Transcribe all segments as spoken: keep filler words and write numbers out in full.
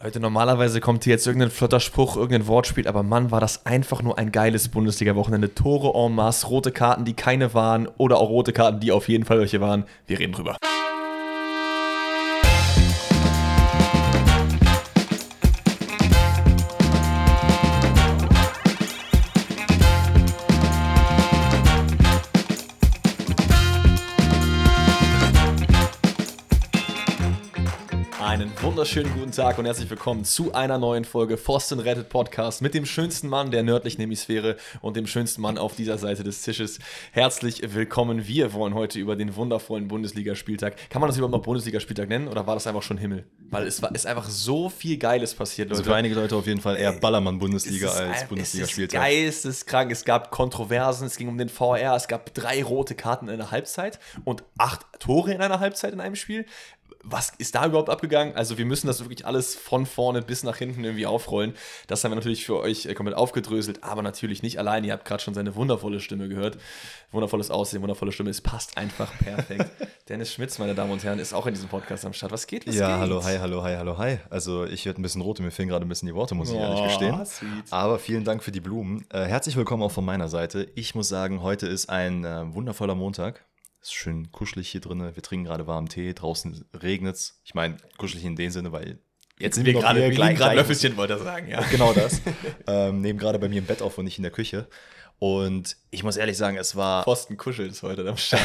Leute, normalerweise kommt hier jetzt irgendein flotter Spruch, irgendein Wortspiel, aber Mann, war das einfach nur ein geiles Bundesliga-Wochenende. Tore en masse, rote Karten, die keine waren oder auch rote Karten, die auf jeden Fall welche waren. Wir reden drüber. Wunderschönen guten Tag und herzlich willkommen zu einer neuen Folge Forst und Rettet Podcast mit dem schönsten Mann der nördlichen Hemisphäre und dem schönsten Mann auf dieser Seite des Tisches. Herzlich willkommen. Wir wollen heute über den wundervollen Bundesliga-Spieltag. Kann man das überhaupt noch Bundesliga-Spieltag nennen oder war das einfach schon Himmel? Weil es war, ist einfach so viel Geiles passiert, Leute. Also für einige Leute auf jeden Fall eher Ballermann-Bundesliga als Bundesliga-Spieltag. Es ist geisteskrank. Es gab Kontroversen, es ging um den V A R, es gab drei rote Karten in einer Halbzeit und acht Tore in einer Halbzeit in einem Spiel. Was ist da überhaupt abgegangen? Also wir müssen das wirklich alles von vorne bis nach hinten irgendwie aufrollen. Das haben wir natürlich für euch komplett aufgedröselt, aber natürlich nicht allein. Ihr habt gerade schon seine wundervolle Stimme gehört. Wundervolles Aussehen, wundervolle Stimme. Es passt einfach perfekt. Dennis Schmitz, meine Damen und Herren, ist auch in diesem Podcast am Start. Was geht? Was ja, geht? hallo, hi, hallo, hi, hallo, hi. Also ich werde ein bisschen rot und mir fehlen gerade ein bisschen die Worte, muss ich oh, ehrlich gestehen. Sweet. Aber vielen Dank für die Blumen. Äh, herzlich willkommen auch von meiner Seite. Ich muss sagen, heute ist ein äh, wundervoller Montag. Es ist schön kuschelig hier drin. Wir trinken gerade warmen Tee. Draußen regnet es. Ich meine, kuschelig in dem Sinne, weil jetzt sind wir, wir gerade ein Löffelchen, wollte er sagen. Ja. Genau das. ähm, nehmen gerade bei mir im Bett auf und nicht in der Küche. Und ich muss ehrlich sagen, es war... Pfosten kuschelt ist heute am Start.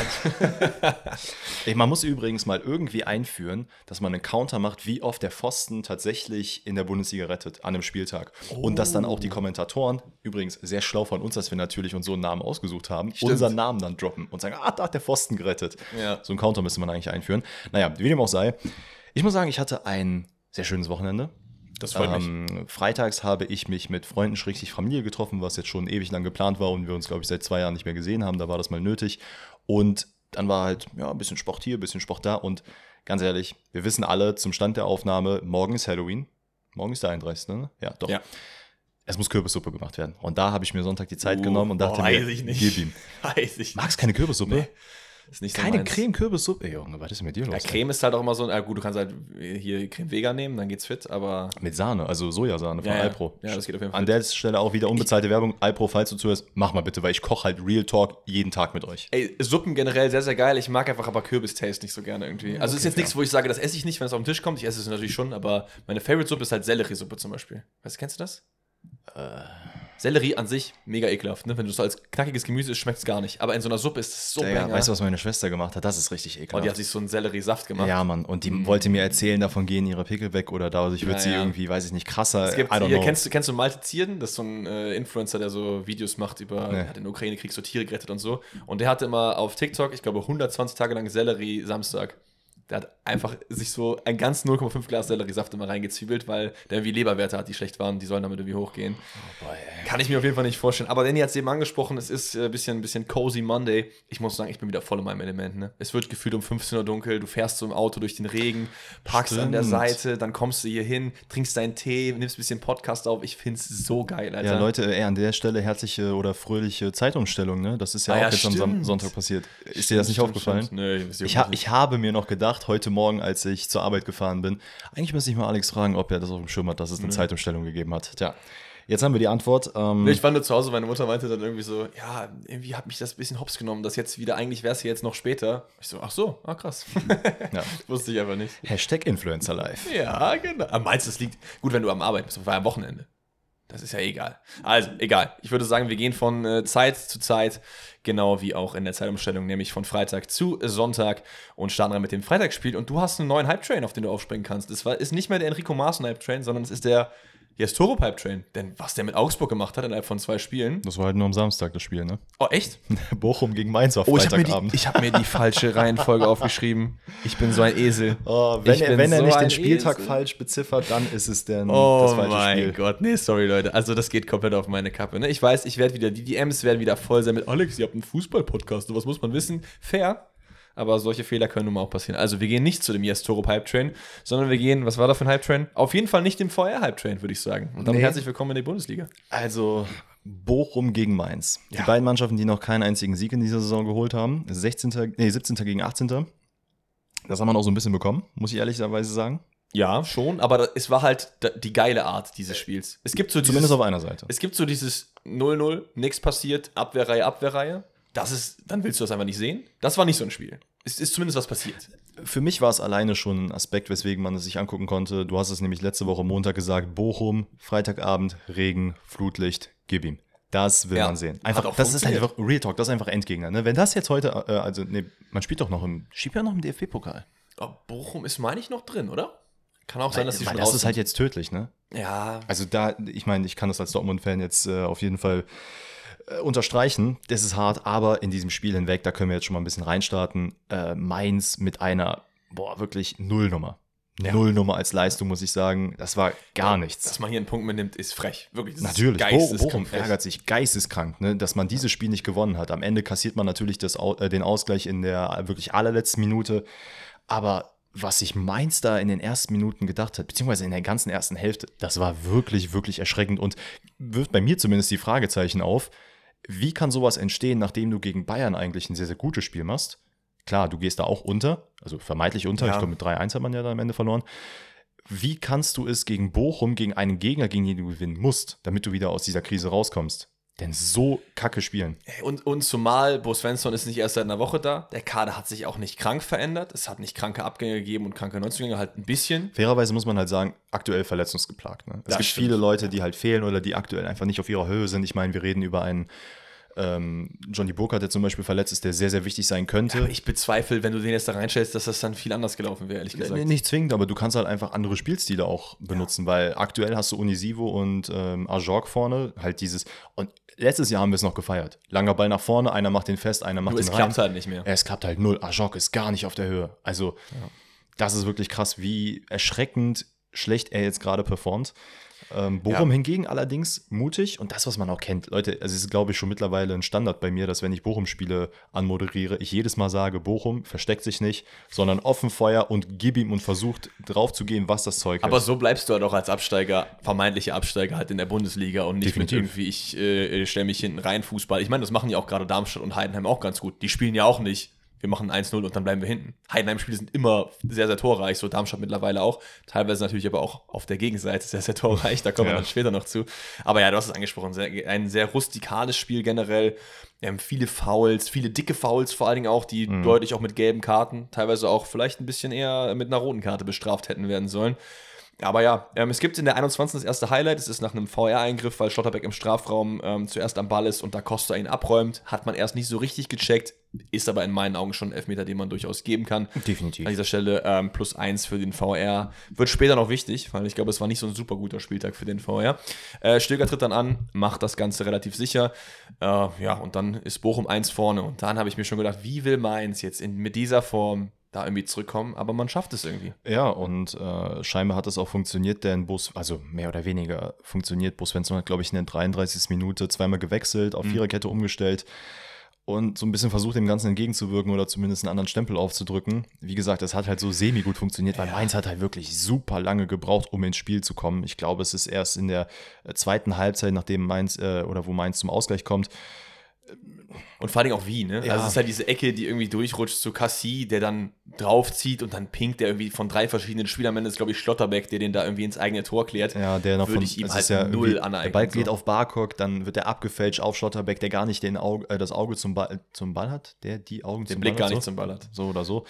Man muss übrigens mal irgendwie einführen, dass man einen Counter macht, wie oft der Pfosten tatsächlich in der Bundesliga rettet an einem Spieltag. Oh. Und dass dann auch die Kommentatoren, übrigens sehr schlau von uns, dass wir natürlich uns so einen Namen ausgesucht haben, Stimmt. unseren Namen dann droppen und sagen, ah, da hat der Pfosten gerettet. Ja. So einen Counter müsste man eigentlich einführen. Naja, wie dem auch sei. Ich muss sagen, ich hatte ein sehr schönes Wochenende. Das freut ähm, mich. Freitags habe ich mich mit Freunden schrägstrich Familie getroffen, was jetzt schon ewig lang geplant war und wir uns, glaube ich, seit zwei Jahren nicht mehr gesehen haben. Da war das mal nötig. Und dann war halt ja, ein bisschen Sport hier, ein bisschen Sport da. Und ganz ehrlich, wir wissen alle zum Stand der Aufnahme, morgen ist Halloween. Morgen ist der einunddreißigste, ne? Ja, doch. Ja. Es muss Kürbissuppe gemacht werden. Und da habe ich mir Sonntag die Zeit uh, genommen und dachte oh, weiß mir, ich nicht. Gib ihm. Weiß ich. Magst keine Kürbissuppe? Nee. Ist nicht Keine so Creme-Kürbissuppe, Junge, was ist denn mit dir los? Ja, Creme ist halt auch immer so, ein, gut, du kannst halt hier Creme Vega nehmen, dann geht's fit, aber... Mit Sahne, also Sojasahne von ja, ja. Alpro. Ja, das geht auf jeden Fall. An der Stelle auch wieder unbezahlte ich, Werbung, Alpro, falls du zuhörst, mach mal bitte, weil ich koche halt Real Talk jeden Tag mit euch. Ey, Suppen generell sehr, sehr geil, ich mag einfach aber Kürbistaste nicht so gerne irgendwie. Also okay, ist jetzt nichts, wo ich sage, das esse ich nicht, wenn es auf den Tisch kommt, ich esse es natürlich schon, aber meine Favorite-Suppe ist halt Selleriesuppe zum Beispiel. Weißt du, kennst du das? Äh... Sellerie an sich mega ekelhaft, ne? Wenn du es so als knackiges Gemüse isst, schmeckt es gar nicht. Aber in so einer Suppe ist es so banger. Weißt du, was meine Schwester gemacht hat? Das ist richtig ekelhaft. Und die hat sich so einen Selleriesaft gemacht. Ja, Mann. Und die mm. wollte mir erzählen, davon gehen ihre Pickel weg oder da. Also ich würde ja, sie ja. irgendwie, weiß ich nicht, krasser. Es gibt, I don't hier, know. Kennst, kennst du Malte Zieren? Das ist so ein äh, Influencer, der so Videos macht über, nee. hat in den Ukraine-Krieg so Tiere gerettet und so. Und der hatte immer auf TikTok, ich glaube, hundertzwanzig Tage lang Sellerie-Samstag. Der hat einfach sich so ein ganz null Komma fünf Glas Selleriesaft immer reingezwiebelt, weil der irgendwie Leberwerte hat, die schlecht waren, die sollen damit irgendwie hochgehen. Oh boy, kann ich mir auf jeden Fall nicht vorstellen. Aber Danny hat es eben angesprochen, es ist ein bisschen, ein bisschen cozy Monday. Ich muss sagen, ich bin wieder voll in meinem Element. Ne? Es wird gefühlt um fünfzehn Uhr dunkel, du fährst so im Auto durch den Regen, parkst Stimmt. an der Seite, dann kommst du hier hin, trinkst deinen Tee, nimmst ein bisschen Podcast auf. Ich find's so geil, Alter. Ja, Leute, ey, an der Stelle herzliche oder fröhliche Zeitumstellung, ne? Das ist ja ah, auch ja, jetzt stimmt. am Sonntag passiert. Ist stimmt, dir das nicht stimmt, aufgefallen? Stimmt. Nee, ich, ich, ha- ich habe mir noch gedacht, heute Morgen, als ich zur Arbeit gefahren bin, eigentlich müsste ich mal Alex fragen, ob er das auf dem Schirm hat, dass es eine mhm. Zeitumstellung gegeben hat. Tja, jetzt haben wir die Antwort. Ähm, ich war nur zu Hause, meine Mutter meinte dann irgendwie so, ja, irgendwie hat mich das ein bisschen hops genommen, dass jetzt wieder, eigentlich wäre es ja jetzt noch später. Ich so, ach so, ah krass. Ja. Wusste ich einfach nicht. Hashtag Influencer Life. Ja, genau. Aber meinst du, das liegt, gut, wenn du am Arbeiten bist, war ja am Wochenende. Das ist ja egal. Also, egal. Ich würde sagen, wir gehen von äh, Zeit zu Zeit, genau wie auch in der Zeitumstellung, nämlich von Freitag zu Sonntag und starten dann mit dem Freitagsspiel. Und du hast einen neuen Hype-Train, auf den du aufspringen kannst. Das war, ist nicht mehr der Enrico Maaßen-Hype-Train, sondern es ist der Jess Toro Pipe-Train. Denn was der mit Augsburg gemacht hat innerhalb von zwei Spielen. Das war halt nur am Samstag das Spiel, ne? Oh, echt? Bochum gegen Mainz war oh, Freitagabend. Ich habe mir, hab mir die falsche Reihenfolge aufgeschrieben. Ich bin so ein Esel. Oh, wenn ich er, wenn so er nicht den Spieltag Esel. falsch beziffert, dann ist es denn oh das falsche Spiel. Oh mein Gott, nee, sorry Leute. Also das geht komplett auf meine Kappe, ne? Ich weiß, ich werde wieder, die D Ms werden wieder voll sein mit Alex, ihr habt einen Fußball-Podcast, sowas muss man wissen. Fair. Aber solche Fehler können nun mal auch passieren. Also wir gehen nicht zu dem Jess Toro Hype Train, sondern wir gehen, was war da für ein Hype Train? Auf jeden Fall nicht dem V R Hype Train, würde ich sagen. Und damit nee. herzlich willkommen in der Bundesliga. Also Bochum gegen Mainz. Ja. Die beiden Mannschaften, die noch keinen einzigen Sieg in dieser Saison geholt haben. sechzehnten Nee, siebzehnten gegen achtzehnten Das haben wir noch so ein bisschen bekommen, muss ich ehrlicherweise sagen. Ja, schon, aber es war halt die geile Art dieses Spiels. Es gibt so dieses, zumindest auf einer Seite. Es gibt so dieses null null, nichts passiert, Abwehrreihe, Abwehrreihe. Das ist, dann willst du das einfach nicht sehen. Das war nicht so ein Spiel. Es ist zumindest was passiert. Für mich war es alleine schon ein Aspekt, weswegen man es sich angucken konnte. Du hast es nämlich letzte Woche Montag gesagt, Bochum, Freitagabend, Regen, Flutlicht, gib ihm. Das will ja, man sehen. Einfach, das ist halt einfach Real Talk, das ist einfach Endgegner. Ne? Wenn das jetzt heute, äh, also nee, man spielt doch noch im, spielt ja noch im D F B-Pokal. Aber Bochum ist, meine ich, noch drin, oder? Kann auch weil, sein, dass die schon raus sind. Das ist halt jetzt tödlich, ne? Ja. Also da, ich meine, ich kann das als Dortmund-Fan jetzt äh, auf jeden Fall äh, unterstreichen. Das ist hart, aber in diesem Spiel hinweg, da können wir jetzt schon mal ein bisschen reinstarten. Äh, Mainz mit einer, boah, wirklich Nullnummer. Ja. Nullnummer als Leistung, muss ich sagen. Das war gar ja, nichts. Dass man hier einen Punkt mitnimmt, ist frech. Wirklich. Das natürlich. Ist Bo- Bochum ärgert sich geisteskrank, ne? Dass man dieses Spiel nicht gewonnen hat. Am Ende kassiert man natürlich das, äh, den Ausgleich in der wirklich allerletzten Minute. Aber was sich Mainz da in den ersten Minuten gedacht hat, beziehungsweise in der ganzen ersten Hälfte, das war wirklich, wirklich erschreckend und wirft bei mir zumindest die Fragezeichen auf, wie kann sowas entstehen, nachdem du gegen Bayern eigentlich ein sehr, sehr gutes Spiel machst? Klar, du gehst da auch unter, also vermeintlich unter, ja. Ich glaube mit drei eins hat man ja da am Ende verloren. Wie kannst du es gegen Bochum, gegen einen Gegner, gegen den du gewinnen musst, damit du wieder aus dieser Krise rauskommst? Denn so kacke spielen. Und, und zumal Bo Svensson ist nicht erst seit einer Woche da. Der Kader hat sich auch nicht krank verändert. Es hat nicht kranke Abgänge gegeben und kranke Neuzugänge, halt ein bisschen. Fairerweise muss man halt sagen, aktuell verletzungsgeplagt. Ne? Es das gibt stimmt. viele Leute, die halt fehlen oder die aktuell einfach nicht auf ihrer Höhe sind. Ich meine, wir reden über einen ähm, Johnny Burkhardt, der zum Beispiel verletzt ist, der sehr, sehr wichtig sein könnte. Ja, aber ich bezweifle, wenn du den jetzt da reinstellst, dass das dann viel anders gelaufen wäre, ehrlich gesagt. Nee, nicht zwingend, aber du kannst halt einfach andere Spielstile auch benutzen, ja. Weil aktuell hast du Onisivo und ähm, Ajorg vorne, halt dieses... und letztes Jahr haben wir es noch gefeiert. Langer Ball nach vorne, einer macht den fest, einer macht du, den es rein. Es klappt halt nicht mehr. Es klappt halt null. Ajorg ist gar nicht auf der Höhe. Also, ja. Das ist wirklich krass, wie erschreckend schlecht er jetzt gerade performt. Ähm, Bochum ja. hingegen allerdings mutig und das, was man auch kennt. Leute, also es ist, glaube ich, schon mittlerweile ein Standard bei mir, dass wenn ich Bochum-Spiele anmoderiere, ich jedes Mal sage, Bochum versteckt sich nicht, sondern offen Feuer und gib ihm und versucht drauf zu gehen, was das Zeug ist. Aber so bleibst du halt auch als Absteiger, vermeintlicher Absteiger halt in der Bundesliga und nicht definitiv. Mit irgendwie, ich äh, stelle mich hinten rein, Fußball. Ich meine, das machen ja auch gerade Darmstadt und Heidenheim auch ganz gut. Die spielen ja auch nicht. Wir machen eins null und dann bleiben wir hinten. Heidenheim-Spiele sind immer sehr, sehr torreich, so Darmstadt mittlerweile auch. Teilweise natürlich aber auch auf der Gegenseite sehr, sehr torreich, da kommen ja. wir dann später noch zu. Aber ja, du hast es angesprochen, sehr, ein sehr rustikales Spiel generell. Ähm, viele Fouls, viele dicke Fouls vor allen Dingen auch, die mhm. deutlich auch mit gelben Karten, teilweise auch vielleicht ein bisschen eher mit einer roten Karte bestraft hätten werden sollen. Aber ja, ähm, es gibt in der einundzwanzigsten das erste Highlight. Es ist nach einem V A R-Eingriff, weil Schlotterbeck im Strafraum ähm, zuerst am Ball ist und da Costa ihn abräumt. Hat man erst nicht so richtig gecheckt. Ist aber in meinen Augen schon ein Elfmeter, den man durchaus geben kann. Definitiv. An dieser Stelle ähm, plus eins für den V A R. Wird später noch wichtig, weil ich glaube, es war nicht so ein super guter Spieltag für den V A R. Äh, Stöger tritt dann an, macht das Ganze relativ sicher. Äh, ja, und dann ist Bochum eins vorne. Und dann habe ich mir schon gedacht, wie will Mainz jetzt in, mit dieser Form da irgendwie zurückkommen, aber man schafft es irgendwie. Ja, und äh, scheinbar hat es auch funktioniert, denn Bo, also mehr oder weniger funktioniert. Bo Svensson hat, glaube ich, in der dreiunddreißigsten Minute zweimal gewechselt, auf mhm. Viererkette umgestellt und so ein bisschen versucht, dem Ganzen entgegenzuwirken oder zumindest einen anderen Stempel aufzudrücken. Wie gesagt, das hat halt so semi-gut funktioniert, weil ja. Mainz hat halt wirklich super lange gebraucht, um ins Spiel zu kommen. Ich glaube, es ist erst in der zweiten Halbzeit, nachdem Mainz, äh, oder wo Mainz zum Ausgleich kommt, und vor allem auch wie, ne? Ja. Also es ist halt diese Ecke, die irgendwie durchrutscht zu Cassie, der dann draufzieht und dann pinkt der irgendwie von drei verschiedenen Spielern. Am Ende ist, glaube ich, Schlotterbeck, der den da irgendwie ins eigene Tor klärt. Ja, der noch würde ich ihm halt ja null aneignen. Der Ball geht so auf Barkok, dann wird der abgefälscht auf Schlotterbeck, der gar nicht den Auge, äh, das Auge zum, ba- zum Ball hat, der die Augen den zum Blick Ball hat. Den Blick gar nicht so. Zum Ball hat. So oder so.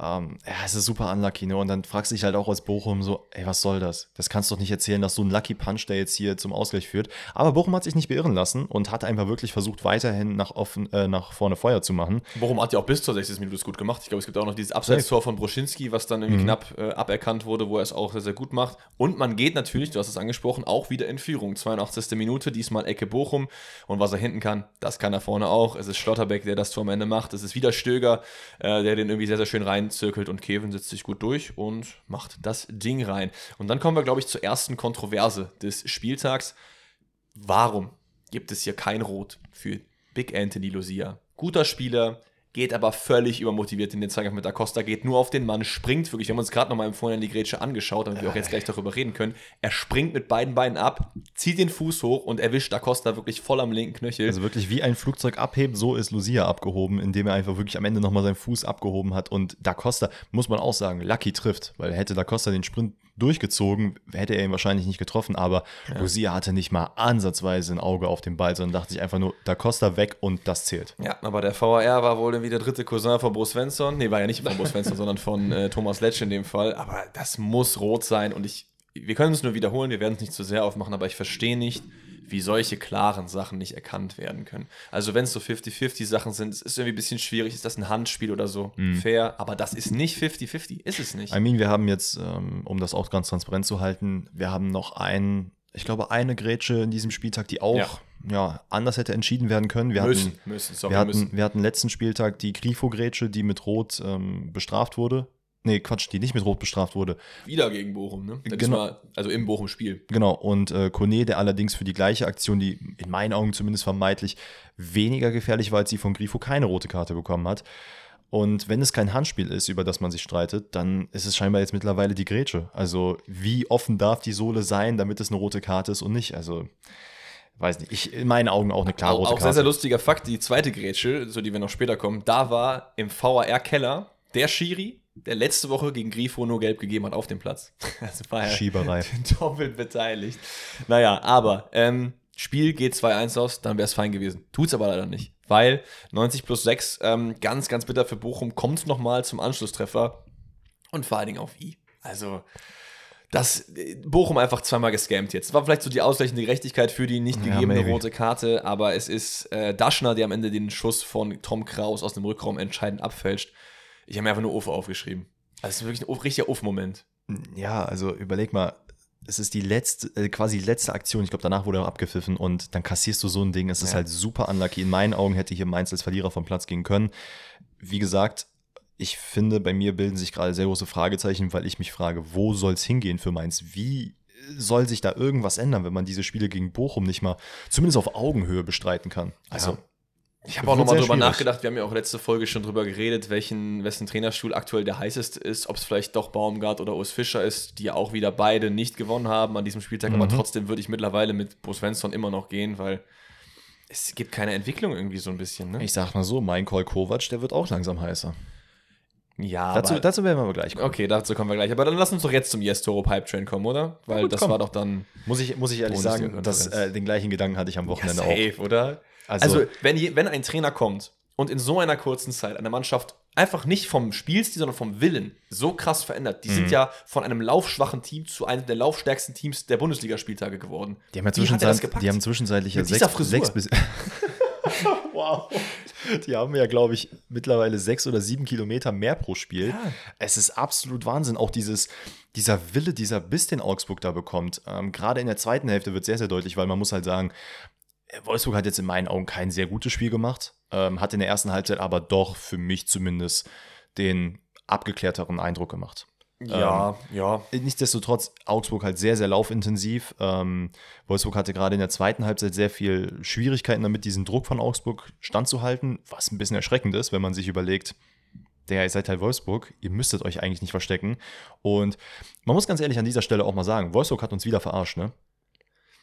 Ähm, ja, es ist super unlucky, ne? Und dann fragst du dich halt auch als Bochum so, ey, was soll das? Das kannst du doch nicht erzählen, dass so ein Lucky Punch, der jetzt hier zum Ausgleich führt. Aber Bochum hat sich nicht beirren lassen und hat einfach wirklich versucht, weiterhin nach offen nach vorne Feuer zu machen. Bochum hat ja auch bis zur sechzigsten Minute es gut gemacht. Ich glaube, es gibt auch noch dieses Abseitstor von Bruschinski, was dann irgendwie mhm. knapp äh, aberkannt wurde, wo er es auch sehr, sehr gut macht. Und man geht natürlich, du hast es angesprochen, auch wieder in Führung. zweiundachtzigste Minute, diesmal Ecke Bochum. Und was er hinten kann, das kann er vorne auch. Es ist Schlotterbeck, der das Tor am Ende macht. Es ist wieder Stöger, äh, der den irgendwie sehr, sehr schön reinzirkelt. Und Kevin sitzt sich gut durch und macht das Ding rein. Und dann kommen wir, glaube ich, zur ersten Kontroverse des Spieltags. Warum gibt es hier kein Rot für Big Anthony Lucia? Guter Spieler, geht aber völlig übermotiviert in den Zweikampf mit Acosta, geht nur auf den Mann, springt wirklich. Wir haben uns gerade nochmal im Vorhinein die Grätsche angeschaut, damit wir auch jetzt gleich darüber reden können. Er springt mit beiden Beinen ab, zieht den Fuß hoch und erwischt Acosta wirklich voll am linken Knöchel. Also wirklich wie ein Flugzeug abhebt, so ist Lucia abgehoben, indem er einfach wirklich am Ende nochmal seinen Fuß abgehoben hat. Und Acosta, muss man auch sagen, Lucky trifft, weil hätte Acosta den Sprint durchgezogen, hätte er ihn wahrscheinlich nicht getroffen, aber ja. Rosier hatte nicht mal ansatzweise ein Auge auf den Ball, sondern dachte sich einfach nur, da Costa weg und das zählt. Ja, aber der V A R war wohl irgendwie der dritte Cousin von Bo Svensson. Nee, war ja nicht von Bo Svensson, sondern von äh, Thomas Letsch in dem Fall. Aber das muss rot sein und ich, wir können es nur wiederholen, wir werden es nicht zu sehr aufmachen, aber ich verstehe nicht, wie solche klaren Sachen nicht erkannt werden können. Also wenn es so fifty-fifty Sachen sind, es ist irgendwie ein bisschen schwierig, ist das ein Handspiel oder so, mm. fair, aber das ist nicht fifty-fifty, ist es nicht. I mean, wir haben jetzt, um das auch ganz transparent zu halten, wir haben noch einen, ich glaube eine Grätsche in diesem Spieltag, die auch ja. Ja, anders hätte entschieden werden können. Wir müssen, hatten, müssen, sorry, wir hatten, müssen. Wir hatten letzten Spieltag die Grifo-Grätsche, die mit Rot ähm, bestraft wurde. Nee, Quatsch, die nicht mit Rot bestraft wurde. Wieder gegen Bochum, ne? Das genau. War, also im Bochum-Spiel. Genau, und äh, Kone, der allerdings für die gleiche Aktion, die in meinen Augen zumindest vermeintlich weniger gefährlich war, als die von Grifo, keine rote Karte bekommen hat. Und wenn es kein Handspiel ist, über das man sich streitet, dann ist es scheinbar jetzt mittlerweile die Grätsche. Also wie offen darf die Sohle sein, damit es eine rote Karte ist und nicht? Also... Weiß nicht, ich, in meinen Augen auch eine klare rote Karte. Auch sehr, sehr lustiger Fakt, die zweite Grätsche, so die wir noch später kommen, da war im V A R-Keller der Schiri, der letzte Woche gegen Grifo nur gelb gegeben hat, auf dem Platz. Also war er Schieberei. Doppelt beteiligt. Naja, aber ähm, Spiel geht zwei eins aus, dann wäre es fein gewesen. Tut's aber leider nicht, weil neunzig plus sechs, ähm, ganz, ganz bitter für Bochum, kommt nochmal zum Anschlusstreffer und vor allen Dingen auf I. Also... Das Bochum einfach zweimal gescampt jetzt. War vielleicht so die ausgleichende Gerechtigkeit für die nicht gegebene ja, rote Karte, aber es ist äh, Daschner, der am Ende den Schuss von Tom Kraus aus dem Rückraum entscheidend abfälscht. Ich habe mir einfach nur Uff aufgeschrieben. Das ist wirklich ein richtiger Uff-Moment. Ja, also überleg mal, es ist die letzte, äh, quasi letzte Aktion. Ich glaube, danach wurde er abgepfiffen und dann kassierst du so ein Ding. Es ist ja. halt super unlucky. In meinen Augen hätte hier Mainz als Verlierer vom Platz gehen können. Wie gesagt, ich finde, bei mir bilden sich gerade sehr große Fragezeichen, weil ich mich frage, wo soll es hingehen für Mainz? Wie soll sich da irgendwas ändern, wenn man diese Spiele gegen Bochum nicht mal zumindest auf Augenhöhe bestreiten kann? Also, ja. Ich habe auch nochmal drüber schwierig. nachgedacht. Wir haben ja auch letzte Folge schon drüber geredet, welchen, wessen Trainerstuhl aktuell der heißeste ist, ob es vielleicht doch Baumgart oder Urs Fischer ist, die ja auch wieder beide nicht gewonnen haben an diesem Spieltag. Mhm. Aber trotzdem würde ich mittlerweile mit Bo Svensson immer noch gehen, weil... Es gibt keine Entwicklung irgendwie so ein bisschen, ne? Ich sag mal so, mein Kol Kovac, der wird auch langsam heißer. Ja, dazu, aber, dazu werden wir aber gleich kommen. Okay, dazu kommen wir gleich. Aber dann lass uns doch jetzt zum Jess Toro Pipe Train kommen, oder? Weil gut, das komm. war doch dann... Muss ich, muss ich ehrlich sagen, das, äh, den gleichen Gedanken hatte ich am Wochenende ja, safe, auch. Oder? Also, also wenn, je, wenn ein Trainer kommt und in so einer kurzen Zeit eine Mannschaft einfach nicht vom Spielstil, sondern vom Willen so krass verändert. Die mhm. sind ja von einem laufschwachen Team zu einem der laufstärksten Teams der Bundesliga-Spieltage geworden. Die haben ja zwischenzeitlich... Die haben zwischenzeitlich ja sechs, sechs bis... Wow. Die haben ja, glaube ich, mittlerweile sechs oder sieben Kilometer mehr pro Spiel. Ja. Es ist absolut Wahnsinn. Auch dieses, dieser Wille, dieser Biss, den Augsburg da bekommt. Ähm, gerade in der zweiten Hälfte wird sehr, sehr deutlich, weil man muss halt sagen, Wolfsburg hat jetzt in meinen Augen kein sehr gutes Spiel gemacht. Ähm, hat in der ersten Halbzeit aber doch für mich zumindest den abgeklärteren Eindruck gemacht. Ja, ähm, ja. Nichtsdestotrotz, Augsburg halt sehr, sehr laufintensiv. Ähm, Wolfsburg hatte gerade in der zweiten Halbzeit sehr viel Schwierigkeiten damit, diesen Druck von Augsburg standzuhalten, was ein bisschen erschreckend ist, wenn man sich überlegt, der, ihr seid halt Wolfsburg, ihr müsstet euch eigentlich nicht verstecken. Und man muss ganz ehrlich an dieser Stelle auch mal sagen, Wolfsburg hat uns wieder verarscht, ne?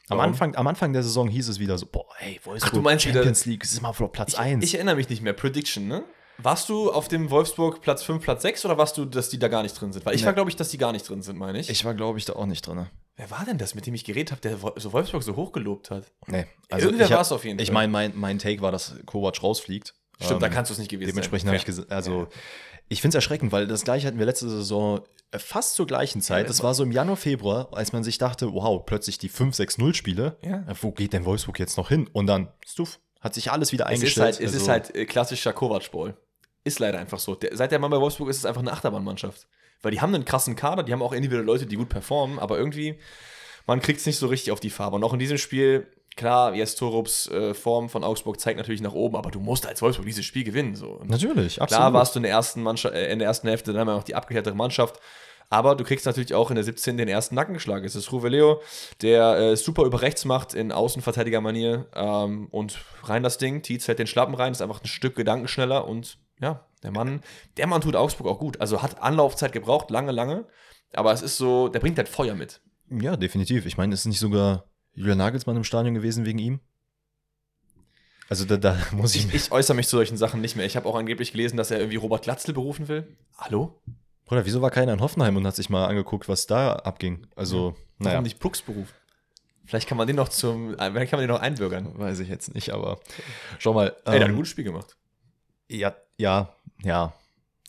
Am Anfang, am Anfang der Saison hieß es wieder so, boah, ey, Wolfsburg, ach, du meinst Champions wieder, League, es ist mal vor Platz eins. Ich erinnere mich nicht mehr, Prediction, ne? Warst du auf dem Wolfsburg Platz fünf, Platz sechs oder warst du, dass die da gar nicht drin sind? Weil ich nee. war, glaube ich, dass die gar nicht drin sind, meine ich. Ich war, glaube ich, da auch nicht drin. Ne? Wer war denn das, mit dem ich geredet habe, der so Wolfsburg so hochgelobt hat? Nee. Also irgendwer war es auf jeden Fall. Ich meine, mein, mein Take war, dass Kovac rausfliegt. Stimmt, ähm, da kannst du es nicht gewesen dementsprechend sein. Dementsprechend habe ich gesagt, also... Ja. Ich finde es erschreckend, weil das Gleiche hatten wir letzte Saison fast zur gleichen Zeit. Das war so im Januar, Februar, als man sich dachte, wow, plötzlich die fünf sechs null Spiele. Ja. Wo geht denn Wolfsburg jetzt noch hin? Und dann, stuff, hat sich alles wieder eingestellt. Es ist halt, es ist halt äh, klassischer Kovac-Ball. Ist leider einfach so. Der, seit der Mann bei Wolfsburg ist es einfach eine Achterbahnmannschaft. Weil die haben einen krassen Kader, die haben auch individuelle Leute, die gut performen, aber irgendwie, man kriegt es nicht so richtig auf die Farbe. Und auch in diesem Spiel... Klar, Jess Torups äh, Form von Augsburg zeigt natürlich nach oben, aber du musst als Wolfsburg dieses Spiel gewinnen. So. Natürlich, absolut. Klar warst du in der ersten, Mannschaft, äh, in der ersten Hälfte dann auch die abgeklärtere Mannschaft, aber du kriegst natürlich auch in der siebzehnten den ersten Nackenschlag. Es ist Ruveleo, der äh, super über rechts macht in Außenverteidigermanier ähm, und rein das Ding, Tietz fällt den Schlappen rein, ist einfach ein Stück gedankenschneller und ja, der Mann, der Mann tut Augsburg auch gut. Also hat Anlaufzeit gebraucht, lange, lange, aber es ist so, der bringt halt Feuer mit. Ja, definitiv. Ich meine, es ist nicht sogar... Julian Nagelsmann im Stadion gewesen wegen ihm? Also da, da muss ich... Ich, ich äußere mich zu solchen Sachen nicht mehr. Ich habe auch angeblich gelesen, dass er irgendwie Robert Glatzel berufen will. Hallo? Bruder, wieso war keiner in Hoffenheim und hat sich mal angeguckt, was da abging? Also, ja. naja. Warum nicht Brooks Beruf? Vielleicht kann man den noch zum, kann man den noch einbürgern. Weiß ich jetzt nicht, aber schau mal. Ey, ähm, der hat ein gutes Spiel gemacht. Ja, ja, ja.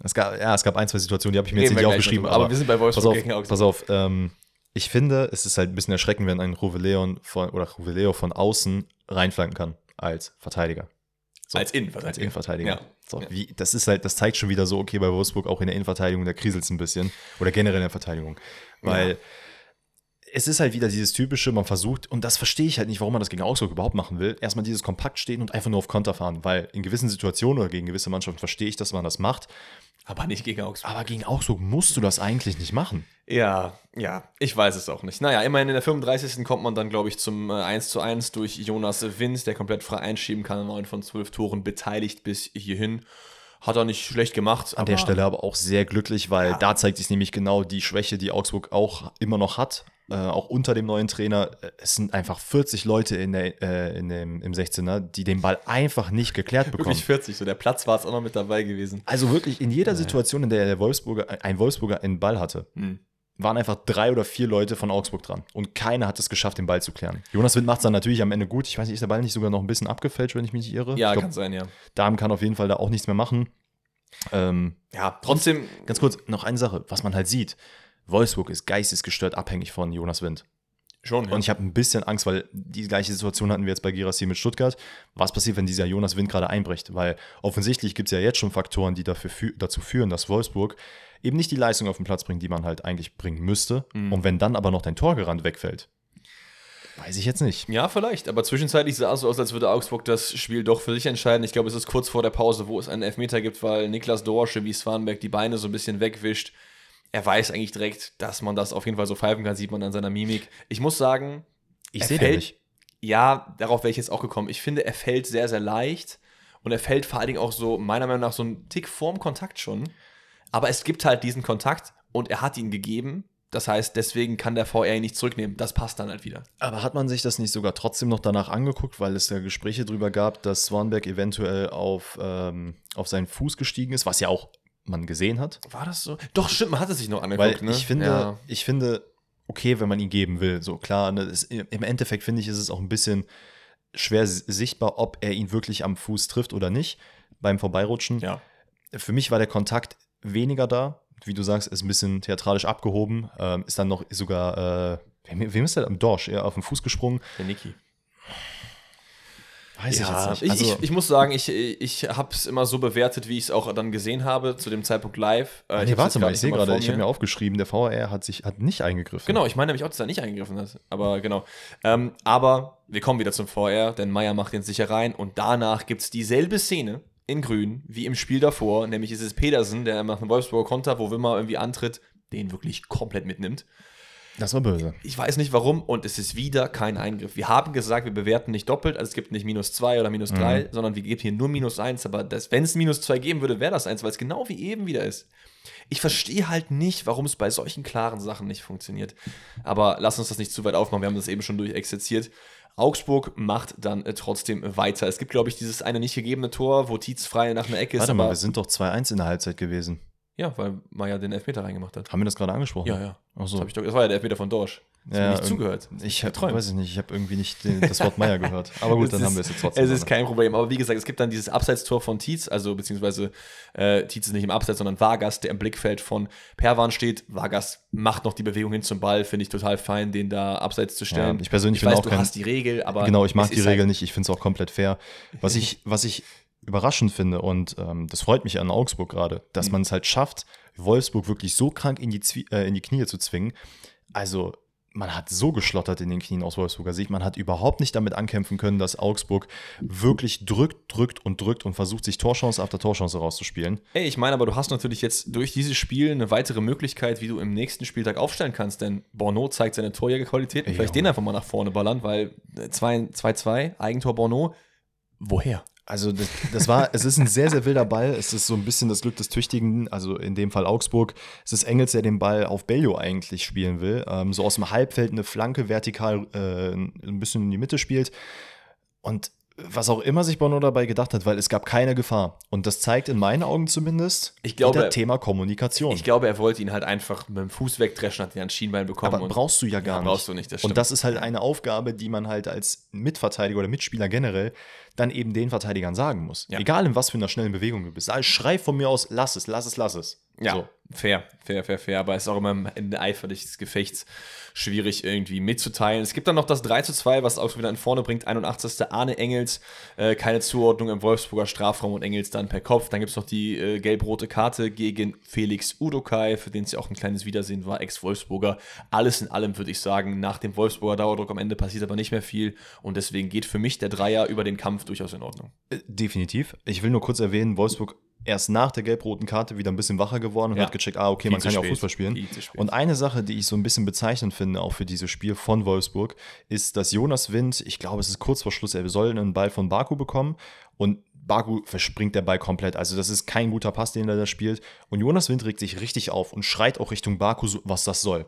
Es gab, ja, es gab ein, zwei Situationen, die habe ich mir Eben jetzt nicht aufgeschrieben. Aber, aber wir sind bei Wolfsburg gegen Augsburg. Pass auf, ähm, ich finde, es ist halt ein bisschen erschreckend, wenn ein Rovelleo von, oder Rovelleo von außen reinflanken kann als Verteidiger. So, als Innenverteidiger. Als Innenverteidiger. Ja. So, ja. Wie, das ist halt, das zeigt schon wieder so, okay, bei Wolfsburg auch in der Innenverteidigung, da kriselt es ein bisschen. Oder generell in der Verteidigung. Weil ja. es ist halt wieder dieses typische, man versucht, und das verstehe ich halt nicht, warum man das gegen Augsburg überhaupt machen will, erstmal dieses kompakt stehen und einfach nur auf Konter fahren. Weil in gewissen Situationen oder gegen gewisse Mannschaften verstehe ich, dass man das macht. Aber nicht gegen Augsburg. Aber gegen Augsburg musst du das eigentlich nicht machen. Ja, ja, ich weiß es auch nicht. Naja, immerhin in der fünfunddreißigsten kommt man dann, glaube ich, zum eins zu eins durch Jonas Wind, der komplett frei einschieben kann, neun von zwölf Toren beteiligt bis hierhin. Hat er nicht schlecht gemacht. An aber, der Stelle aber auch sehr glücklich, weil ja. da zeigt sich nämlich genau die Schwäche, die Augsburg auch immer noch hat, äh, auch unter dem neuen Trainer. Es sind einfach vierzig Leute in der, äh, in dem, im sechzehner, die den Ball einfach nicht geklärt bekommen. Wirklich vierzig, so der Platz war es auch noch mit dabei gewesen. Also wirklich in jeder Situation, in der der Wolfsburger, ein Wolfsburger einen Ball hatte, mhm. waren einfach drei oder vier Leute von Augsburg dran. Und keiner hat es geschafft, den Ball zu klären. Jonas Wind macht es dann natürlich am Ende gut. Ich weiß nicht, ist der Ball nicht sogar noch ein bisschen abgefälscht, wenn ich mich nicht irre? Ja, ich glaub, kann sein, ja. Dahm kann auf jeden Fall da auch nichts mehr machen. Ähm, ja, trotzdem. Ganz kurz, noch eine Sache, was man halt sieht. Wolfsburg ist geistesgestört abhängig von Jonas Wind. Schon, ja. Und ich habe ein bisschen Angst, weil die gleiche Situation hatten wir jetzt bei Girassi mit Stuttgart. Was passiert, wenn dieser Jonas Wind gerade einbricht? Weil offensichtlich gibt es ja jetzt schon Faktoren, die dafür fü- dazu führen, dass Wolfsburg eben nicht die Leistung auf den Platz bringt, die man halt eigentlich bringen müsste. Mhm. Und wenn dann aber noch dein Torgerand wegfällt, weiß ich jetzt nicht. Ja, vielleicht. Aber zwischenzeitlich sah es so aus, als würde Augsburg das Spiel doch für sich entscheiden. Ich glaube, es ist kurz vor der Pause, wo es einen Elfmeter gibt, weil Niklas Dorsche wie Swanberg die Beine so ein bisschen wegwischt. Er weiß eigentlich direkt, dass man das auf jeden Fall so pfeifen kann, sieht man an seiner Mimik. Ich muss sagen, ich sehe den nicht. Ja, darauf wäre ich jetzt auch gekommen. Ich finde, er fällt sehr, sehr leicht. Und er fällt vor allen Dingen auch so, meiner Meinung nach, so einen Tick vorm Kontakt schon. Aber es gibt halt diesen Kontakt und er hat ihn gegeben. Das heißt, deswegen kann der V R ihn nicht zurücknehmen. Das passt dann halt wieder. Aber hat man sich das nicht sogar trotzdem noch danach angeguckt, weil es da Gespräche drüber gab, dass Swanberg eventuell auf, ähm, auf seinen Fuß gestiegen ist, was ja auch man gesehen hat. War das so? Doch, stimmt, man hat es sich noch angeguckt. Weil ich, ne? finde, ja. ich finde, okay, wenn man ihn geben will, so klar, ne, ist, im Endeffekt finde ich, ist es auch ein bisschen schwer sichtbar, ob er ihn wirklich am Fuß trifft oder nicht, beim Vorbeirutschen. Ja. Für mich war der Kontakt weniger da, wie du sagst, ist ein bisschen theatralisch abgehoben, ähm, ist dann noch sogar, äh, wem ist der am Dorsch, eher auf den Fuß gesprungen? Der Niki. Weiß ja, ich jetzt nicht. Also ich, ich, ich muss sagen, ich, ich habe es immer so bewertet, wie ich es auch dann gesehen habe, zu dem Zeitpunkt live. Äh, nee, warte mal, ich sehe gerade, ich habe mir aufgeschrieben, der V A R hat sich hat nicht eingegriffen. Genau, ich meine nämlich auch, dass er nicht eingegriffen hat. Aber genau. Ähm, aber wir kommen wieder zum V A R, denn Meier macht ihn sicher rein und danach gibt es dieselbe Szene in grün wie im Spiel davor. Nämlich ist es Pedersen, der nach dem Wolfsburger Konter, wo Wimmer irgendwie antritt, den wirklich komplett mitnimmt. Das war böse. Ich weiß nicht warum und es ist wieder kein Eingriff. Wir haben gesagt, wir bewerten nicht doppelt, also es gibt nicht minus zwei oder minus drei, mhm. sondern wir geben hier nur minus eins, aber wenn es minus zwei geben würde, wäre das eins, weil es genau wie eben wieder ist. Ich verstehe halt nicht, warum es bei solchen klaren Sachen nicht funktioniert. Aber lass uns das nicht zu weit aufmachen, wir haben das eben schon durchexerziert. Augsburg macht dann trotzdem weiter. Es gibt, glaube ich, dieses eine nicht gegebene Tor, wo Tietz frei nach einer Ecke ist. Warte mal, wir sind doch zwei eins in der Halbzeit gewesen. Ja, weil Meier den Elfmeter reingemacht hat. Haben wir das gerade angesprochen? Ja, ja. Ach so. Das, ich doch, das war ja der Elfmeter von Dorsch. Das ja, mir nicht zugehört. Ich hab, weiß ich nicht, ich habe irgendwie nicht den, das Wort Meier gehört. Aber gut, dann ist, haben wir es jetzt trotzdem. Es ist alle. Kein Problem. Aber wie gesagt, es gibt dann dieses Abseitstor von Tietz, also beziehungsweise äh, Tietz ist nicht im Abseits, sondern Vargas, der im Blickfeld von Perwan steht. Vargas macht noch die Bewegung hin zum Ball, finde ich total fein, den da abseits zu stellen. Ja, ich persönlich finde auch du kein, hast die Regel, aber genau, ich mag die Regel halt nicht. Ich finde es auch komplett fair. Was ich, was ich überraschend finde und ähm, das freut mich an Augsburg gerade, dass mhm. man es halt schafft, Wolfsburg wirklich so krank in die, Zwie- äh, in die Knie zu zwingen. Also man hat so geschlottert in den Knien aus Wolfsburger Sicht, man hat überhaupt nicht damit ankämpfen können, dass Augsburg wirklich drückt, drückt und drückt und versucht, sich Torchance after Torchance rauszuspielen. Ey, ich meine, aber du hast natürlich jetzt durch dieses Spiel eine weitere Möglichkeit, wie du im nächsten Spieltag aufstellen kannst, denn Borneau zeigt seine Torjägerqualitäten, vielleicht den einfach mal nach vorne ballern, weil zwei zwei, Eigentor Borneau, woher? Also das, das war, es ist ein sehr, sehr wilder Ball. Es ist so ein bisschen das Glück des Tüchtigen, also in dem Fall Augsburg. Es ist Engels, der den Ball auf Bello eigentlich spielen will. Ähm, so aus dem Halbfeld eine Flanke vertikal äh, ein bisschen in die Mitte spielt. Und was auch immer sich Bono dabei gedacht hat, weil es gab keine Gefahr. Und das zeigt in meinen Augen zumindest ich glaube, wieder Thema Kommunikation. Ich glaube, er wollte ihn halt einfach mit dem Fuß wegdreschen, hat ihn an Schienbein bekommen. Aber und brauchst du ja gar ja, nicht. Brauchst du nicht, das stimmt. Und das ist halt eine Aufgabe, die man halt als Mitverteidiger oder Mitspieler generell dann eben den Verteidigern sagen muss. Ja. Egal in was für einer schnellen Bewegung du bist. Also schrei von mir aus, lass es, lass es, lass es. Ja, so. fair, fair, fair, fair. Aber es ist auch immer im Ende eiferliches Gefechts schwierig irgendwie mitzuteilen. Es gibt dann noch das drei zu zwei, was auch wieder in vorne bringt. einundachtzigste Arne Engels, äh, keine Zuordnung im Wolfsburger Strafraum und Engels dann per Kopf. Dann gibt es noch die äh, gelb-rote Karte gegen Felix Udokai, für den es ja auch ein kleines Wiedersehen war, Ex-Wolfsburger. Alles in allem würde ich sagen, nach dem Wolfsburger Dauerdruck am Ende passiert aber nicht mehr viel. Und deswegen geht für mich der Dreier über den Kampf durchaus in Ordnung. Äh, definitiv. Ich will nur kurz erwähnen, Wolfsburg erst nach der gelb-roten Karte wieder ein bisschen wacher geworden und ja. hat gecheckt, ah, okay, man kann ja auch Fußball spielen. Und eine Sache, die ich so ein bisschen bezeichnend finde, auch für dieses Spiel von Wolfsburg, ist, dass Jonas Wind, ich glaube, es ist kurz vor Schluss, er soll einen Ball von Baku bekommen und Baku verspringt der Ball komplett. Also das ist kein guter Pass, den er da spielt. Und Jonas Wind regt sich richtig auf und schreit auch Richtung Baku, was das soll.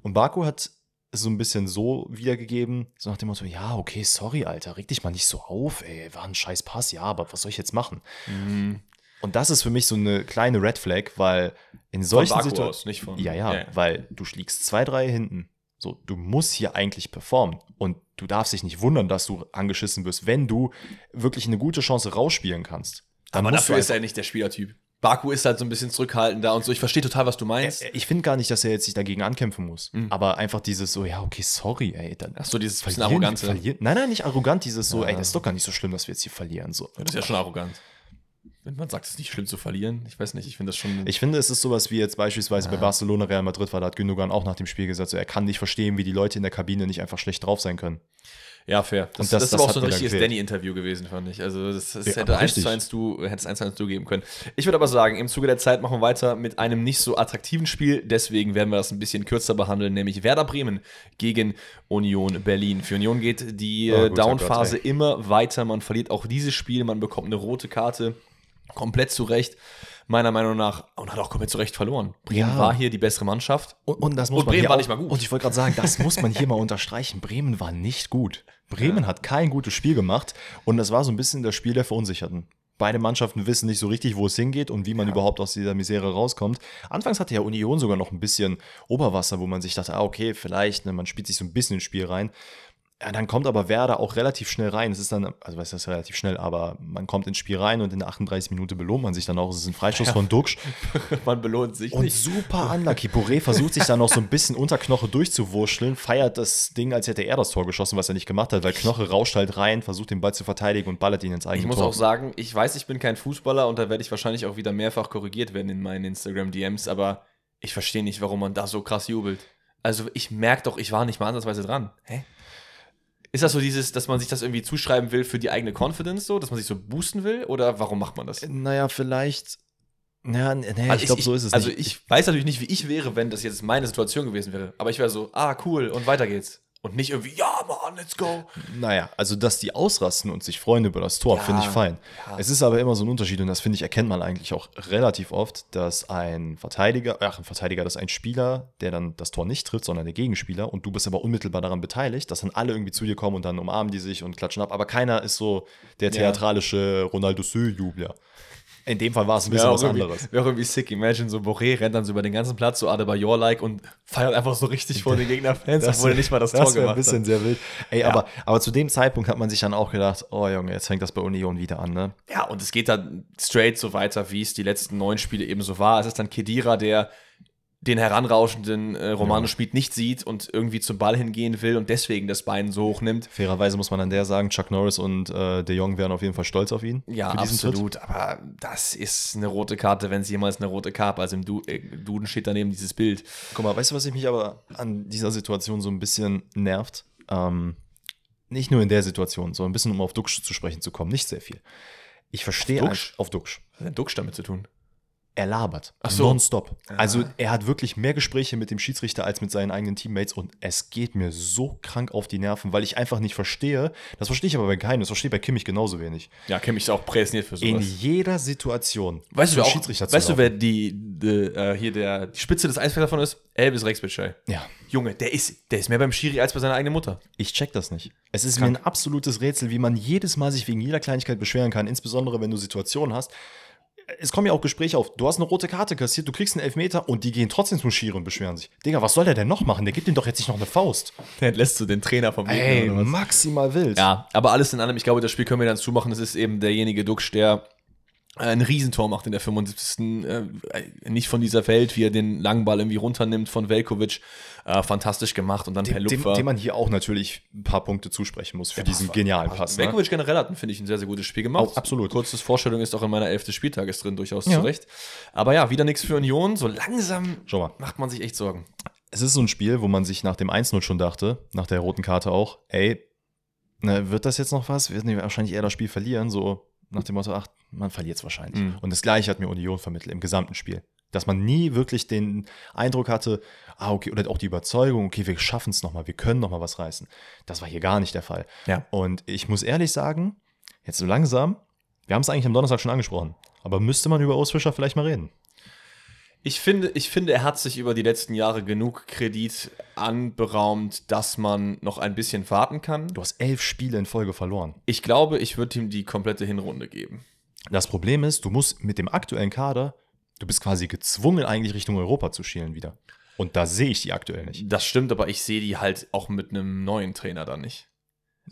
Und Baku hat so ein bisschen so wiedergegeben, so nach dem Motto, ja, okay, sorry, Alter, reg dich mal nicht so auf, ey, war ein scheiß Pass, ja, aber was soll ich jetzt machen? Mhm. Und das ist für mich so eine kleine Red Flag, weil in solchen Situationen, ja, ja, ja, weil du liegst zwei, drei hinten. So, du musst hier eigentlich performen und du darfst dich nicht wundern, dass du angeschissen wirst, wenn du wirklich eine gute Chance rausspielen kannst. Dann aber dafür ist er nicht der Spielertyp. Baku ist halt so ein bisschen zurückhaltender und so. Ich verstehe total, was du meinst. Äh, ich finde gar nicht, dass er jetzt sich dagegen ankämpfen muss. Mhm. Aber einfach dieses so, ja, okay, sorry, ey. Dann Ach so, dieses bisschen arrogant. Nein, nein, nicht arrogant. Dieses so, ja. ey, das ist doch gar nicht so schlimm, dass wir jetzt hier verlieren. So. Das ist ja schon arrogant. Wenn man sagt, es ist nicht schlimm zu verlieren. Ich weiß nicht, ich finde das schon... Ich finde, es ist sowas wie jetzt beispielsweise ja. bei Barcelona, Real Madrid war, da hat Gündogan auch nach dem Spiel gesagt, so, er kann nicht verstehen, wie die Leute in der Kabine nicht einfach schlecht drauf sein können. Ja, fair. Das, das, das, das war auch so ein richtiges Danny-Interview gewesen, fand ich. Also das, das ja, hätte eins zu eins du, hättest eins zu eins du geben können. Ich würde aber sagen, im Zuge der Zeit machen wir weiter mit einem nicht so attraktiven Spiel. Deswegen werden wir das ein bisschen kürzer behandeln, nämlich Werder Bremen gegen Union Berlin. Für Union geht die oh, gut, Down-Phase Gott, immer weiter. Man verliert auch dieses Spiel, man bekommt eine rote Karte. Komplett zu Recht, meiner Meinung nach, und hat auch komplett zu Recht verloren. Bremen ja. war hier die bessere Mannschaft. Und, und, das muss und man Bremen war auch, nicht mal gut. Und ich wollte gerade sagen, das muss man hier mal unterstreichen. Bremen war nicht gut. Bremen ja. hat kein gutes Spiel gemacht. Und das war so ein bisschen das Spiel der Verunsicherten. Beide Mannschaften wissen nicht so richtig, wo es hingeht und wie man ja. überhaupt aus dieser Misere rauskommt. Anfangs hatte ja Union sogar noch ein bisschen Oberwasser, wo man sich dachte, ah, okay, vielleicht, ne, man spielt sich so ein bisschen ins Spiel rein. Ja, dann kommt aber Werder auch relativ schnell rein. Es ist dann, also weiß das relativ schnell, aber man kommt ins Spiel rein und in der achtunddreißigsten Minute belohnt man sich dann auch. Es ist ein Freistoß ja. von Duxch. Man belohnt sich und nicht. Super unlucky. Boré versucht sich dann noch so ein bisschen unter Knoche durchzuwurscheln, feiert das Ding, als hätte er das Tor geschossen, was er nicht gemacht hat, weil Knoche rauscht halt rein, versucht den Ball zu verteidigen und ballert ihn ins eigene Tor. Ich muss Tor. auch sagen, ich weiß, ich bin kein Fußballer und da werde ich wahrscheinlich auch wieder mehrfach korrigiert werden in meinen Instagram-D Ms, aber ich verstehe nicht, warum man da so krass jubelt. Also ich merke doch, ich war nicht mal ansatzweise dran. Hä? Ist das so dieses, dass man sich das irgendwie zuschreiben will für die eigene Confidence, so, dass man sich so boosten will? Oder warum macht man das? Naja, vielleicht... Naja, nee, also ich glaube, so ist es also nicht. Also ich weiß natürlich nicht, wie ich wäre, wenn das jetzt meine Situation gewesen wäre. Aber ich wäre so, ah, cool, und weiter geht's. Und nicht irgendwie, ja, Mann, let's go. Naja, also dass die ausrasten und sich freuen über das Tor, ja, finde ich fein. Ja. Es ist aber immer so ein Unterschied und das, finde ich, erkennt man eigentlich auch relativ oft, dass ein Verteidiger, ach, ein Verteidiger, dass ein Spieler, der dann das Tor nicht trifft, sondern der Gegenspieler und du bist aber unmittelbar daran beteiligt, dass dann alle irgendwie zu dir kommen und dann umarmen die sich und klatschen ab, aber keiner ist so der theatralische Ronaldo-Sö-Jubler. In dem Fall war es ein bisschen ja, was anderes. Wäre irgendwie sick. Imagine, so Boré rennt dann so über den ganzen Platz, so Adebayor-like und feiert einfach so richtig vor den Gegnerfans, obwohl er nicht mal das, das Tor gemacht hat. Das wäre ein bisschen sehr wild. Ey, ja. aber, aber zu dem Zeitpunkt hat man sich dann auch gedacht, oh Junge, jetzt fängt das bei Union wieder an, ne? Ja, und es geht dann straight so weiter, wie es die letzten neun Spiele eben so war. Es ist dann Khedira, der den heranrauschenden äh, Romano ja. Schmid nicht sieht und irgendwie zum Ball hingehen will und deswegen das Bein so hoch nimmt. Fairerweise muss man an der sagen, Chuck Norris und äh, De Jong wären auf jeden Fall stolz auf ihn. Ja, für diesen absolut. Tritt. Aber das ist eine rote Karte, wenn es jemals eine rote gab. Also im, du- äh, im Duden steht daneben dieses Bild. Guck mal, weißt du, was ich mich aber an dieser Situation so ein bisschen nervt? Ähm, nicht nur in der Situation, sondern ein bisschen, um auf Duxch zu sprechen zu kommen. Nicht sehr viel. Ich verstehe... Auf Duxch? Auf Duxch. Was hat denn Duxch damit zu tun? er labert. Ach so. Nonstop. Ah. Also er hat wirklich mehr Gespräche mit dem Schiedsrichter als mit seinen eigenen Teammates und es geht mir so krank auf die Nerven, weil ich einfach nicht verstehe, das verstehe ich aber bei keinem, das verstehe ich bei Kimmich genauso wenig. Ja, Kimmich ist auch präsentiert für sowas. In jeder Situation. Weißt du, wer, auch, weißt du, wer die, die äh, hier der, die Spitze des Eisfelds davon ist? Elvis Rexbitschei. Ja. Junge, der ist, der ist mehr beim Schiri als bei seiner eigenen Mutter. Ich check das nicht. Es ist krank. Mir ein absolutes Rätsel, wie man jedes Mal sich wegen jeder Kleinigkeit beschweren kann, insbesondere wenn du Situationen hast. Es kommen ja auch Gespräche auf. Du hast eine rote Karte kassiert, du kriegst einen Elfmeter und die gehen trotzdem zum Schiri und beschweren sich. Digga, was soll der denn noch machen? Der gibt ihm doch jetzt nicht noch eine Faust. Der lässt so den Trainer vom Gegner. Ey, oder was? Maximal wild. Ja, aber alles in allem, ich glaube, das Spiel können wir dann zumachen. Das ist eben derjenige Duxch, der ein Riesentor macht in der fünfundsiebzigsten Äh, nicht von dieser Welt, wie er den langen Ball irgendwie runternimmt von Velkovic. Äh, fantastisch gemacht und dann dem, per Lupfer. Dem, dem man hier auch natürlich ein paar Punkte zusprechen muss für ja, diesen genialen Pass. Also, ne? Velkovic generell hat, finde ich, ein sehr, sehr gutes Spiel gemacht. Auch, absolut. Kurzes Vorstellung ist auch in meiner elften Spieltages drin, durchaus ja. zurecht. Aber ja, wieder nichts für Union. So langsam macht man sich echt Sorgen. Es ist so ein Spiel, wo man sich nach dem eins null schon dachte, nach der roten Karte auch, ey, na, wird das jetzt noch was? Wir werden wahrscheinlich eher das Spiel verlieren, so nach dem Motto, ach, man verliert es wahrscheinlich. Mhm. Und das Gleiche hat mir Union vermittelt im gesamten Spiel. Dass man nie wirklich den Eindruck hatte, ah, okay, oder auch die Überzeugung, okay, wir schaffen es nochmal, wir können nochmal was reißen. Das war hier gar nicht der Fall. Ja. Und ich muss ehrlich sagen, jetzt so langsam, wir haben es eigentlich am Donnerstag schon angesprochen, aber müsste man über Urs Fischer vielleicht mal reden? Ich finde, ich finde, er hat sich über die letzten Jahre genug Kredit anberaumt, dass man noch ein bisschen warten kann. Du hast elf Spiele in Folge verloren. Ich glaube, ich würde ihm die komplette Hinrunde geben. Das Problem ist, du musst mit dem aktuellen Kader, du bist quasi gezwungen, eigentlich Richtung Europa zu schielen wieder. Und da sehe ich die aktuell nicht. Das stimmt, aber ich sehe die halt auch mit einem neuen Trainer dann nicht.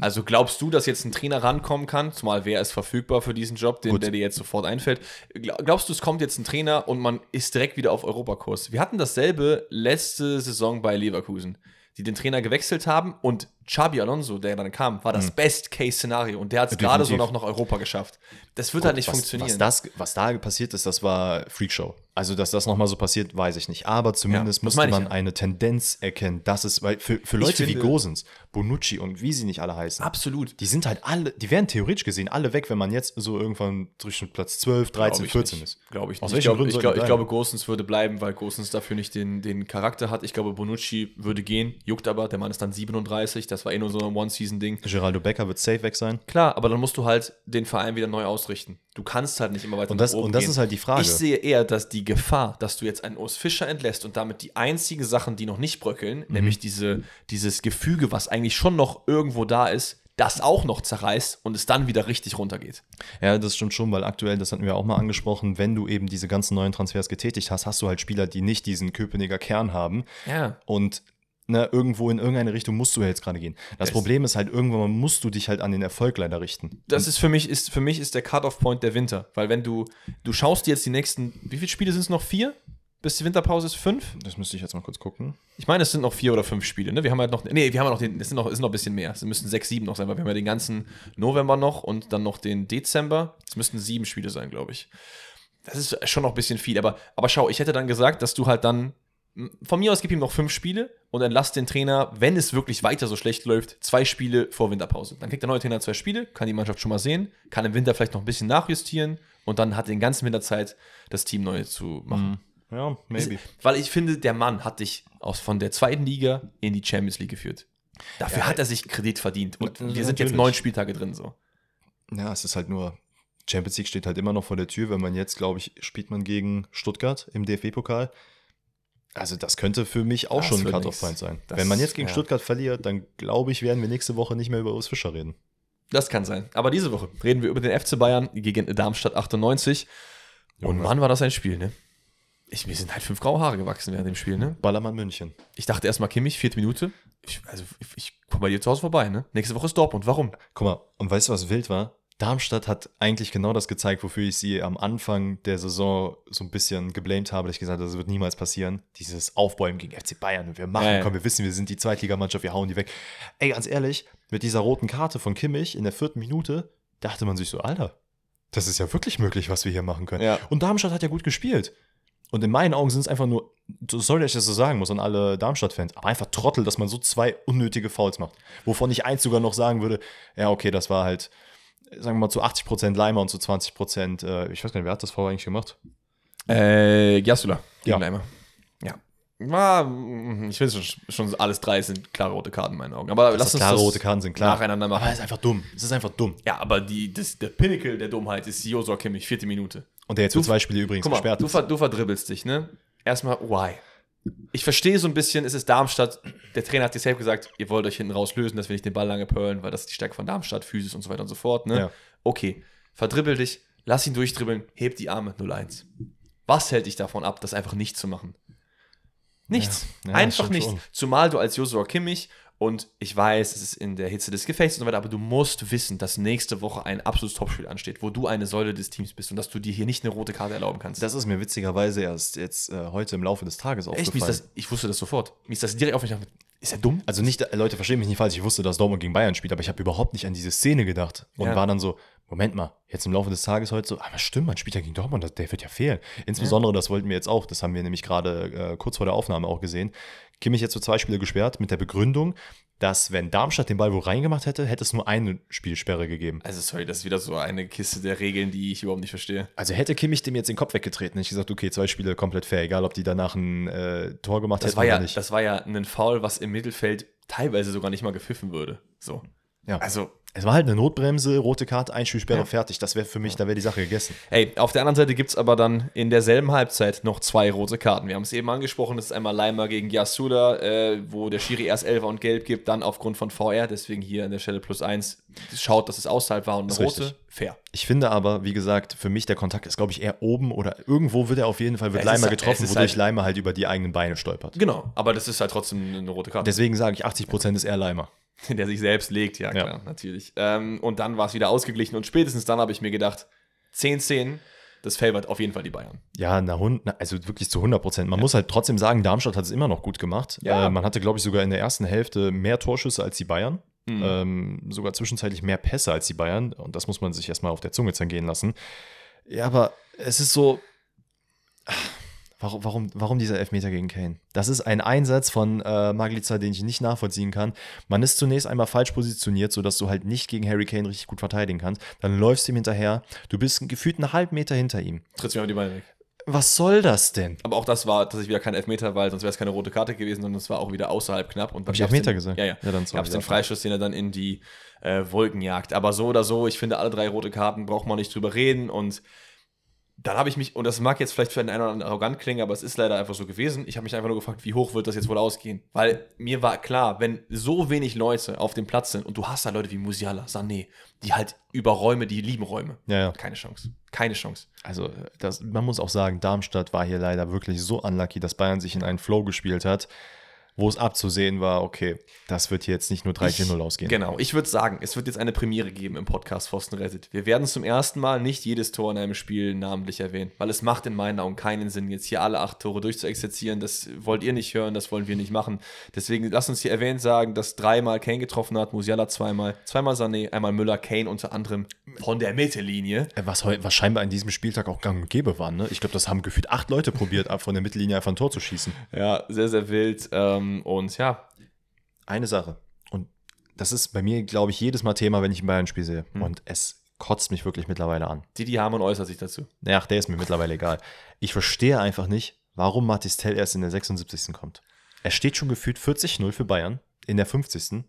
Also glaubst du, dass jetzt ein Trainer rankommen kann? Zumal wer ist verfügbar für diesen Job, den, der dir jetzt sofort einfällt? Glaubst du, es kommt jetzt ein Trainer und man ist direkt wieder auf Europakurs? Wir hatten dasselbe letzte Saison bei Leverkusen, die den Trainer gewechselt haben und Xabi Alonso, der dann kam, war das mhm. Best-Case-Szenario und der hat es gerade so noch nach Europa geschafft. Das wird Gott, halt nicht was, funktionieren. Was, das, was da passiert ist, das war Freakshow. Also, dass das nochmal so passiert, weiß ich nicht. Aber zumindest ja, musste man ja. eine Tendenz erkennen, dass es, weil für, für Leute finde, wie Gosens, Bonucci und wie sie nicht alle heißen. Absolut. Die sind halt alle, die wären theoretisch gesehen alle weg, wenn man jetzt so irgendwann zwischen Platz zwölf, dreizehn, vierzehn nicht. ist. Glaube ich nicht. Ich, glaub, ich, glaub, ich glaube, Gosens würde bleiben, weil Gosens dafür nicht den, den Charakter hat. Ich glaube, Bonucci würde gehen, juckt aber, der Mann ist dann siebenunddreißig, das war eh nur so ein One-Season-Ding. Geraldo Becker wird safe weg sein. Klar, aber dann musst du halt den Verein wieder neu ausrichten. Du kannst halt nicht immer weiter und das, nach oben und das gehen. Ist halt die Frage. Ich sehe eher, dass die Gefahr, dass du jetzt einen Urs Fischer entlässt und damit die einzigen Sachen, die noch nicht bröckeln, mhm. nämlich diese, dieses Gefüge, was eigentlich schon noch irgendwo da ist, das auch noch zerreißt und es dann wieder richtig runtergeht. Ja, das stimmt schon, weil aktuell, das hatten wir auch mal angesprochen, wenn du eben diese ganzen neuen Transfers getätigt hast, hast du halt Spieler, die nicht diesen Köpenicker Kern haben. Ja. Und Ne, irgendwo in irgendeine Richtung musst du ja jetzt gerade gehen. Das yes. Problem ist halt, irgendwann musst du dich halt an den Erfolg leider richten. Das ist für mich, ist, für mich ist der Cut-Off-Point der Winter. Weil wenn du, du schaust dir jetzt die nächsten, wie viele Spiele sind es noch? Vier? Bis die Winterpause ist fünf? Das müsste ich jetzt mal kurz gucken. Ich meine, es sind noch vier oder fünf Spiele. Ne? Wir haben halt noch, nee, wir haben halt noch den, es sind noch, es sind noch ein bisschen mehr. Es müssten sechs, sieben noch sein, weil wir haben ja den ganzen November noch und dann noch den Dezember. Es müssten sieben Spiele sein, glaube ich. Das ist schon noch ein bisschen viel. Aber, aber schau, ich hätte dann gesagt, dass du halt dann, von mir aus gib ihm noch fünf Spiele und dann lass den Trainer, wenn es wirklich weiter so schlecht läuft, zwei Spiele vor Winterpause. Dann kriegt der neue Trainer zwei Spiele, kann die Mannschaft schon mal sehen, kann im Winter vielleicht noch ein bisschen nachjustieren und dann hat den ganzen Winter Zeit, das Team neu zu machen. Ja, maybe. Weil ich finde, der Mann hat dich aus, von der zweiten Liga in die Champions League geführt. Dafür ja, hat er sich Kredit verdient und wir sind natürlich. Jetzt neun Spieltage drin. So. Ja, es ist halt nur, Champions League steht halt immer noch vor der Tür, wenn man jetzt, glaube ich, spielt man gegen Stuttgart im D F B-Pokal. Also das könnte für mich auch das schon ein Cut-Off-Point sein. Das, wenn man jetzt gegen ja. Stuttgart verliert, dann glaube ich, werden wir nächste Woche nicht mehr über Urs Fischer reden. Das kann sein. Aber diese Woche reden wir über den F C Bayern gegen Darmstadt achtundneunzig. Junge. Und Mann, war das ein Spiel, ne? Ich, mir sind halt fünf graue Haare gewachsen während dem Spiel, ne? Ballermann München. Ich dachte erstmal Kimmich, vierte Minute. Ich, also ich, ich komme bei dir zu Hause vorbei, ne? Nächste Woche ist Dortmund. Warum? Guck mal, und weißt du, was wild war? Darmstadt hat eigentlich genau das gezeigt, wofür ich sie am Anfang der Saison so ein bisschen geblamed habe, dass ich gesagt habe, das wird niemals passieren. Dieses Aufbäumen gegen F C Bayern und wir machen, äh. komm, wir wissen, wir sind die Zweitligamannschaft, wir hauen die weg. Ey, ganz ehrlich, mit dieser roten Karte von Kimmich in der vierten Minute dachte man sich so, Alter, das ist ja wirklich möglich, was wir hier machen können. Ja. Und Darmstadt hat ja gut gespielt. Und in meinen Augen sind es einfach nur, sorry, dass ich das so sagen muss an alle Darmstadt-Fans, aber einfach Trottel, dass man so zwei unnötige Fouls macht. Wovon ich eins sogar noch sagen würde, ja, okay, das war halt, sagen wir mal, zu achtzig Prozent Leimer und zu zwanzig Prozent, äh, ich weiß gar nicht, wer hat das vorher eigentlich gemacht? Äh, Giasula. Ja. Ja. Ah, ich finde schon, schon alles drei sind klare rote Karten in meinen Augen. Aber das lass uns klare rote Karten sind klar. Nacheinander machen. Aber es ist einfach dumm. Es ist einfach dumm. Ja, aber die, das, der Pinnacle der Dummheit ist Joshua Kimmich, vierte Minute. Und der jetzt für zwei Spiele übrigens mal, gesperrt du, ist. Du verdribbelst dich, ne? Erstmal, why? Ich verstehe so ein bisschen, es ist Darmstadt, der Trainer hat dir selbst gesagt, ihr wollt euch hinten rauslösen, dass wir nicht den Ball lange pearlen, weil das ist die Stärke von Darmstadt, Physis und so weiter und so fort. Ne? Ja. Okay, verdribbel dich, lass ihn durchdribbeln, heb die Arme, null eins. Was hält dich davon ab, das einfach nicht zu machen? Nichts, ja. Ja, einfach nichts. Schon. Zumal du als Joshua Kimmich, und ich weiß, es ist in der Hitze des Gefechts und so weiter, aber du musst wissen, dass nächste Woche ein absolutes Topspiel ansteht, wo du eine Säule des Teams bist und dass du dir hier nicht eine rote Karte erlauben kannst. Das ist mir witzigerweise erst jetzt äh, heute im Laufe des Tages aufgefallen. Echt? Das, ich wusste das sofort. Mir ist das direkt aufgefallen. Ist er dumm? Also nicht, Leute, verstehen mich nicht falsch, ich wusste, dass Dortmund gegen Bayern spielt, aber ich habe überhaupt nicht an diese Szene gedacht und ja. war dann so, Moment mal, jetzt im Laufe des Tages heute so, aber stimmt, man spielt ja gegen Dortmund, der wird ja fehlen. Insbesondere, ja. das wollten wir jetzt auch, das haben wir nämlich gerade äh, kurz vor der Aufnahme auch gesehen, Kimmich jetzt für zwei Spiele gesperrt mit der Begründung, dass wenn Darmstadt den Ball wo reingemacht hätte, hätte es nur eine Spielsperre gegeben. Also sorry, das ist wieder so eine Kiste der Regeln, die ich überhaupt nicht verstehe. Also hätte Kimmich dem jetzt den Kopf weggetreten, hätte ich gesagt, okay, zwei Spiele komplett fair, egal ob die danach ein äh, Tor gemacht hätten oder nicht. Das war ja ein Foul, was im Mittelfeld teilweise sogar nicht mal gepfiffen würde. So. Ja. Also es war halt eine Notbremse, rote Karte, Einspielsperre, ja. fertig. Das wäre für mich, da wäre die Sache gegessen. Ey, auf der anderen Seite gibt es aber dann in derselben Halbzeit noch zwei rote Karten. Wir haben es eben angesprochen, das ist einmal Leimer gegen Giasula, äh, wo der Schiri erst Elfer und Gelb gibt, dann aufgrund von V R, deswegen hier an der Stelle plus eins, schaut, dass es außerhalb war und eine rote, richtig. Fair. Ich finde aber, wie gesagt, für mich der Kontakt ist, glaube ich, eher oben oder irgendwo wird er auf jeden Fall, wird Leimer getroffen, wodurch halt Leimer halt über die eigenen Beine stolpert. Genau, aber das ist halt trotzdem eine rote Karte. Deswegen sage ich, achtzig Prozent ja. ist eher Leimer. Der sich selbst legt, ja klar, ja. natürlich. Ähm, und dann war es wieder ausgeglichen und spätestens dann habe ich mir gedacht, zehn zehn, das favored auf jeden Fall die Bayern. Ja, na, also wirklich zu hundert Prozent. Man ja. muss halt trotzdem sagen, Darmstadt hat es immer noch gut gemacht. Ja. Äh, man hatte, glaube ich, sogar in der ersten Hälfte mehr Torschüsse als die Bayern. Mhm. Ähm, sogar zwischenzeitlich mehr Pässe als die Bayern. Und das muss man sich erstmal auf der Zunge zergehen lassen. Ja, aber es ist so... Warum, warum, warum dieser Elfmeter gegen Kane? Das ist ein Einsatz von äh, Maglica, den ich nicht nachvollziehen kann. Man ist zunächst einmal falsch positioniert, sodass du halt nicht gegen Harry Kane richtig gut verteidigen kannst. Dann läufst du ihm hinterher. Du bist gefühlt einen halben Meter hinter ihm. Trittst mir auf die Beine weg. Was soll das denn? Aber auch das war tatsächlich wieder kein Elfmeter, weil sonst wäre es keine rote Karte gewesen, sondern es war auch wieder außerhalb knapp. Und dann hab ich Elfmeter den, gesagt? Ja, ja. ja dann gab es den Freischuss, den er dann in die äh, Wolken jagt. Aber so oder so, ich finde, alle drei rote Karten braucht man nicht drüber reden und dann habe ich mich, und das mag jetzt vielleicht für den einen oder anderen arrogant klingen, aber es ist leider einfach so gewesen, ich habe mich einfach nur gefragt, wie hoch wird das jetzt wohl ausgehen? Weil mir war klar, wenn so wenig Leute auf dem Platz sind, und du hast da Leute wie Musiala, Sané, die halt über Räume, die lieben Räume. Ja, ja. Keine Chance. Keine Chance. Also das, man muss auch sagen, Darmstadt war hier leider wirklich so unlucky, dass Bayern sich in einen Flow gespielt hat, wo es abzusehen war, okay, das wird hier jetzt nicht nur drei vier null ausgehen. Genau, ich würde sagen, es wird jetzt eine Premiere geben im Podcast Forst und Rettet. Wir werden zum ersten Mal nicht jedes Tor in einem Spiel namentlich erwähnen, weil es macht in meinen Augen keinen Sinn, jetzt hier alle acht Tore durchzuexerzieren. Das wollt ihr nicht hören, das wollen wir nicht machen. Deswegen lasst uns hier erwähnt sagen, dass dreimal Kane getroffen hat, Musiala zweimal, zweimal Sané, einmal Müller, Kane unter anderem von der Mittellinie. Was, was scheinbar an diesem Spieltag auch gang und gäbe war, ne? Ich glaube, das haben gefühlt acht Leute probiert, ab von der Mittellinie einfach ein Tor zu schießen. Ja, sehr, sehr wild. Ähm, Und ja, eine Sache. Und das ist bei mir, glaube ich, jedes Mal Thema, wenn ich ein Bayern-Spiel sehe. Hm. Und es kotzt mich wirklich mittlerweile an. Didi Hamann äußert sich dazu. Ja, der ist mir mittlerweile egal. Ich verstehe einfach nicht, warum Mathis Tell erst in der sechsundsiebzigsten kommt. Er steht schon gefühlt vierzig null für Bayern. In der fünfzigsten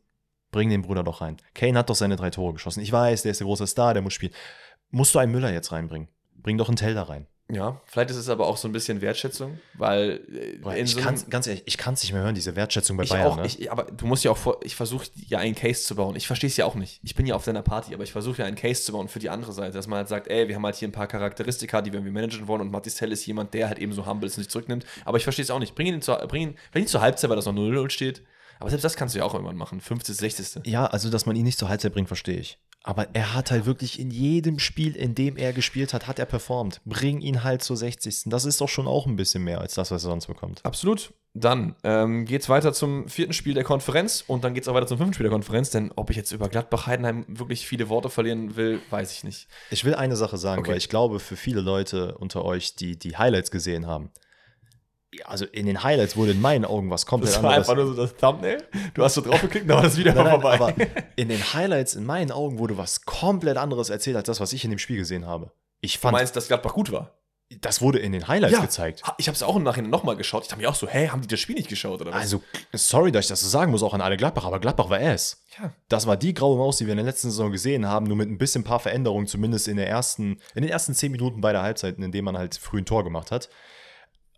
bring den Bruder doch rein. Kane hat doch seine drei Tore geschossen. Ich weiß, der ist der große Star, der muss spielen. Musst du einen Müller jetzt reinbringen? Bring doch einen Tell da rein. Ja, vielleicht ist es aber auch so ein bisschen Wertschätzung, weil Boah, in ich so kann's, ganz ehrlich, ich kann es nicht mehr hören, diese Wertschätzung bei ich Bayern. Auch, ne? ich, aber du musst ja auch, vor, ich versuche ja einen Case zu bauen. Ich verstehe es ja auch nicht. Ich bin ja auf deiner Party, aber ich versuche ja einen Case zu bauen für die andere Seite, dass man halt sagt, ey, wir haben halt hier ein paar Charakteristika, die wir managen wollen und Mathis Tell ist jemand, der halt eben so humble ist und sich zurücknimmt. Aber ich verstehe es auch nicht. Bring ihn zur, bring ihn, bring ihn zur Halbzeit, weil das noch null null steht. Aber selbst das kannst du ja auch irgendwann machen, fünfzig, sechzig Ja, also dass man ihn nicht zur Halbzeit bringt, verstehe ich. Aber er hat halt wirklich in jedem Spiel, in dem er gespielt hat, hat er performt. Bring ihn halt zur sechzigsten Das ist doch schon auch ein bisschen mehr als das, was er sonst bekommt. Absolut. Dann ähm, geht's weiter zum vierten Spiel der Konferenz und dann geht's auch weiter zum fünften Spiel der Konferenz. Denn ob ich jetzt über Gladbach-Heidenheim wirklich viele Worte verlieren will, weiß ich nicht. Ich will eine Sache sagen, okay. weil ich glaube, für viele Leute unter euch, die die Highlights gesehen haben, also in den Highlights wurde in meinen Augen was komplett anderes. Das war einfach nur so das Thumbnail. Du hast so drauf geklickt, dann war das wieder nein, nein, vorbei. Aber in den Highlights in meinen Augen wurde was komplett anderes erzählt, als das, was ich in dem Spiel gesehen habe. Ich fand, du meinst, dass Gladbach gut war? Das wurde in den Highlights ja, gezeigt. Ich habe es auch im Nachhinein nochmal geschaut. Ich dachte mir auch so, hä, hey, haben die das Spiel nicht geschaut oder was? Also, sorry, dass ich das so sagen muss, auch an alle Gladbach, aber Gladbach war es. Ja. Das war die graue Maus, die wir in der letzten Saison gesehen haben, nur mit ein bisschen paar Veränderungen, zumindest in der ersten, in den ersten zehn Minuten beider Halbzeiten, indem man halt früh ein Tor gemacht hat.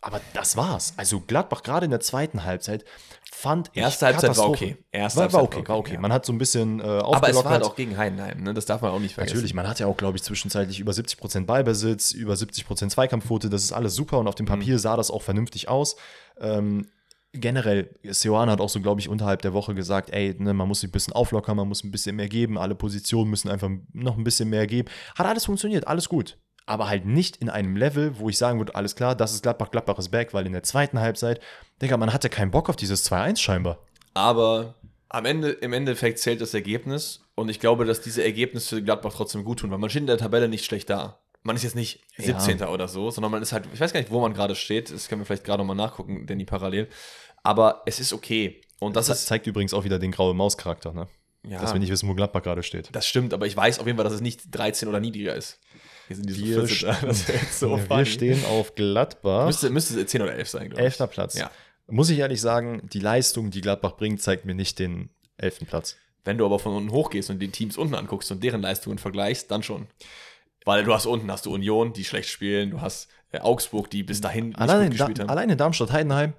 Aber das war's. Also Gladbach gerade in der zweiten Halbzeit fand ich Erste Halbzeit war okay. Erste war, war okay, war okay. Ja. Man hat so ein bisschen äh, aufgelockert. Aber es war halt auch gegen Heidenheim, ne? Das darf man auch nicht vergessen. Natürlich, man hat ja auch, glaube ich, zwischenzeitlich über siebzig Prozent Ballbesitz, über siebzig Prozent Zweikampfquote. Das ist alles super und auf dem Papier mhm. sah das auch vernünftig aus. Ähm, generell, Seoane hat auch so, glaube ich, unterhalb der Woche gesagt, ey, ne, man muss sich ein bisschen auflockern, man muss ein bisschen mehr geben, alle Positionen müssen einfach noch ein bisschen mehr geben. Hat alles funktioniert, alles gut. Aber halt nicht in einem Level, wo ich sagen würde, alles klar, das ist Gladbach, Gladbach ist back, weil in der zweiten Halbzeit, Digga, man hatte keinen Bock auf dieses zwei eins scheinbar. Aber am Ende, im Endeffekt zählt das Ergebnis und ich glaube, dass diese Ergebnisse Gladbach trotzdem gut tun, weil man steht in der Tabelle nicht schlecht da. Man ist jetzt nicht siebzehnter ja. oder so, sondern man ist halt, ich weiß gar nicht, wo man gerade steht, das können wir vielleicht gerade nochmal nachgucken, Danny, parallel, aber es ist okay. Und das, das ist, zeigt übrigens auch wieder den graue Maus-Charakter, ne? Ja. Dass wir nicht wissen, wo Gladbach gerade steht. Das stimmt, aber ich weiß auf jeden Fall, dass es nicht dreizehn oder niedriger ist. Wir, sind wir, stehen, so wir stehen auf Gladbach. Müsste, müsste es zehn oder elf sein, glaube ich. elfter Platz. Ja. Muss ich ehrlich sagen, die Leistung, die Gladbach bringt, zeigt mir nicht den elften Platz. Wenn du aber von unten hochgehst und die Teams unten anguckst und deren Leistungen vergleichst, dann schon. Weil du hast unten, hast du Union, die schlecht spielen, du hast äh, Augsburg, die bis dahin nicht allein gut gespielt da, haben. Alleine Darmstadt-Heidenheim.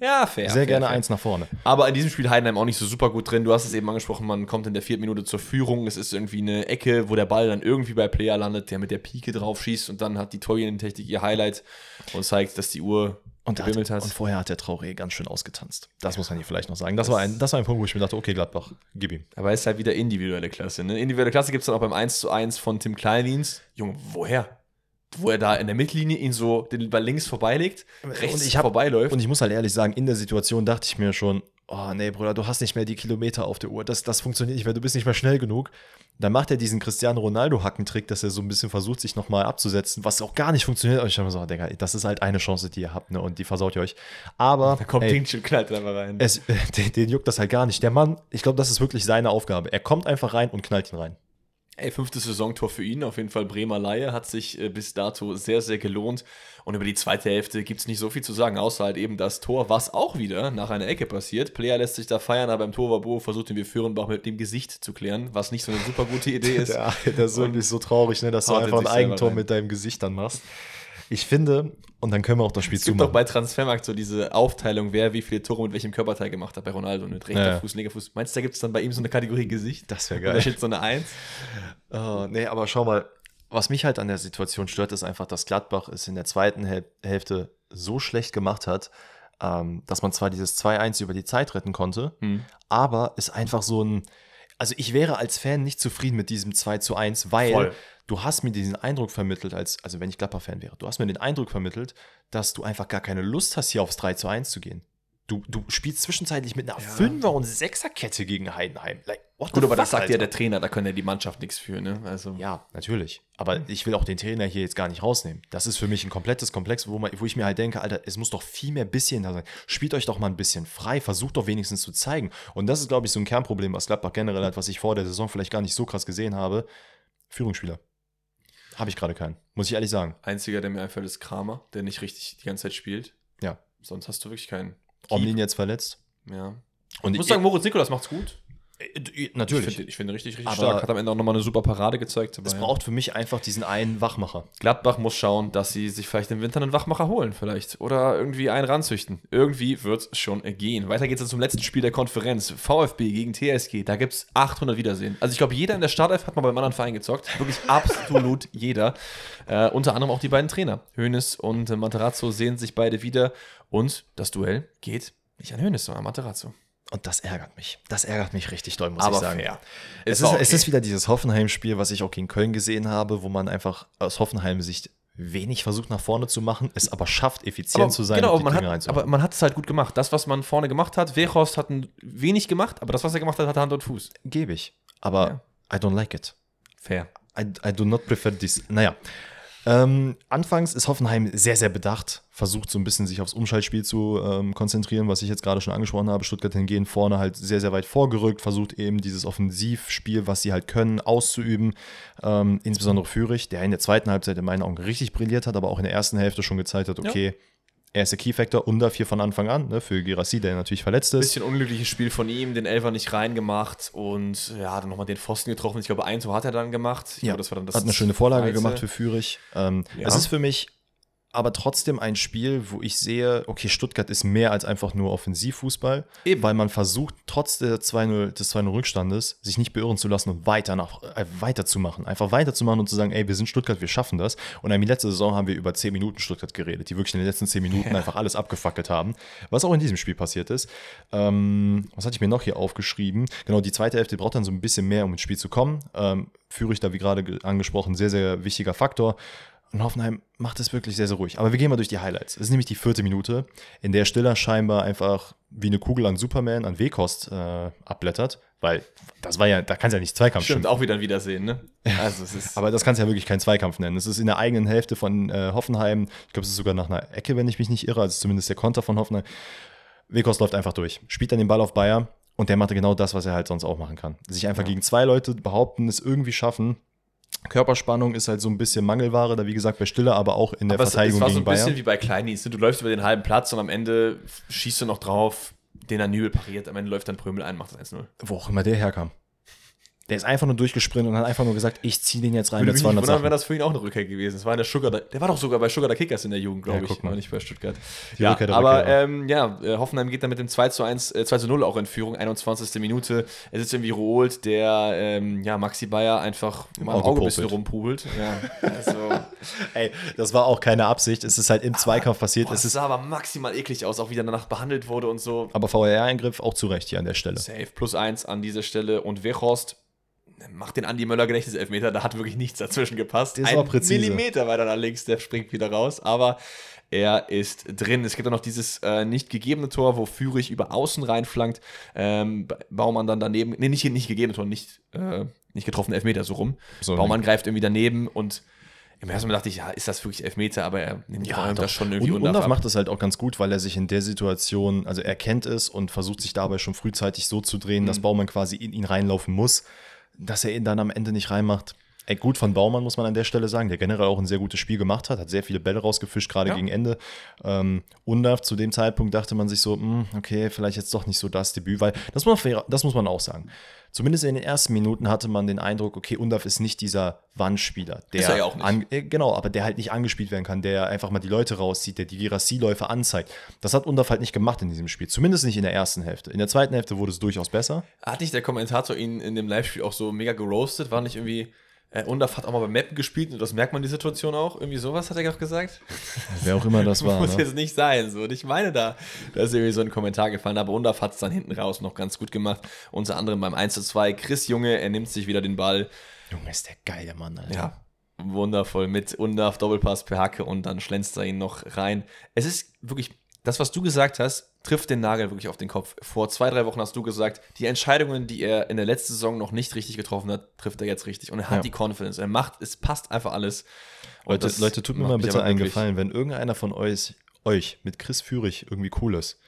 Ja, fair. Sehr fair, gerne fair. Eins nach vorne. Aber in diesem Spiel Heidenheim auch nicht so super gut drin. Du hast es eben angesprochen, man kommt in der vierten Minute zur Führung. Es ist irgendwie eine Ecke, wo der Ball dann irgendwie bei Player landet, der mit der Pike drauf schießt und dann hat die Torjäger-Technik ihr Highlight und zeigt, dass die Uhr gebimmelt hat. Und vorher hat der Traoré ganz schön ausgetanzt. Das muss man hier vielleicht noch sagen. Das, das, war ein, das war ein Punkt, wo ich mir dachte, okay, Gladbach, gib ihm. Aber es ist halt wieder individuelle Klasse. Ne? Individuelle Klasse gibt es dann auch beim eins zu eins von Tim Kleindienst. Junge, woher? Wo er da in der Mittellinie ihn so den Ball links vorbeilegt, rechts und ich hab, vorbeiläuft. Und ich muss halt ehrlich sagen, in der Situation dachte ich mir schon, oh nee, Bruder, du hast nicht mehr die Kilometer auf der Uhr, das, das funktioniert nicht mehr, du bist nicht mehr schnell genug. Dann macht er diesen Cristiano Ronaldo-Hackentrick, dass er so ein bisschen versucht, sich nochmal abzusetzen, was auch gar nicht funktioniert. Und ich habe mir so, Digga, das ist halt eine Chance, die ihr habt, ne, und die versaut ihr euch. Aber da kommt Ding schon knallt einfach rein. Es, den, den juckt das halt gar nicht. Der Mann, ich glaube, das ist wirklich seine Aufgabe. Er kommt einfach rein und knallt ihn rein. Ey, fünftes Saisontor für ihn, auf jeden Fall Bremer Leihe, hat sich äh, bis dato sehr, sehr gelohnt und über die zweite Hälfte gibt es nicht so viel zu sagen, außer halt eben das Tor, was auch wieder nach einer Ecke passiert. Player lässt sich da feiern, aber im Torwabo versucht den Führenbach mit dem Gesicht zu klären, was nicht so eine super gute Idee ist. Ja, das ist wirklich so traurig, ne, dass du einfach ein Eigentor mit deinem Gesicht dann machst. Ich finde, und dann können wir auch das Spiel zumachen. Es gibt doch bei Transfermarkt so diese Aufteilung, wer wie viele Tore mit welchem Körperteil gemacht hat bei Ronaldo. Mit rechter ja. Fuß, linker Fuß. Meinst du, da gibt es dann bei ihm so eine Kategorie Gesicht? Das wäre geil. Und da steht so eine eins. Oh, nee, aber schau mal, was mich halt an der Situation stört, ist einfach, dass Gladbach es in der zweiten Häl- Hälfte so schlecht gemacht hat, ähm, dass man zwar dieses zwei eins über die Zeit retten konnte, hm. aber es einfach so ein... Also ich wäre als Fan nicht zufrieden mit diesem zwei zu eins, weil... Voll. Du hast mir diesen Eindruck vermittelt, als, also wenn ich Gladbach-Fan wäre, du hast mir den Eindruck vermittelt, dass du einfach gar keine Lust hast, hier aufs drei zu eins zu gehen. Du, du spielst zwischenzeitlich mit einer ja. Fünfer- und Sechser-Kette gegen Heidenheim. Like, what Gut, aber fuck, das sagt Alter. Ja der Trainer, da können ja die Mannschaft nichts für. Ne? Also. Ja, natürlich. Aber ich will auch den Trainer hier jetzt gar nicht rausnehmen. Das ist für mich ein komplettes Komplex, wo, man, wo ich mir halt denke, Alter, es muss doch viel mehr bisschen da sein. Spielt euch doch mal ein bisschen frei, versucht doch wenigstens zu zeigen. Und das ist, glaube ich, so ein Kernproblem, was Gladbach generell hat, was ich vor der Saison vielleicht gar nicht so krass gesehen habe. Führungsspieler. Habe ich gerade keinen, muss ich ehrlich sagen. Einziger, der mir einfällt, ist Kramer, der nicht richtig die ganze Zeit spielt. Ja. Sonst hast du wirklich keinen. Omlin jetzt verletzt. Ja. Und ich muss ich sagen, Moritz Nicolas macht's gut. Natürlich. Ich finde, ich finde richtig, richtig aber stark. Hat am Ende auch nochmal eine super Parade gezeigt. Dabei. Es braucht für mich einfach diesen einen Wachmacher. Gladbach muss schauen, dass sie sich vielleicht im Winter einen Wachmacher holen vielleicht. Oder irgendwie einen ranzüchten. Irgendwie wird's schon gehen. Weiter geht's dann zum letzten Spiel der Konferenz. VfB gegen T S G. Da gibt's achthundert Wiedersehen. Also ich glaube, jeder in der Startelf hat mal beim anderen Verein gezockt. Wirklich absolut jeder. Äh, unter anderem auch die beiden Trainer. Hoeneß und Materazzo sehen sich beide wieder. Und das Duell geht nicht an Hoeneß, sondern an Materazzo. Und das ärgert mich. Das ärgert mich richtig doll, muss aber ich sagen. Fair. Es, es, ist, okay. es ist wieder dieses Hoffenheim-Spiel, was ich auch gegen Köln gesehen habe, wo man einfach aus Hoffenheim-Sicht wenig versucht nach vorne zu machen, es aber schafft, effizient aber, zu sein genau, und die man Dinge hat, reinzumachen. Aber man hat es halt gut gemacht. Das, was man vorne gemacht hat, Weghorst hat wenig gemacht, aber das, was er gemacht hat, hat Hand und Fuß. Gebe ich. Aber ja. I don't like it. Fair. I, I do not prefer this. Naja. Ähm, anfangs ist Hoffenheim sehr, sehr bedacht, versucht so ein bisschen sich aufs Umschaltspiel zu ähm, konzentrieren, was ich jetzt gerade schon angesprochen habe. Stuttgart hingegen vorne halt sehr, sehr weit vorgerückt, versucht eben dieses Offensivspiel, was sie halt können, auszuüben. Ähm, insbesondere Führig, der in der zweiten Halbzeit in meinen Augen richtig brilliert hat, aber auch in der ersten Hälfte schon gezeigt hat, okay, ja. Er ist der Key-Factor und dafür von Anfang an, ne, für Guirassy, der natürlich verletzt ist. Bisschen unglückliches Spiel von ihm, den Elfer nicht reingemacht und ja, dann nochmal den Pfosten getroffen. Ich glaube, ein Tor hat er dann gemacht. Ich ja, glaube, das war dann das hat eine schöne Vorlage Reise. gemacht für Führig. Ähm, ja. Es ist für mich aber trotzdem ein Spiel, wo ich sehe, okay, Stuttgart ist mehr als einfach nur Offensivfußball, Eben. weil man versucht, trotz der zwei null, des zwei null Rückstandes, sich nicht beirren zu lassen und weiter nach, äh, weiterzumachen. Einfach weiterzumachen und zu sagen, ey, wir sind Stuttgart, wir schaffen das. Und in der letzten Saison haben wir über zehn Minuten Stuttgart geredet, die wirklich in den letzten zehn Minuten ja. einfach alles abgefackelt haben. Was auch in diesem Spiel passiert ist. Ähm, was hatte ich mir noch hier aufgeschrieben? Genau, die zweite Hälfte braucht dann so ein bisschen mehr, um ins Spiel zu kommen. Ähm, Führig da, wie gerade angesprochen, sehr, sehr wichtiger Faktor. Und Hoffenheim macht es wirklich sehr, sehr ruhig. Aber wir gehen mal durch die Highlights. Es ist nämlich die vierte Minute, in der Stiller scheinbar einfach wie eine Kugel an Superman, an Wekost äh, abblättert. Weil das war ja, da kannst du ja nicht Zweikampf stimmt, schimpfen. Auch wieder ein Wiedersehen, ne? Also es ist aber das kannst du ja wirklich keinen Zweikampf nennen. Es ist in der eigenen Hälfte von äh, Hoffenheim. Ich glaube, es ist sogar nach einer Ecke, wenn ich mich nicht irre. Also zumindest der Konter von Hoffenheim. Wekost läuft einfach durch. Spielt dann den Ball auf Bayer. Und der macht genau das, was er halt sonst auch machen kann. Sich einfach ja. gegen zwei Leute behaupten, es irgendwie schaffen. Körperspannung ist halt so ein bisschen Mangelware, da wie gesagt bei Stiller, aber auch in der aber Verteidigung gegen Bayern. Es war so ein bisschen wie bei Kleinis, du läufst über den halben Platz und am Ende schießt du noch drauf, den an Nübel pariert, am Ende läuft dann Prömel ein, macht das eins null. Wo auch immer der herkam. Der ist einfach nur durchgesprintet und hat einfach nur gesagt, ich zieh den jetzt rein mit zweihundert Sachen. Wäre das für ihn auch eine Rückkehr gewesen. Das war in der Sugar, der war doch sogar bei Sugar der Kickers in der Jugend, glaube ja, ich, aber nicht bei Stuttgart. Die ja, Rückkehr, aber Rückkehr, ähm, ja, Hoffenheim geht dann mit dem zwei zu null auch in Führung, einundzwanzigste Minute. Es ist irgendwie Roholt, der ähm, ja, Maxi Bayer einfach im mal im Auge ein bisschen rumpubelt. Ja, also. Ey, das war auch keine Absicht. Es ist halt im aber, Zweikampf passiert. Boah, es sah aber maximal eklig aus, auch wie der danach behandelt wurde und so. Aber V A R-Eingriff auch zu Recht hier an der Stelle. Safe, plus eins an dieser Stelle und Weghorst macht den Andi Möller Gedächtniselfmeter, da hat wirklich nichts dazwischen gepasst. Der ist auch präzise. Ein Millimeter weiter nach links, der springt wieder raus, aber er ist drin. Es gibt auch noch dieses äh, nicht gegebene Tor, wo Führig über außen reinflankt, ähm, Baumann dann daneben, nee, nicht, nicht gegebene Tor, nicht, äh, nicht getroffene Elfmeter, so rum. So, Baumann nicht. Greift irgendwie daneben und im ersten Mal dachte ich, ja, ist das wirklich Elfmeter, aber er nimmt ja, das schon irgendwie und Undorf macht das halt auch ganz gut, weil er sich in der Situation, also er kennt es und versucht sich dabei schon frühzeitig so zu drehen, mhm. dass Baumann quasi in ihn reinlaufen muss, dass er ihn dann am Ende nicht reinmacht. Ey, gut von Baumann, muss man an der Stelle sagen, der generell auch ein sehr gutes Spiel gemacht hat, hat sehr viele Bälle rausgefischt, gerade ja. gegen Ende. Ähm, Undav, zu dem Zeitpunkt dachte man sich so, mh, okay, vielleicht jetzt doch nicht so das Debüt, weil das muss, man, das muss man auch sagen. Zumindest in den ersten Minuten hatte man den Eindruck, okay, Undav ist nicht dieser Wandspieler, der ist er ja auch nicht. An, äh, genau, aber der halt nicht angespielt werden kann, der einfach mal die Leute rauszieht, der die Girassi-Läufe anzeigt. Das hat Undav halt nicht gemacht in diesem Spiel, zumindest nicht in der ersten Hälfte. In der zweiten Hälfte wurde es durchaus besser. Hat nicht der Kommentator ihn in dem Live-Spiel auch so mega geroastet? War nicht irgendwie Äh, Undav hat auch mal bei Mappen gespielt und das merkt man die Situation auch. Irgendwie sowas hat er doch gesagt. Wer auch immer das war. Muss ne? jetzt nicht sein. So. Und ich meine da, da ist irgendwie so ein Kommentar gefallen. Aber Undav hat es dann hinten raus noch ganz gut gemacht. Unter anderem beim eins zu zwei. Chris Junge, er nimmt sich wieder den Ball. Junge, ist der geile Mann, Alter. Ja, wundervoll. Mit Undav, Doppelpass per Hacke und dann schlänzt er ihn noch rein. Es ist wirklich, das, was du gesagt hast, trifft den Nagel wirklich auf den Kopf. Vor zwei, drei Wochen hast du gesagt, die Entscheidungen, die er in der letzten Saison noch nicht richtig getroffen hat, trifft er jetzt richtig. Und er hat ja. die Confidence. Er macht, es passt einfach alles. Und Leute, Leute, tut mir mal bitte einen Gefallen. Wenn irgendeiner von euch, euch mit Chris Führig irgendwie cool ist,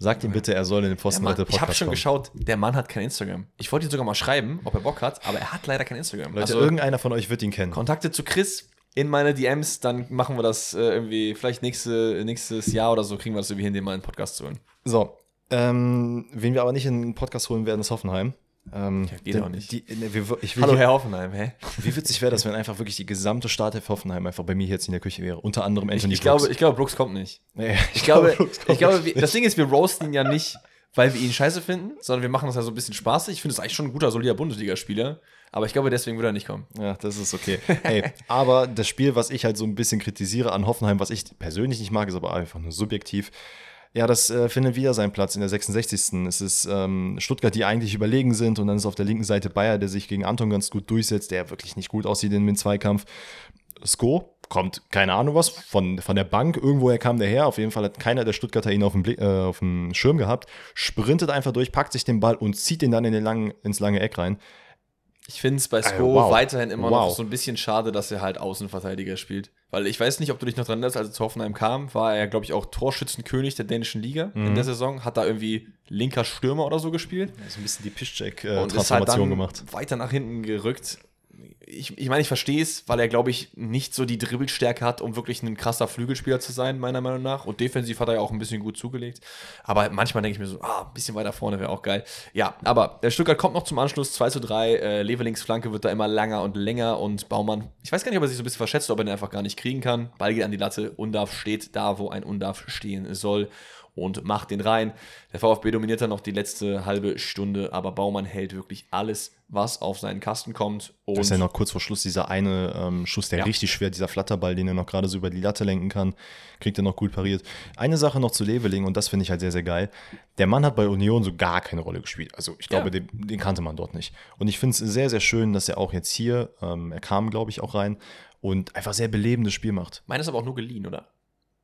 sagt ihm bitte, er soll in den Forst und Rettet Podcast kommen. Ich habe schon geschaut, der Mann hat kein Instagram. Ich wollte ihn sogar mal schreiben, ob er Bock hat, aber er hat leider kein Instagram. Leute, also, irgendeiner von euch wird ihn kennen. Kontakte zu Chris in meine D Ms, dann machen wir das äh, irgendwie, vielleicht nächste, nächstes Jahr oder so, kriegen wir das irgendwie hin, den mal in den Podcast zu holen. So, ähm, wen wir aber nicht in den Podcast holen werden, ist Hoffenheim. Ähm, ja, geht denn, auch nicht. Die, ne, wir, ich will Hallo, hier, Herr Hoffenheim, hä? Wie witzig wäre das, wenn einfach wirklich die gesamte Startelf Hoffenheim einfach bei mir jetzt in der Küche wäre, unter anderem Anthony ich, ich Brooks. Glaube, ich glaube, Brooks kommt nicht. Nee, ich, ich glaube, Brooks kommt ich glaube nicht. Das Ding ist, wir roasten ihn ja nicht, weil wir ihn scheiße finden, sondern wir machen das ja so ein bisschen spaßig. Ich finde es eigentlich schon ein guter, solider Bundesligaspieler. Aber ich glaube, deswegen würde er nicht kommen. Ja, das ist okay. Ey, aber das Spiel, was ich halt so ein bisschen kritisiere an Hoffenheim, was ich persönlich nicht mag, ist aber einfach nur subjektiv. Ja, das äh, findet wieder seinen Platz in der sechsundsechzigsten Es ist ähm, Stuttgart, die eigentlich überlegen sind. Und dann ist auf der linken Seite Bayer, der sich gegen Anton ganz gut durchsetzt, der wirklich nicht gut aussieht in dem Zweikampf. Sko kommt, keine Ahnung was, von, von der Bank. Irgendwoher kam der her. Auf jeden Fall hat keiner der Stuttgarter ihn auf dem, Blick, äh, auf dem Schirm gehabt. Sprintet einfach durch, packt sich den Ball und zieht ihn dann in den langen, ins lange Eck rein. Ich finde es bei Sko also, wow. weiterhin immer wow. noch so ein bisschen schade, dass er halt Außenverteidiger spielt. Weil ich weiß nicht, ob du dich noch dran erinnerst, als er zu Hoffenheim kam, war er, glaube ich, auch Torschützenkönig der dänischen Liga mhm. in der Saison. Hat da irgendwie linker Stürmer oder so gespielt. Ja, so ein bisschen die Piszczek-Transformation äh, gemacht. Und ist halt dann weiter nach hinten gerückt. Ich, ich meine, ich verstehe es, weil er, glaube ich, nicht so die Dribbelstärke hat, um wirklich ein krasser Flügelspieler zu sein, meiner Meinung nach. Und defensiv hat er ja auch ein bisschen gut zugelegt. Aber manchmal denke ich mir so, ah, ein bisschen weiter vorne wäre auch geil. Ja, aber der Stuttgart kommt noch zum Anschluss, zwei zu drei. Äh, Levelings Flanke wird da immer langer und länger. Und Baumann, ich weiß gar nicht, ob er sich so ein bisschen verschätzt, ob er den einfach gar nicht kriegen kann. Ball geht an die Latte, Undav steht da, wo ein Undav stehen soll. Und macht den rein. Der VfB dominiert dann noch die letzte halbe Stunde, aber Baumann hält wirklich alles, was auf seinen Kasten kommt. Und das ist ja noch kurz vor Schluss dieser eine ähm, Schuss, der ja. richtig schwer, dieser Flatterball, den er noch gerade so über die Latte lenken kann, kriegt er noch gut pariert. Eine Sache noch zu Leveling, und das finde ich halt sehr, sehr geil. Der Mann hat bei Union so gar keine Rolle gespielt. Also ich glaube, ja. den, den kannte man dort nicht. Und ich finde es sehr, sehr schön, dass er auch jetzt hier, ähm, er kam, glaube ich, auch rein und einfach sehr belebendes Spiel macht. Meines aber auch nur geliehen, oder?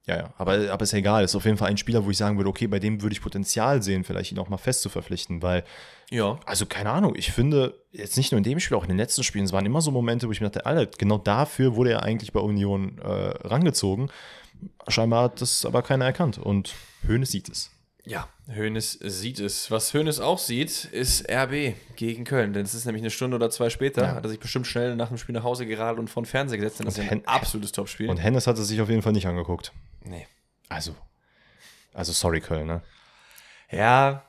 Ja, ja, aber, aber ist ja egal. Ist auf jeden Fall ein Spieler, wo ich sagen würde, okay, bei dem würde ich Potenzial sehen, vielleicht ihn auch mal fest zu verpflichten, weil, ja. also keine Ahnung, ich finde, jetzt nicht nur in dem Spiel, auch in den letzten Spielen, es waren immer so Momente, wo ich mir dachte, Alter, genau dafür wurde er eigentlich bei Union äh, rangezogen. Scheinbar hat das aber keiner erkannt und Hoeneß sieht es. Ja, Hoeneß sieht es. Was Hoeneß auch sieht, ist R B gegen Köln. Denn es ist nämlich eine Stunde oder zwei später, ja. hat er sich bestimmt schnell nach dem Spiel nach Hause geradelt und vor den Fernseher gesetzt. Denn das ist ja ein absolutes Topspiel. Und Hennes hat es sich auf jeden Fall nicht angeguckt. Nee. Also, also sorry Köln, ne? Ja,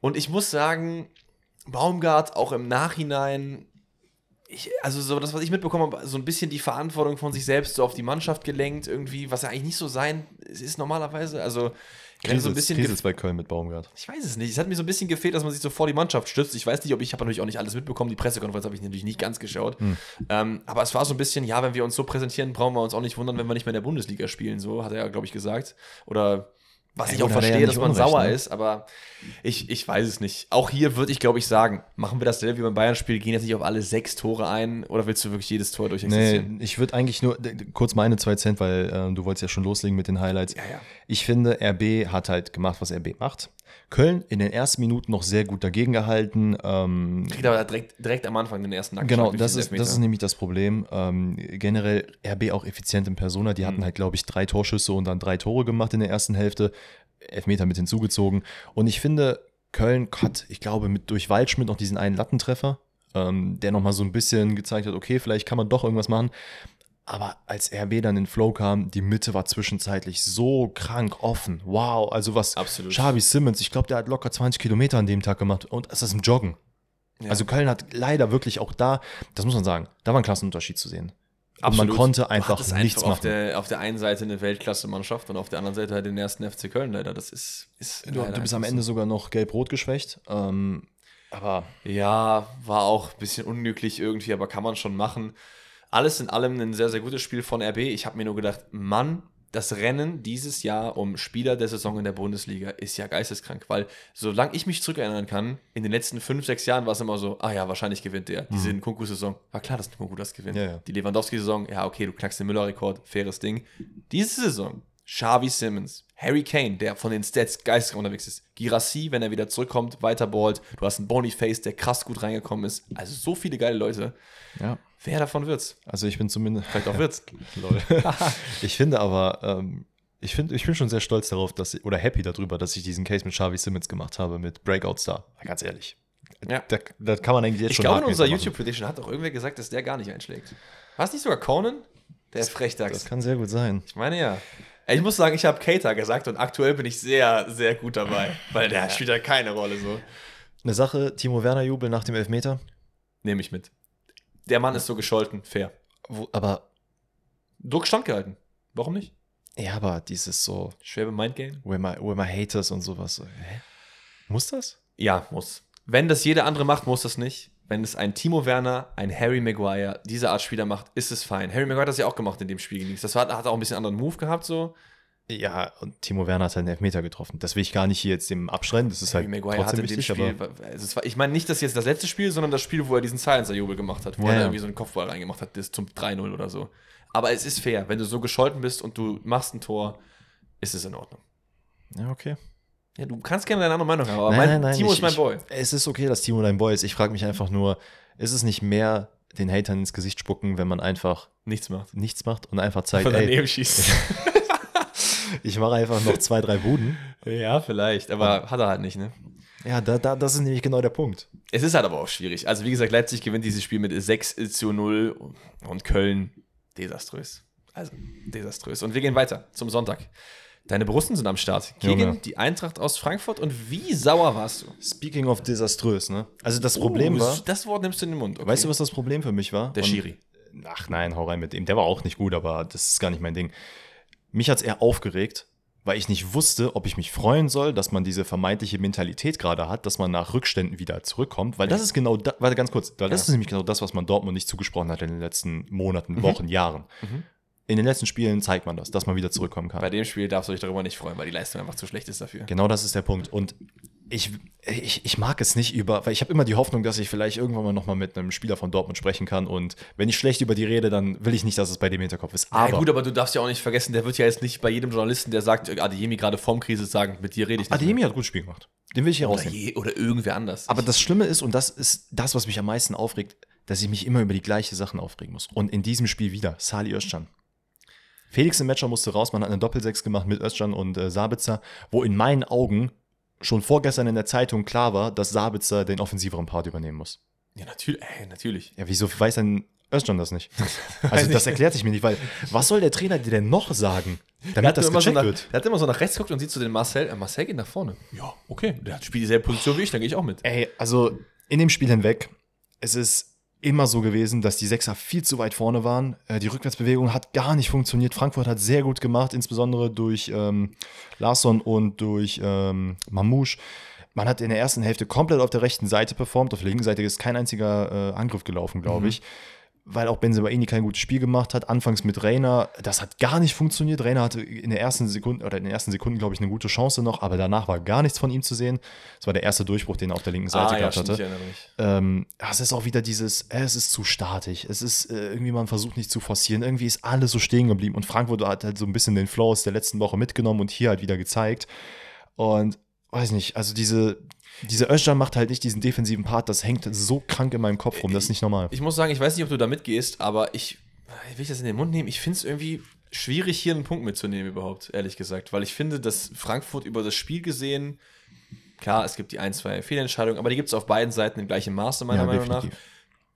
und ich muss sagen, Baumgart auch im Nachhinein, ich, also so das, was ich mitbekommen habe, so ein bisschen die Verantwortung von sich selbst so auf die Mannschaft gelenkt irgendwie, was ja eigentlich nicht so sein ist normalerweise, also Krise so ist ge- bei Köln mit Baumgart. Ich weiß es nicht. Es hat mir so ein bisschen gefehlt, dass man sich so vor die Mannschaft stützt. Ich weiß nicht, ob ich habe natürlich auch nicht alles mitbekommen. Die Pressekonferenz habe ich natürlich nicht ganz geschaut. Hm. Ähm, aber es war so ein bisschen, ja, wenn wir uns so präsentieren, brauchen wir uns auch nicht wundern, wenn wir nicht mehr in der Bundesliga spielen. So hat er ja, glaube ich, gesagt. Oder was ja, ich auch verstehe, ja dass man unrecht, sauer ne? ist. Aber ich, ich weiß es nicht. Auch hier würde ich, glaube ich, sagen, machen wir das selbe wie beim Bayern-Spiel, gehen jetzt nicht auf alle sechs Tore ein oder willst du wirklich jedes Tor durchexerzieren? Nee, ich würde eigentlich nur, kurz meine zwei Cent, weil äh, du wolltest ja schon loslegen mit den Highlights. Ja, ja. Ich finde, R B hat halt gemacht, was R B macht. Köln in den ersten Minuten noch sehr gut dagegen gehalten. Ähm, Kriegt aber direkt, direkt am Anfang den ersten Nackenschlag. Genau, das ist, das ist nämlich das Problem. Ähm, generell R B auch effizient in Persona. Die mhm. hatten halt, glaube ich, drei Torschüsse und dann drei Tore gemacht in der ersten Hälfte. Elfmeter mit hinzugezogen. Und ich finde, Köln hat, ich glaube, mit, durch Waldschmidt noch diesen einen Lattentreffer, ähm, der nochmal so ein bisschen gezeigt hat, okay, vielleicht kann man doch irgendwas machen. Aber als R B dann in Flow kam, die Mitte war zwischenzeitlich so krank offen. Wow, also was Absolut. Xavi Simmons, ich glaube, der hat locker zwanzig Kilometer an dem Tag gemacht und es ist im Joggen. Ja. Also Köln hat leider wirklich auch da, das muss man sagen, da war ein Klassenunterschied zu sehen. Absolut. Und man konnte einfach man nichts einfach auf machen. Der, auf der einen Seite eine Weltklasse-Mannschaft und auf der anderen Seite halt den ersten F C Köln leider. Das ist, ist du, du bist am Ende sogar noch gelb-rot geschwächt. Ähm, aber ja, war auch ein bisschen unglücklich irgendwie, aber kann man schon machen. Alles in allem ein sehr, sehr gutes Spiel von R B. Ich habe mir nur gedacht, Mann, das Rennen dieses Jahr um Spieler der Saison in der Bundesliga ist ja geisteskrank, weil solange ich mich zurückerinnern kann, in den letzten fünf, sechs Jahren war es immer so, ah ja, wahrscheinlich gewinnt der. Mhm. Diese Nkunku-Saison, war klar, dass Nkunku das gewinnt. Ja, ja. Die Lewandowski-Saison, ja okay, du knackst den Müller-Rekord, faires Ding. Diese Saison, Xavi Simmons, Harry Kane, der von den Stats geistig unterwegs ist, Girassi, wenn er wieder zurückkommt, weiter ballt, du hast einen Boniface, der krass gut reingekommen ist, also so viele geile Leute. Ja. Wer davon wird's? Also ich bin zumindest... Vielleicht auch wird's. Ich finde aber, ähm, ich, find, ich bin schon sehr stolz darauf, dass ich, oder happy darüber, dass ich diesen Case mit Xavi Simmons gemacht habe, mit Breakout Star. Ganz ehrlich. Ja. Da, da kann man eigentlich jetzt ich schon... Ich glaube, in unserer YouTube-Prediction hat auch irgendwer gesagt, dass der gar nicht einschlägt. War es nicht sogar Conan? Der ist Frechdachs. Das kann sehr gut sein. Ich meine ja. Ich muss sagen, ich habe Keita gesagt und aktuell bin ich sehr, sehr gut dabei, weil der ja. spielt ja keine Rolle so. Eine Sache, Timo Werner Jubel nach dem Elfmeter? Nehme ich mit. Der Mann ist so gescholten, fair. Wo, aber Druck standgehalten. Warum nicht? Ja, aber dieses so... Schwäbe Mindgame? Where my, where my haters und sowas. Hä? Muss das? Ja, muss. Wenn das jeder andere macht, muss das nicht. Wenn es ein Timo Werner, ein Harry Maguire, diese Art Spieler macht, ist es fein. Harry Maguire hat das ja auch gemacht in dem Spiel gegen Das hat, hat auch ein bisschen anderen Move gehabt so. Ja, und Timo Werner hat halt einen Elfmeter getroffen. Das will ich gar nicht hier jetzt dem abschreiten. Das ist Harry halt Maguire trotzdem wichtig. Spiel, also es war, ich meine nicht, dass jetzt das letzte Spiel, sondern das Spiel, wo er diesen Silencer-Jubel gemacht hat, wo ja, er ja. irgendwie so einen Kopfball reingemacht hat, das zum drei null oder so. Aber es ist fair. Wenn du so gescholten bist und du machst ein Tor, ist es in Ordnung. Ja, okay. Ja, du kannst gerne deine andere Meinung haben, aber nein, mein, nein, nein, Timo ich, ist mein Boy. Ich, es ist okay, dass Timo dein Boy ist. Ich frage mich einfach nur, Ist es nicht mehr den Hatern ins Gesicht spucken, wenn man einfach nichts macht, nichts macht und einfach zeigt, ey, daneben schießt. Ich mache einfach noch zwei, drei Buden. Ja, vielleicht, aber ja. Hat er halt nicht, ne? Ja, da, da, das ist nämlich genau der Punkt. Es ist halt aber auch schwierig. Also wie gesagt, Leipzig gewinnt dieses Spiel mit sechs zu null und Köln desaströs. Also desaströs. Und wir gehen weiter zum Sonntag. Deine Borussen sind am Start gegen Junge. die Eintracht aus Frankfurt. Und wie sauer warst du? Speaking of desaströs, ne? Also das Problem oh, war... Das Wort nimmst du in den Mund. Okay. Weißt du, was das Problem für mich war? Der Schiri. Und, ach nein, hau rein mit ihm. Der war auch nicht gut, aber das ist gar nicht mein Ding. Mich hat es eher aufgeregt, weil ich nicht wusste, ob ich mich freuen soll, dass man diese vermeintliche Mentalität gerade hat, dass man nach Rückständen wieder zurückkommt. Weil das ja. ist genau das... Warte, ganz kurz. Weil das ja. ist nämlich genau das, was man Dortmund nicht zugesprochen hat in den letzten Monaten, Wochen, mhm. Jahren. Mhm. In den letzten Spielen zeigt man das, dass man wieder zurückkommen kann. Bei dem Spiel darfst du dich darüber nicht freuen, weil die Leistung einfach zu schlecht ist dafür. Genau, das ist der Punkt. Und ich, ich, ich mag es nicht über, weil ich habe immer die Hoffnung, dass ich vielleicht irgendwann mal nochmal mit einem Spieler von Dortmund sprechen kann. Und wenn ich schlecht über die rede, dann will ich nicht, dass es bei dem Hinterkopf ist. Aber ja, gut, aber du darfst ja auch nicht vergessen, der wird ja jetzt nicht bei jedem Journalisten, der sagt, Adeyemi gerade vorm Krise sagen, mit dir rede ich nicht. Adeyemi hat ein gutes Spiel gemacht. Den will ich hier rausnehmen. Oder, oder irgendwer anders. Aber das Schlimme ist, und das ist das, was mich am meisten aufregt, dass ich mich immer über die gleichen Sachen aufregen muss. Und in diesem Spiel wieder, Salih Özcan. Felix im Matcher musste raus, man hat eine Doppelsechs gemacht mit Özcan und äh, Sabitzer, wo in meinen Augen schon vorgestern in der Zeitung klar war, dass Sabitzer den offensiveren Part übernehmen muss. Ja, natürlich. Ey, natürlich. Ja, wieso weiß denn Özcan das nicht? Also das erklärt sich mir nicht, weil was soll der Trainer dir denn noch sagen, damit das gecheckt so nach, wird? Der hat immer so nach rechts geguckt und sieht zu so den Marcel, äh, Marcel geht nach vorne. Ja, okay, der spielt dieselbe Position wie ich, dann gehe ich auch mit. Ey, also in dem Spiel hinweg, es ist immer so gewesen, dass die Sechser viel zu weit vorne waren. Die Rückwärtsbewegung hat gar nicht funktioniert. Frankfurt hat sehr gut gemacht, insbesondere durch ähm, Larsson und durch ähm, Mamouche. Man hat in der ersten Hälfte komplett auf der rechten Seite performt. Auf der linken Seite ist kein einziger äh, Angriff gelaufen, glaube mhm. ich. Weil auch Bensebaini kein gutes Spiel gemacht hat. Anfangs mit Reina, das hat gar nicht funktioniert. Reina hatte in der ersten Sekunde, oder in den ersten Sekunden, glaube ich, eine gute Chance noch, aber danach war gar nichts von ihm zu sehen. Das war der erste Durchbruch, den er auf der linken Seite ah, gehabt ja, hatte. Ich erinnere mich. Ähm, das ist auch wieder dieses, äh, es ist zu statisch. Es ist äh, irgendwie, man versucht nicht zu forcieren. Irgendwie ist alles so stehen geblieben. Und Frankfurt hat halt so ein bisschen den Flow aus der letzten Woche mitgenommen und hier halt wieder gezeigt. Und weiß nicht, also diese. Dieser Özcan macht halt nicht diesen defensiven Part, das hängt so krank in meinem Kopf rum, das ist nicht normal. Ich muss sagen, ich weiß nicht, ob du da mitgehst, aber ich, will ich das in den Mund nehmen? Ich finde es irgendwie schwierig, hier einen Punkt mitzunehmen überhaupt, ehrlich gesagt. Weil ich finde, dass Frankfurt über das Spiel gesehen, klar, es gibt die ein, zwei Fehlentscheidungen, aber die gibt es auf beiden Seiten im gleichen Maße, meiner ja, Meinung definitiv. Nach.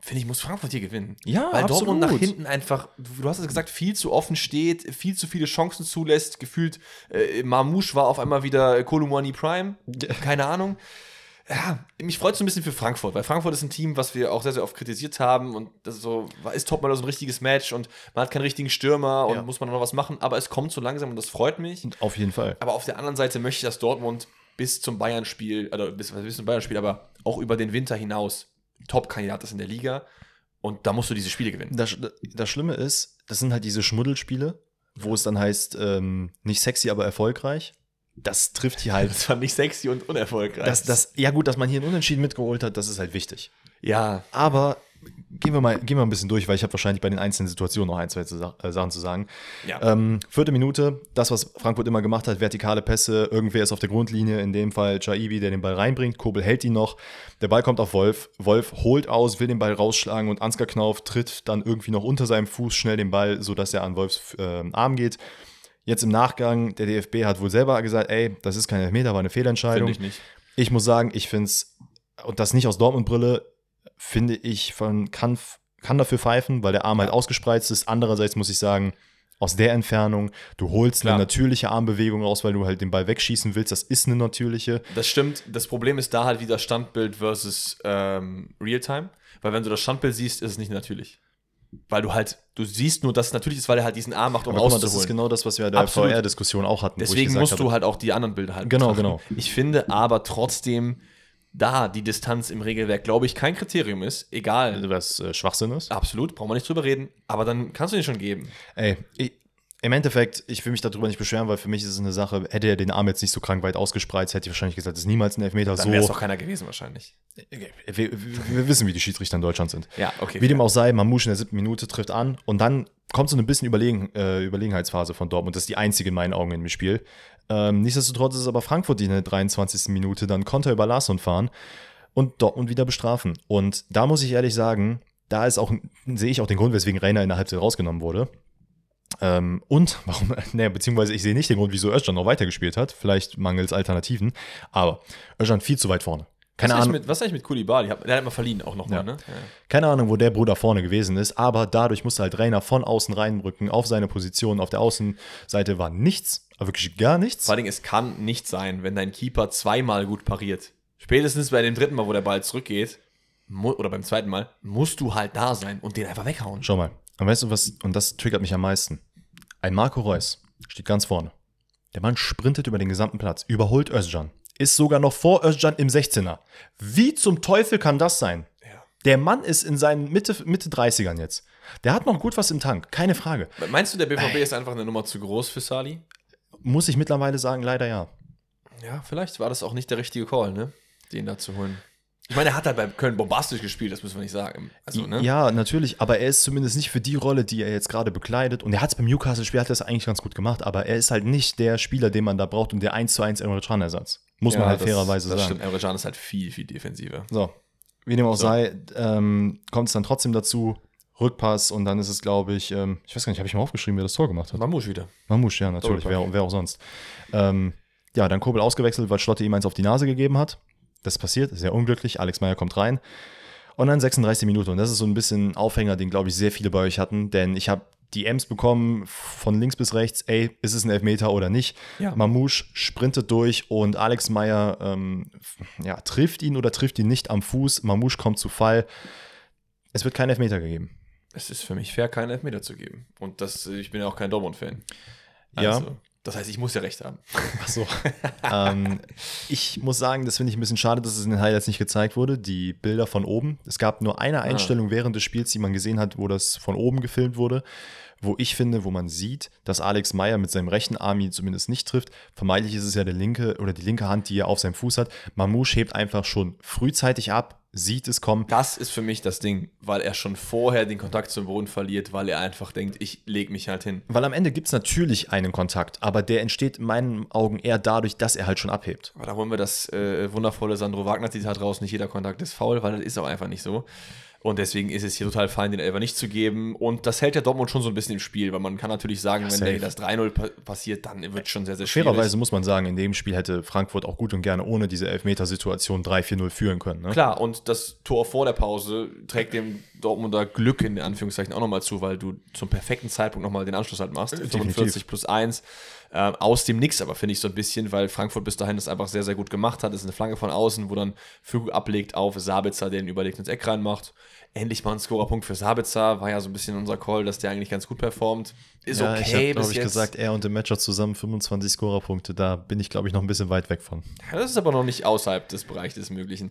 Finde ich, muss Frankfurt hier gewinnen. Ja, weil absolut. Dortmund nach hinten einfach, du hast es gesagt, viel zu offen steht, viel zu viele Chancen zulässt, gefühlt äh, Mamouche war auf einmal wieder Kolumani Prime, keine Ahnung. Ja, mich freut es ein bisschen für Frankfurt, weil Frankfurt ist ein Team, was wir auch sehr, sehr oft kritisiert haben und das ist so, ist top mal so ein richtiges Match und man hat keinen richtigen Stürmer und ja. muss man noch was machen, aber es kommt so langsam und das freut mich. Auf jeden Fall. Aber auf der anderen Seite möchte ich, dass Dortmund bis zum Bayern-Spiel, also bis, bis zum Bayern-Spiel, aber auch über den Winter hinaus Top-Kandidat ist in der Liga und da musst du diese Spiele gewinnen. Das, das Schlimme ist, das sind halt diese Schmuddelspiele, wo es dann heißt, ähm, nicht sexy, aber erfolgreich. Das trifft hier halt. Das war nicht sexy und unerfolgreich. Das, das, ja gut, dass man hier einen Unentschieden mitgeholt hat, das ist halt wichtig. Ja. Aber gehen wir mal, gehen wir ein bisschen durch, weil ich habe wahrscheinlich bei den einzelnen Situationen noch ein, zwei zu, äh, Sachen zu sagen. Ja. Ähm, vierte Minute, das, was Frankfurt immer gemacht hat, vertikale Pässe, irgendwer ist auf der Grundlinie, in dem Fall Chaibi, der den Ball reinbringt, Kobel hält ihn noch, der Ball kommt auf Wolf, Wolf holt aus, will den Ball rausschlagen und Ansgar Knauf tritt dann irgendwie noch unter seinem Fuß schnell den Ball, sodass er an Wolfs äh, Arm geht. Jetzt im Nachgang, der D F B hat wohl selber gesagt, ey, das ist kein Elfmeter, war eine Fehlentscheidung. Finde ich nicht. Ich muss sagen, ich finde es, und das nicht aus Dortmund-Brille, finde ich, von, kann, kann dafür pfeifen, weil der Arm ja. halt ausgespreizt ist. Andererseits muss ich sagen, aus der Entfernung, du holst Klar. eine natürliche Armbewegung raus, weil du halt den Ball wegschießen willst, das ist eine natürliche. Das stimmt, das Problem ist da halt wieder Standbild versus ähm, Realtime, weil wenn du das Standbild siehst, ist es nicht natürlich. Weil du halt, du siehst nur, dass es natürlich ist, weil er halt diesen Arm macht, um rauszuholen. Das ist genau das, was wir in der V R-Diskussion auch hatten. Deswegen musst du halt auch die anderen Bilder halt Genau, betrachten. Genau. Ich finde aber trotzdem, da die Distanz im Regelwerk, glaube ich, kein Kriterium ist, egal. Was äh, Schwachsinn ist. Absolut, brauchen wir nicht drüber reden. Aber dann kannst du den schon geben. Ey, ich, im Endeffekt, ich will mich darüber nicht beschweren, weil für mich ist es eine Sache, hätte er den Arm jetzt nicht so krank weit ausgespreizt, hätte ich wahrscheinlich gesagt, das ist niemals ein Elfmeter. Dann wäre es so. Doch keiner gewesen wahrscheinlich. Wir, wir wissen, wie die Schiedsrichter in Deutschland sind. Ja, okay. Wie dem auch sei, Mamouche in der siebten Minute trifft an und dann kommt so ein bisschen Überlegen, äh, Überlegenheitsphase von Dortmund. Das ist die einzige in meinen Augen im Spiel. Ähm, nichtsdestotrotz ist es aber Frankfurt, die in der dreiundzwanzigsten Minute dann Konter über Larsson fahren. und Dortmund wieder bestrafen. Und da muss ich ehrlich sagen, da ist auch, sehe ich auch den Grund, weswegen Rainer in der Halbzeit rausgenommen wurde. Ähm, und warum, naja, beziehungsweise ich sehe nicht den Grund, wieso Özcan noch weitergespielt hat. Vielleicht mangels Alternativen, aber Özcan viel zu weit vorne. Keine was Ahnung. Mit, was sag ich mit Koulibaly? Der hat mal verliehen auch nochmal, ja. ne? Ja. Keine Ahnung, wo der Bruder vorne gewesen ist, aber dadurch musste halt Rainer von außen reinrücken auf seine Position. Auf der Außenseite war nichts, aber wirklich gar nichts. Vor allem, es kann nicht sein, wenn dein Keeper zweimal gut pariert. Spätestens bei dem dritten Mal, wo der Ball zurückgeht, oder beim zweiten Mal, musst du halt da sein und den einfach weghauen. Schau mal. Und weißt du was, und das triggert mich am meisten. Ein Marco Reus steht ganz vorne. Der Mann sprintet über den gesamten Platz, überholt Özcan, ist sogar noch vor Özcan im sechzehner. Wie zum Teufel kann das sein? Ja. Der Mann ist in seinen Mitte, Mitte dreißigern jetzt. Der hat noch gut was im Tank, keine Frage. Meinst du, der B V B äh, ist einfach eine Nummer zu groß für Sali? Muss ich mittlerweile sagen, leider ja. Ja, vielleicht war das auch nicht der richtige Call, ne? Den da zu holen. Ich meine, er hat halt bei Köln bombastisch gespielt, das müssen wir nicht sagen. Also, ne? Ja, natürlich, aber er ist zumindest nicht für die Rolle, die er jetzt gerade bekleidet. Und er hat es beim Newcastle-Spiel, hat er es eigentlich ganz gut gemacht, aber er ist halt nicht der Spieler, den man da braucht und der eins zu eins Emre Can-Ersatz. Muss ja, man halt das, fairerweise das sagen. Stimmt, Emre Can ist halt viel, viel defensiver. So, wie dem auch so. sei, ähm, kommt es dann trotzdem dazu, Rückpass und dann ist es, glaube ich, ähm, ich weiß gar nicht, habe ich mal aufgeschrieben, wer das Tor gemacht hat? Mamouche wieder. Mamouche, ja, natürlich, wer, wer auch sonst. Ähm, ja, dann Kobel ausgewechselt, weil Schlotte ihm eins auf die Nase gegeben hat. Das passiert, ist sehr unglücklich. Alex Meyer kommt rein. Und dann sechsunddreißig Minuten. Und das ist so ein bisschen ein Aufhänger, den, glaube ich, sehr viele bei euch hatten. Denn ich habe die D Ms bekommen, von links bis rechts. Ey, ist es ein Elfmeter oder nicht? Ja. Mamouche sprintet durch und Alex Meyer ähm, ja, trifft ihn oder trifft ihn nicht am Fuß. Mamouche kommt zu Fall. Es wird kein Elfmeter gegeben. Es ist für mich fair, keinen Elfmeter zu geben. Und das, ich bin ja auch kein Dortmund-Fan. Also. Ja. Das heißt, ich muss ja recht haben. Ach so. ähm, ich muss sagen, das finde ich ein bisschen schade, dass es in den Highlights nicht gezeigt wurde. Die Bilder von oben. Es gab nur eine Einstellung ah. während des Spiels, die man gesehen hat, wo das von oben gefilmt wurde. Wo ich finde, wo man sieht, dass Alex Meyer mit seinem rechten Arm ihn zumindest nicht trifft. Vermeintlich ist es ja der linke oder die linke Hand, die er auf seinem Fuß hat. Mamouche hebt einfach schon frühzeitig ab, sieht es kommen. Das ist für mich das Ding, weil er schon vorher den Kontakt zum Boden verliert, weil er einfach denkt, ich lege mich halt hin. Weil am Ende gibt es natürlich einen Kontakt, aber der entsteht in meinen Augen eher dadurch, dass er halt schon abhebt. Aber da holen wir das äh, wundervolle Sandro Wagner-Zitat raus, nicht jeder Kontakt ist faul, weil das ist auch einfach nicht so. Und deswegen ist es hier total fein, den Elfer nicht zu geben. Und das hält ja Dortmund schon so ein bisschen im Spiel, weil man kann natürlich sagen, ja, wenn der, das drei null pa- passiert, dann wird es schon sehr, sehr schwierig. Fairerweise muss man sagen, in dem Spiel hätte Frankfurt auch gut und gerne ohne diese Elfmetersituation drei vier null führen können. Ne? Klar, und das Tor vor der Pause trägt dem Dortmunder Glück in Anführungszeichen auch nochmal zu, weil du zum perfekten Zeitpunkt nochmal den Anschluss halt machst. Definitiv. fünfundvierzig plus eins. Ähm, aus dem Nix aber, finde ich so ein bisschen, weil Frankfurt bis dahin das einfach sehr, sehr gut gemacht hat. Das ist eine Flanke von außen, wo dann Fügung ablegt auf Sabitzer, der den überlegt ins Eck reinmacht. Endlich mal ein Scorerpunkt für Sabitzer. War ja so ein bisschen unser Call, dass der eigentlich ganz gut performt. Ist ja, okay ich hab, bis glaub ich, jetzt. Ich habe gesagt, er und der Matcher zusammen fünfundzwanzig Scorerpunkte. Da bin ich, glaube ich, noch ein bisschen weit weg von. Ja, das ist aber noch nicht außerhalb des Bereichs des Möglichen.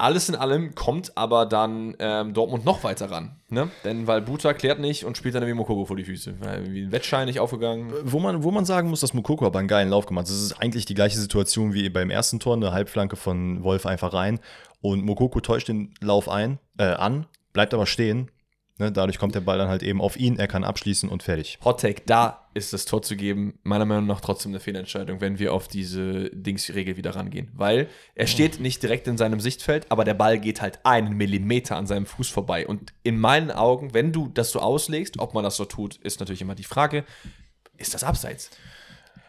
Alles in allem kommt aber dann ähm, Dortmund noch weiter ran. Ne? Denn weil Buta klärt nicht und spielt dann irgendwie Mokoko vor die Füße. Wie ein Wettschein nicht aufgegangen. Wo man, wo man sagen muss, dass Mokoko aber einen geilen Lauf gemacht hat. Das ist eigentlich die gleiche Situation wie beim ersten Tor. Eine Halbflanke von Wolf einfach rein. Und Mokoko täuscht den Lauf ein, äh, an, bleibt aber stehen. Ne? Dadurch kommt der Ball dann halt eben auf ihn. Er kann abschließen und fertig. Hottake, da ist das Tor zu geben, meiner Meinung nach trotzdem eine Fehlentscheidung, wenn wir auf diese Dingsregel wieder rangehen. Weil er steht nicht direkt in seinem Sichtfeld, aber der Ball geht halt einen Millimeter an seinem Fuß vorbei. Und in meinen Augen, wenn du das so auslegst, ob man das so tut, ist natürlich immer die Frage, ist das abseits?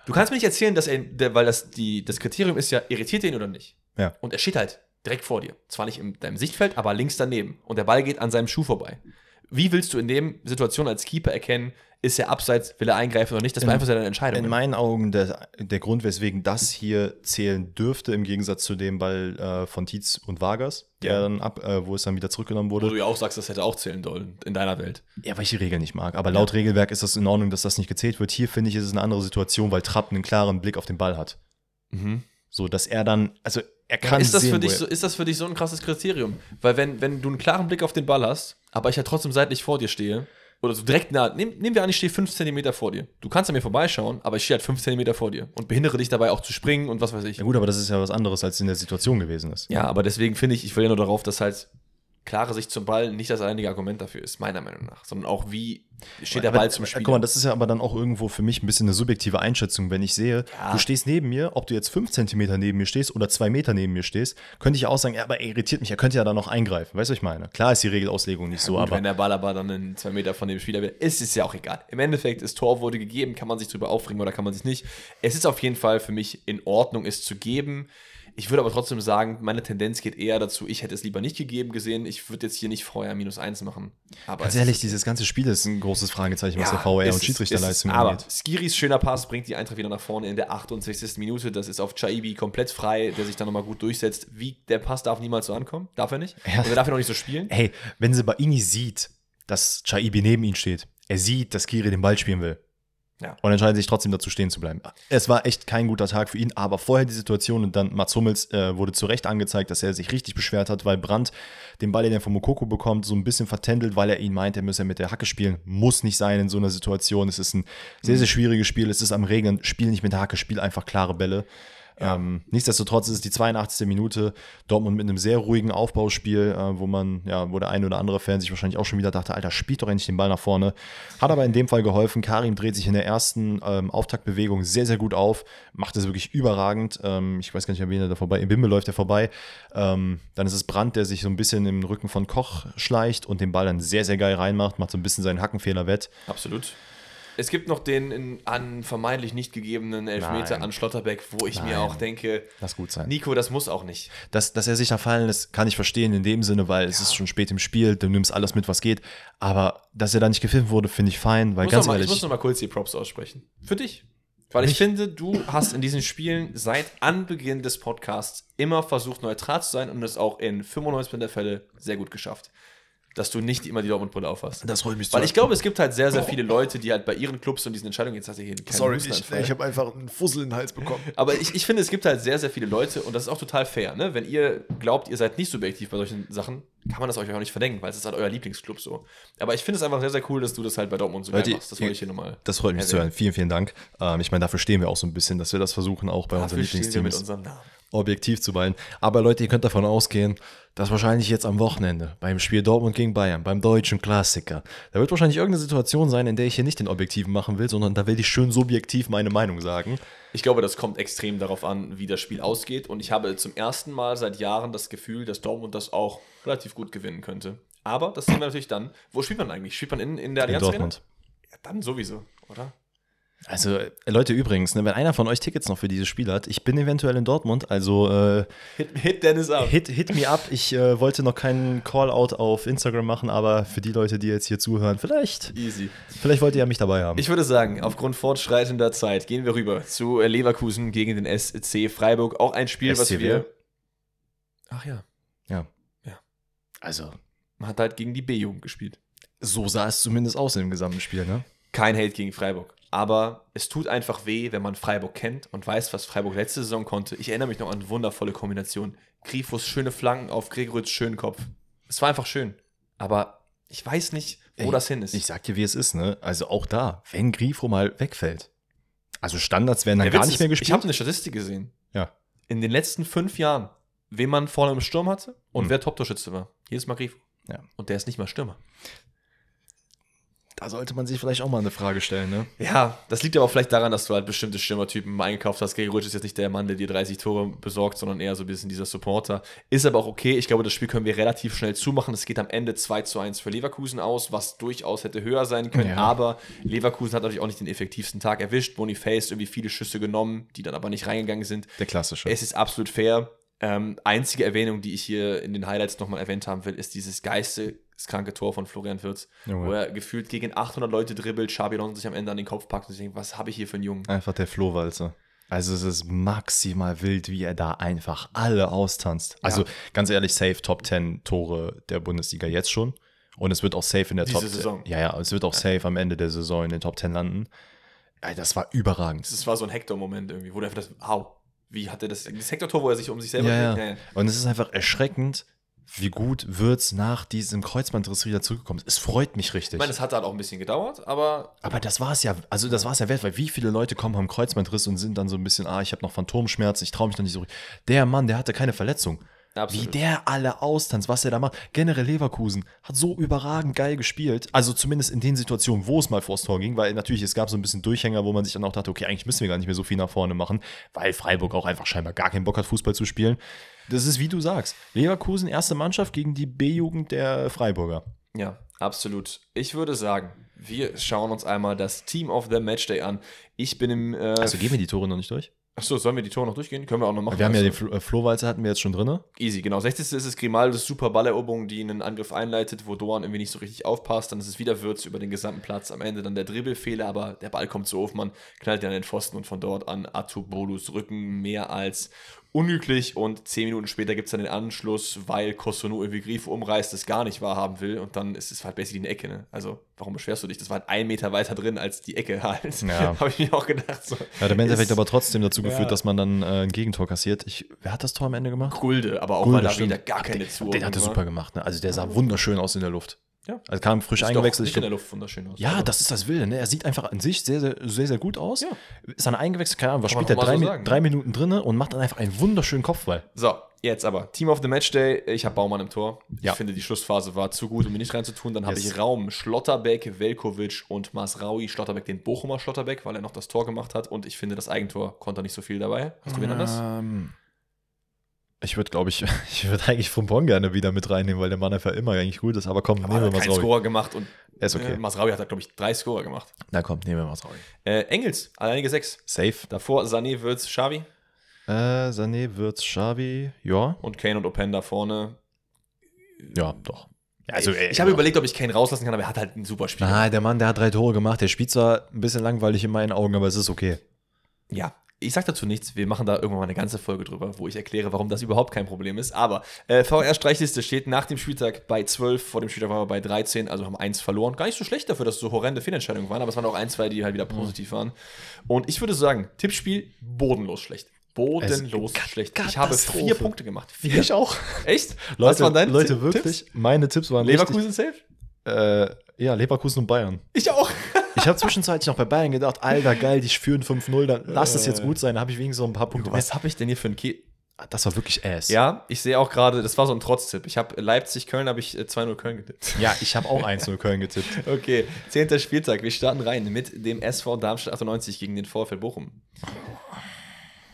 Du kannst mir nicht erzählen, dass er, weil das, die, das Kriterium ist ja, irritiert er ihn oder nicht? Ja. Und er steht halt direkt vor dir. Zwar nicht in deinem Sichtfeld, aber links daneben. Und der Ball geht an seinem Schuh vorbei. Wie willst du in der Situation als Keeper erkennen, ist er abseits, will er eingreifen oder nicht? Das war einfach seine Entscheidung. In meinen Augen der, der Grund, weswegen das hier zählen dürfte, im Gegensatz zu dem Ball äh, von Tietz und Vargas, der ja. dann ab, äh, wo es dann wieder zurückgenommen wurde. Wo du ja auch sagst, das hätte auch zählen sollen, in deiner Welt. Ja, weil ich die Regel nicht mag. Aber laut ja. Regelwerk ist das in Ordnung, dass das nicht gezählt wird. Hier finde ich, ist es eine andere Situation, weil Trapp einen klaren Blick auf den Ball hat. Mhm. So, dass er dann, also er kann ist das sehen, für dich so, ist das für dich so ein krasses Kriterium? Weil wenn, wenn du einen klaren Blick auf den Ball hast, aber ich ja trotzdem seitlich vor dir stehe, oder so direkt nah, nehm, nehmen wir an, ich stehe fünf Zentimeter vor dir. Du kannst an mir vorbeischauen, aber ich stehe halt fünf Zentimeter vor dir und behindere dich dabei auch zu springen und was weiß ich. Ja gut, aber das ist ja was anderes, als in der Situation gewesen ist. Ja, aber deswegen finde ich, ich will ja nur darauf, dass halt klare Sicht zum Ball nicht das alleinige Argument dafür ist, meiner Meinung nach. Sondern auch, wie steht der aber, Ball zum Spiel. Guck mal, das ist ja aber dann auch irgendwo für mich ein bisschen eine subjektive Einschätzung, wenn ich sehe, ja. du stehst neben mir, ob du jetzt fünf Zentimeter neben mir stehst oder zwei Meter neben mir stehst, könnte ich auch sagen, ja, aber er irritiert mich, er könnte ja da noch eingreifen. Weißt du, was ich meine? Klar ist die Regelauslegung nicht ja, so, gut, aber... Wenn der Ball aber dann in zwei Meter von dem Spieler will, ist es ja auch egal. Im Endeffekt, das Tor wurde gegeben, kann man sich drüber aufregen oder kann man sich nicht. Es ist auf jeden Fall für mich in Ordnung, es zu geben. Ich würde aber trotzdem sagen, meine Tendenz geht eher dazu, ich hätte es lieber nicht gegeben gesehen. Ich würde jetzt hier nicht vorher minus eins machen. Aber ganz ehrlich, dieses ganze Spiel ist ein großes Fragezeichen, ja, was der V A R und Schiedsrichterleistung angeht. Aber Skiris schöner Pass bringt die Eintracht wieder nach vorne in der achtundsechzigsten Minute. Das ist auf Chaibi komplett frei, der sich dann nochmal gut durchsetzt. Wie, der Pass darf niemals so ankommen. Darf er nicht? Ja. Oder darf er noch nicht so spielen? Hey, wenn Sebaini sieht, dass Chaibi neben ihm steht, er sieht, dass Skiri den Ball spielen will. Ja. Und entscheidet sich trotzdem dazu, stehen zu bleiben. Es war echt kein guter Tag für ihn, aber vorher die Situation und dann Mats Hummels äh, wurde zu Recht angezeigt, dass er sich richtig beschwert hat, weil Brandt den Ball, den er von Mokoko bekommt, so ein bisschen vertändelt, weil er ihn meint, er müsse mit der Hacke spielen. Muss nicht sein in so einer Situation. Es ist ein sehr, sehr schwieriges Spiel. Es ist am Regen. Spiel nicht mit der Hacke, spiel einfach klare Bälle. Ja. Ähm, nichtsdestotrotz ist es die zweiundachtzigste Minute, Dortmund mit einem sehr ruhigen Aufbauspiel, äh, wo man, ja, wo der ein oder andere Fan sich wahrscheinlich auch schon wieder dachte, Alter, spielt doch endlich den Ball nach vorne. Hat aber in dem Fall geholfen. Karim dreht sich in der ersten ähm, Auftaktbewegung sehr, sehr gut auf, macht es wirklich überragend. Ähm, ich weiß gar nicht, an wen er da vorbei, in Bimbe läuft er vorbei. Ähm, dann ist es Brandt, der sich so ein bisschen im Rücken von Koch schleicht und den Ball dann sehr, sehr geil reinmacht, macht so ein bisschen seinen Hackenfehler wett. Absolut. Es gibt noch den in, an vermeintlich nicht gegebenen Elfmeter Nein. an Schlotterbeck, wo ich Nein. mir auch denke, lass gut sein. Nico, das muss auch nicht. Dass, dass er sich da fallen lässt, kann ich verstehen in dem Sinne, weil ja. es ist schon spät im Spiel, du nimmst alles mit, was geht. Aber dass er da nicht gefilmt wurde, finde ich fein, weil ganz mal, ehrlich... Ich muss noch mal kurz die Props aussprechen. Für dich. Weil ich, ich finde, du hast in diesen Spielen seit Anbeginn des Podcasts immer versucht, neutral zu sein und das auch in fünfundneunzig Prozent der Fälle sehr gut geschafft. Dass du nicht immer die Dortmund-Brille auf hast. Das freut mich zu. Weil ich glaube, es gibt halt sehr, sehr viele Leute, die halt bei ihren Clubs und diesen Entscheidungen, jetzt hast du hier keinen Sorry, ich, ich habe einfach einen Fussel in den Hals bekommen. Aber ich, ich finde, es gibt halt sehr, sehr viele Leute und das ist auch total fair, ne? Wenn ihr glaubt, ihr seid nicht subjektiv bei solchen Sachen, kann man das euch auch nicht verdenken, weil es ist halt euer Lieblingsclub so. Aber ich finde es einfach sehr, sehr cool, dass du das halt bei Dortmund so Leute, geil machst. Das wollte ich hier nochmal. Das freut mich erwähnen. Zu hören. Vielen, vielen Dank. Ähm, ich meine, dafür stehen wir auch so ein bisschen, dass wir das versuchen, auch bei dafür unseren Lieblingsteams objektiv zu sein. Aber Leute, ihr könnt davon ausgehen, dass wahrscheinlich jetzt am Wochenende beim Spiel Dortmund gegen Bayern, beim deutschen Klassiker, da wird wahrscheinlich irgendeine Situation sein, in der ich hier nicht den Objektiven machen will, sondern da will ich schön subjektiv meine Meinung sagen. Ich glaube, das kommt extrem darauf an, wie das Spiel ausgeht. Und ich habe zum ersten Mal seit Jahren das Gefühl, dass Dortmund das auch relativ gut gewinnen könnte. Aber das sehen wir natürlich dann. Wo spielt man eigentlich? Spielt man in, in der Allianz Arena? In Dortmund. Ja, dann sowieso, oder? Also, Leute, übrigens, ne, wenn einer von euch Tickets noch für dieses Spiel hat, ich bin eventuell in Dortmund, also äh, hit, hit Dennis up. Hit, hit me up. Ich äh, wollte noch keinen Callout auf Instagram machen, aber für die Leute, die jetzt hier zuhören, vielleicht easy. Vielleicht wollt ihr ja mich dabei haben. Ich würde sagen, aufgrund fortschreitender Zeit gehen wir rüber zu Leverkusen gegen den S C Freiburg. Auch ein Spiel, S C W? Was wir... Ach ja. Ja. Ja. Also, man hat halt gegen die B-Jugend gespielt. So sah es zumindest aus im gesamten Spiel, ne? Kein Hate gegen Freiburg. Aber es tut einfach weh, wenn man Freiburg kennt und weiß, was Freiburg letzte Saison konnte. Ich erinnere mich noch an wundervolle Kombinationen. Grifos schöne Flanken auf Gregoritz schönen Kopf. Es war einfach schön. Aber ich weiß nicht, wo Ey, das hin ist. Ich sag dir, wie es ist, ne? Also auch da, wenn Grifo mal wegfällt. Also Standards werden dann Der gar Witz nicht ist, mehr gespielt. Ich habe eine Statistik gesehen. Ja. In den letzten fünf Jahren, wen man vorne im Sturm hatte und hm. wer Top-Torschütze war. Jedes Mal Grifo. Ja. Und der ist nicht mal Stürmer. Da sollte man sich vielleicht auch mal eine Frage stellen, ne? Ja, das liegt aber vielleicht daran, dass du halt bestimmte Stürmertypen eingekauft hast. Gregoritsch ist jetzt nicht der Mann, der dir dreißig Tore besorgt, sondern eher so ein bisschen dieser Supporter. Ist aber auch okay. Ich glaube, das Spiel können wir relativ schnell zumachen. Es geht am Ende zwei zu eins für Leverkusen aus, was durchaus hätte höher sein können. Ja. Aber Leverkusen hat natürlich auch nicht den effektivsten Tag erwischt. Boniface irgendwie viele Schüsse genommen, die dann aber nicht reingegangen sind. Der klassische. Es ist absolut fair. Ähm, einzige Erwähnung, die ich hier in den Highlights nochmal erwähnt haben will, ist dieses geiste Das kranke Tor von Florian Wirtz, Junge. Wo er gefühlt gegen achthundert Leute dribbelt, Xabi Alonso sich am Ende an den Kopf packt und sich denkt, was habe ich hier für einen Jungen? Einfach der Flohwalzer. Also es ist maximal wild, wie er da einfach alle austanzt. Also ja. ganz ehrlich, safe Top zehn Tore der Bundesliga jetzt schon. Und es wird auch safe in der Diese Top Saison. Ja, ja, es wird auch safe am Ende der Saison in den Top zehn landen. Das war überragend. Das war so ein Hector-Moment irgendwie, wo der einfach das, wow, wie hat er das, das Hector-Tor, wo er sich um sich selber ja, ja. ja, ja. Und es ist einfach erschreckend, wie gut Wirtz nach diesem Kreuzbandriss wieder zurückgekommen ist. Es freut mich richtig. Ich meine, es hat halt auch ein bisschen gedauert, aber... Aber das war es ja, also das war es ja wert, weil wie viele Leute kommen, haben Kreuzbandriss und sind dann so ein bisschen, ah, ich habe noch Phantomschmerzen, ich traue mich noch nicht so richtig. Der Mann, der hatte keine Verletzung. Absolut. Wie der alle austanzt, was er da macht. Generell Leverkusen hat so überragend geil gespielt, also zumindest in den Situationen, wo es mal vors Tor ging, weil natürlich es gab so ein bisschen Durchhänger, wo man sich dann auch dachte, okay, eigentlich müssen wir gar nicht mehr so viel nach vorne machen, weil Freiburg auch einfach scheinbar gar keinen Bock hat, Fußball zu spielen. Das ist, wie du sagst, Leverkusen, erste Mannschaft gegen die B-Jugend der Freiburger. Ja, absolut. Ich würde sagen, wir schauen uns einmal das Team of the Matchday an. Ich bin im... Äh, also gehen wir die Tore noch nicht durch? Achso, sollen wir die Tore noch durchgehen? Können wir auch noch machen. Wir haben also ja den Flo- äh, Flohwalzer hatten wir jetzt schon drin. Easy, genau. sechzig ist es Grimaldos super Balleroberung, die einen Angriff einleitet, wo Doan irgendwie nicht so richtig aufpasst. Dann ist es wieder Würz über den gesamten Platz. Am Ende dann der Dribbelfehler, aber der Ball kommt zu Hofmann, knallt ja an den Pfosten und von dort an Atubolus Rücken mehr als unglücklich. Und zehn Minuten später gibt es dann den Anschluss, weil Kosono irgendwie Grifo umreißt, das gar nicht wahrhaben will. Und dann ist es halt basically eine Ecke. Ne? Also, warum beschwerst du dich? Das war halt ein Meter weiter drin als die Ecke halt. Ja. Habe ich mir auch gedacht. So. Ja, der Endeffekt aber trotzdem dazu geführt, ja. dass man dann äh, ein Gegentor kassiert. Ich, wer hat das Tor am Ende gemacht? Gulde, aber auch Gulde, weil da stimmt. wieder gar keine Zuordnung war. Den hat er super gemacht. Ne? Also, der sah wunderschön aus in der Luft. Ja. Also kam frisch eingewechselt. Sieht in der Luft wunderschön aus. Ja, das ist das Wilde. Ne? Er sieht einfach an sich sehr, sehr, sehr, sehr gut aus. Ja. Ist dann eingewechselt, keine Ahnung, was spielt er? Drei, so Mi- drei Minuten drin und macht dann einfach einen wunderschönen Kopfball. So, jetzt aber. Team of the Matchday. Ich habe Baumann im Tor. Ja. Ich finde, die Schlussphase war zu gut, um ihn nicht reinzutun. Dann yes. habe ich Raum, Schlotterbeck, Velkovic und Masraui. Schlotterbeck, den Bochumer Schlotterbeck, weil er noch das Tor gemacht hat. Und ich finde, das Eigentor konnte nicht so viel dabei. Hast du wen anders? Ähm. Ich würde, glaube ich, ich würde eigentlich Frimpong gerne wieder mit reinnehmen, weil der Mann einfach immer eigentlich gut ist. Aber komm, aber nehmen wir Masraui. Er hat keinen Scorer gemacht und ist okay. äh, Masraui hat, glaube ich, drei Scorer gemacht. Na komm, nehmen wir Masraui. Äh, Engels, alleinige sechs. Safe. Davor Sané, Würz, Xavi. Äh, Sané, Würz, Xavi, ja. Und Kane und Openda vorne. Ja, doch. Also, ey, ich habe überlegt, ob ich Kane rauslassen kann, aber er hat halt ein super Spiel. Ah, der Mann, der hat drei Tore gemacht. Der spielt zwar ein bisschen langweilig in meinen Augen, aber es ist okay. Ja. Ich sag dazu nichts, wir machen da irgendwann mal eine ganze Folge drüber, wo ich erkläre, warum das überhaupt kein Problem ist. Aber äh, V R-Streichliste steht nach dem Spieltag bei zwölf, vor dem Spieltag waren wir bei dreizehn, also haben eins verloren. Gar nicht so schlecht dafür, dass es so horrende Fehlentscheidungen waren, aber es waren auch ein, zwei, die halt wieder positiv waren. Und ich würde sagen, Tippspiel bodenlos schlecht. Bodenlos also, schlecht. Ich habe vier Punkte gemacht. Vier. Ich auch. Echt? Leute, Was waren deine Leute Tipps? wirklich, meine Tipps waren Leverkusen richtig. Safe? Äh, ja, Leverkusen und Bayern. Ich auch. Ich habe zwischenzeitlich noch bei Bayern gedacht, Alter, geil, die führen fünf null, dann lass es jetzt gut sein, da habe ich wenigstens so ein paar Punkte. Was habe ich denn hier für ein Ke... Das war wirklich ass. Ja, ich sehe auch gerade, das war so ein Trotztipp. Ich habe Leipzig-Köln, habe ich zwei null Köln getippt. Ja, ich habe auch eins null Köln getippt. Okay, zehnter Spieltag, wir starten rein mit dem S V Darmstadt achtundneunzig gegen den VfL Bochum.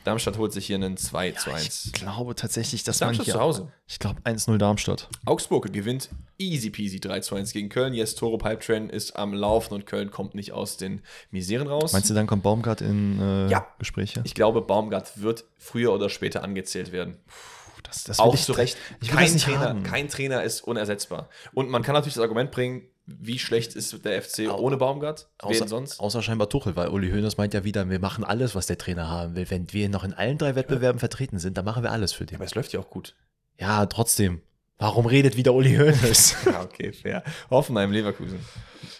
Darmstadt holt sich hier einen zwei zu eins. Ja, ich glaube tatsächlich, das war Darmstadt zu Hause. Ich glaube eins null Darmstadt. Augsburg gewinnt easy peasy drei zu eins gegen Köln. Jess Toro Pipetrain ist am Laufen und Köln kommt nicht aus den Miseren raus. Meinst du, dann kommt Baumgart in äh, ja. Gespräche? Ich glaube, Baumgart wird früher oder später angezählt werden. Puh, das, das Auch zu Recht. Kein Trainer, kein Trainer ist unersetzbar. Und man kann natürlich das Argument bringen, wie schlecht ist der F C Au- ohne Baumgart? Wen außer, sonst? Außer scheinbar Tuchel, weil Uli Hoeneß meint ja wieder, wir machen alles, was der Trainer haben will. Wenn wir noch in allen drei Wettbewerben ja. vertreten sind, dann machen wir alles für den. Aber es läuft ja auch gut. Ja, trotzdem. Warum redet wieder Uli Hoeneß? Ja, okay, fair. Hoffenheim, Leverkusen.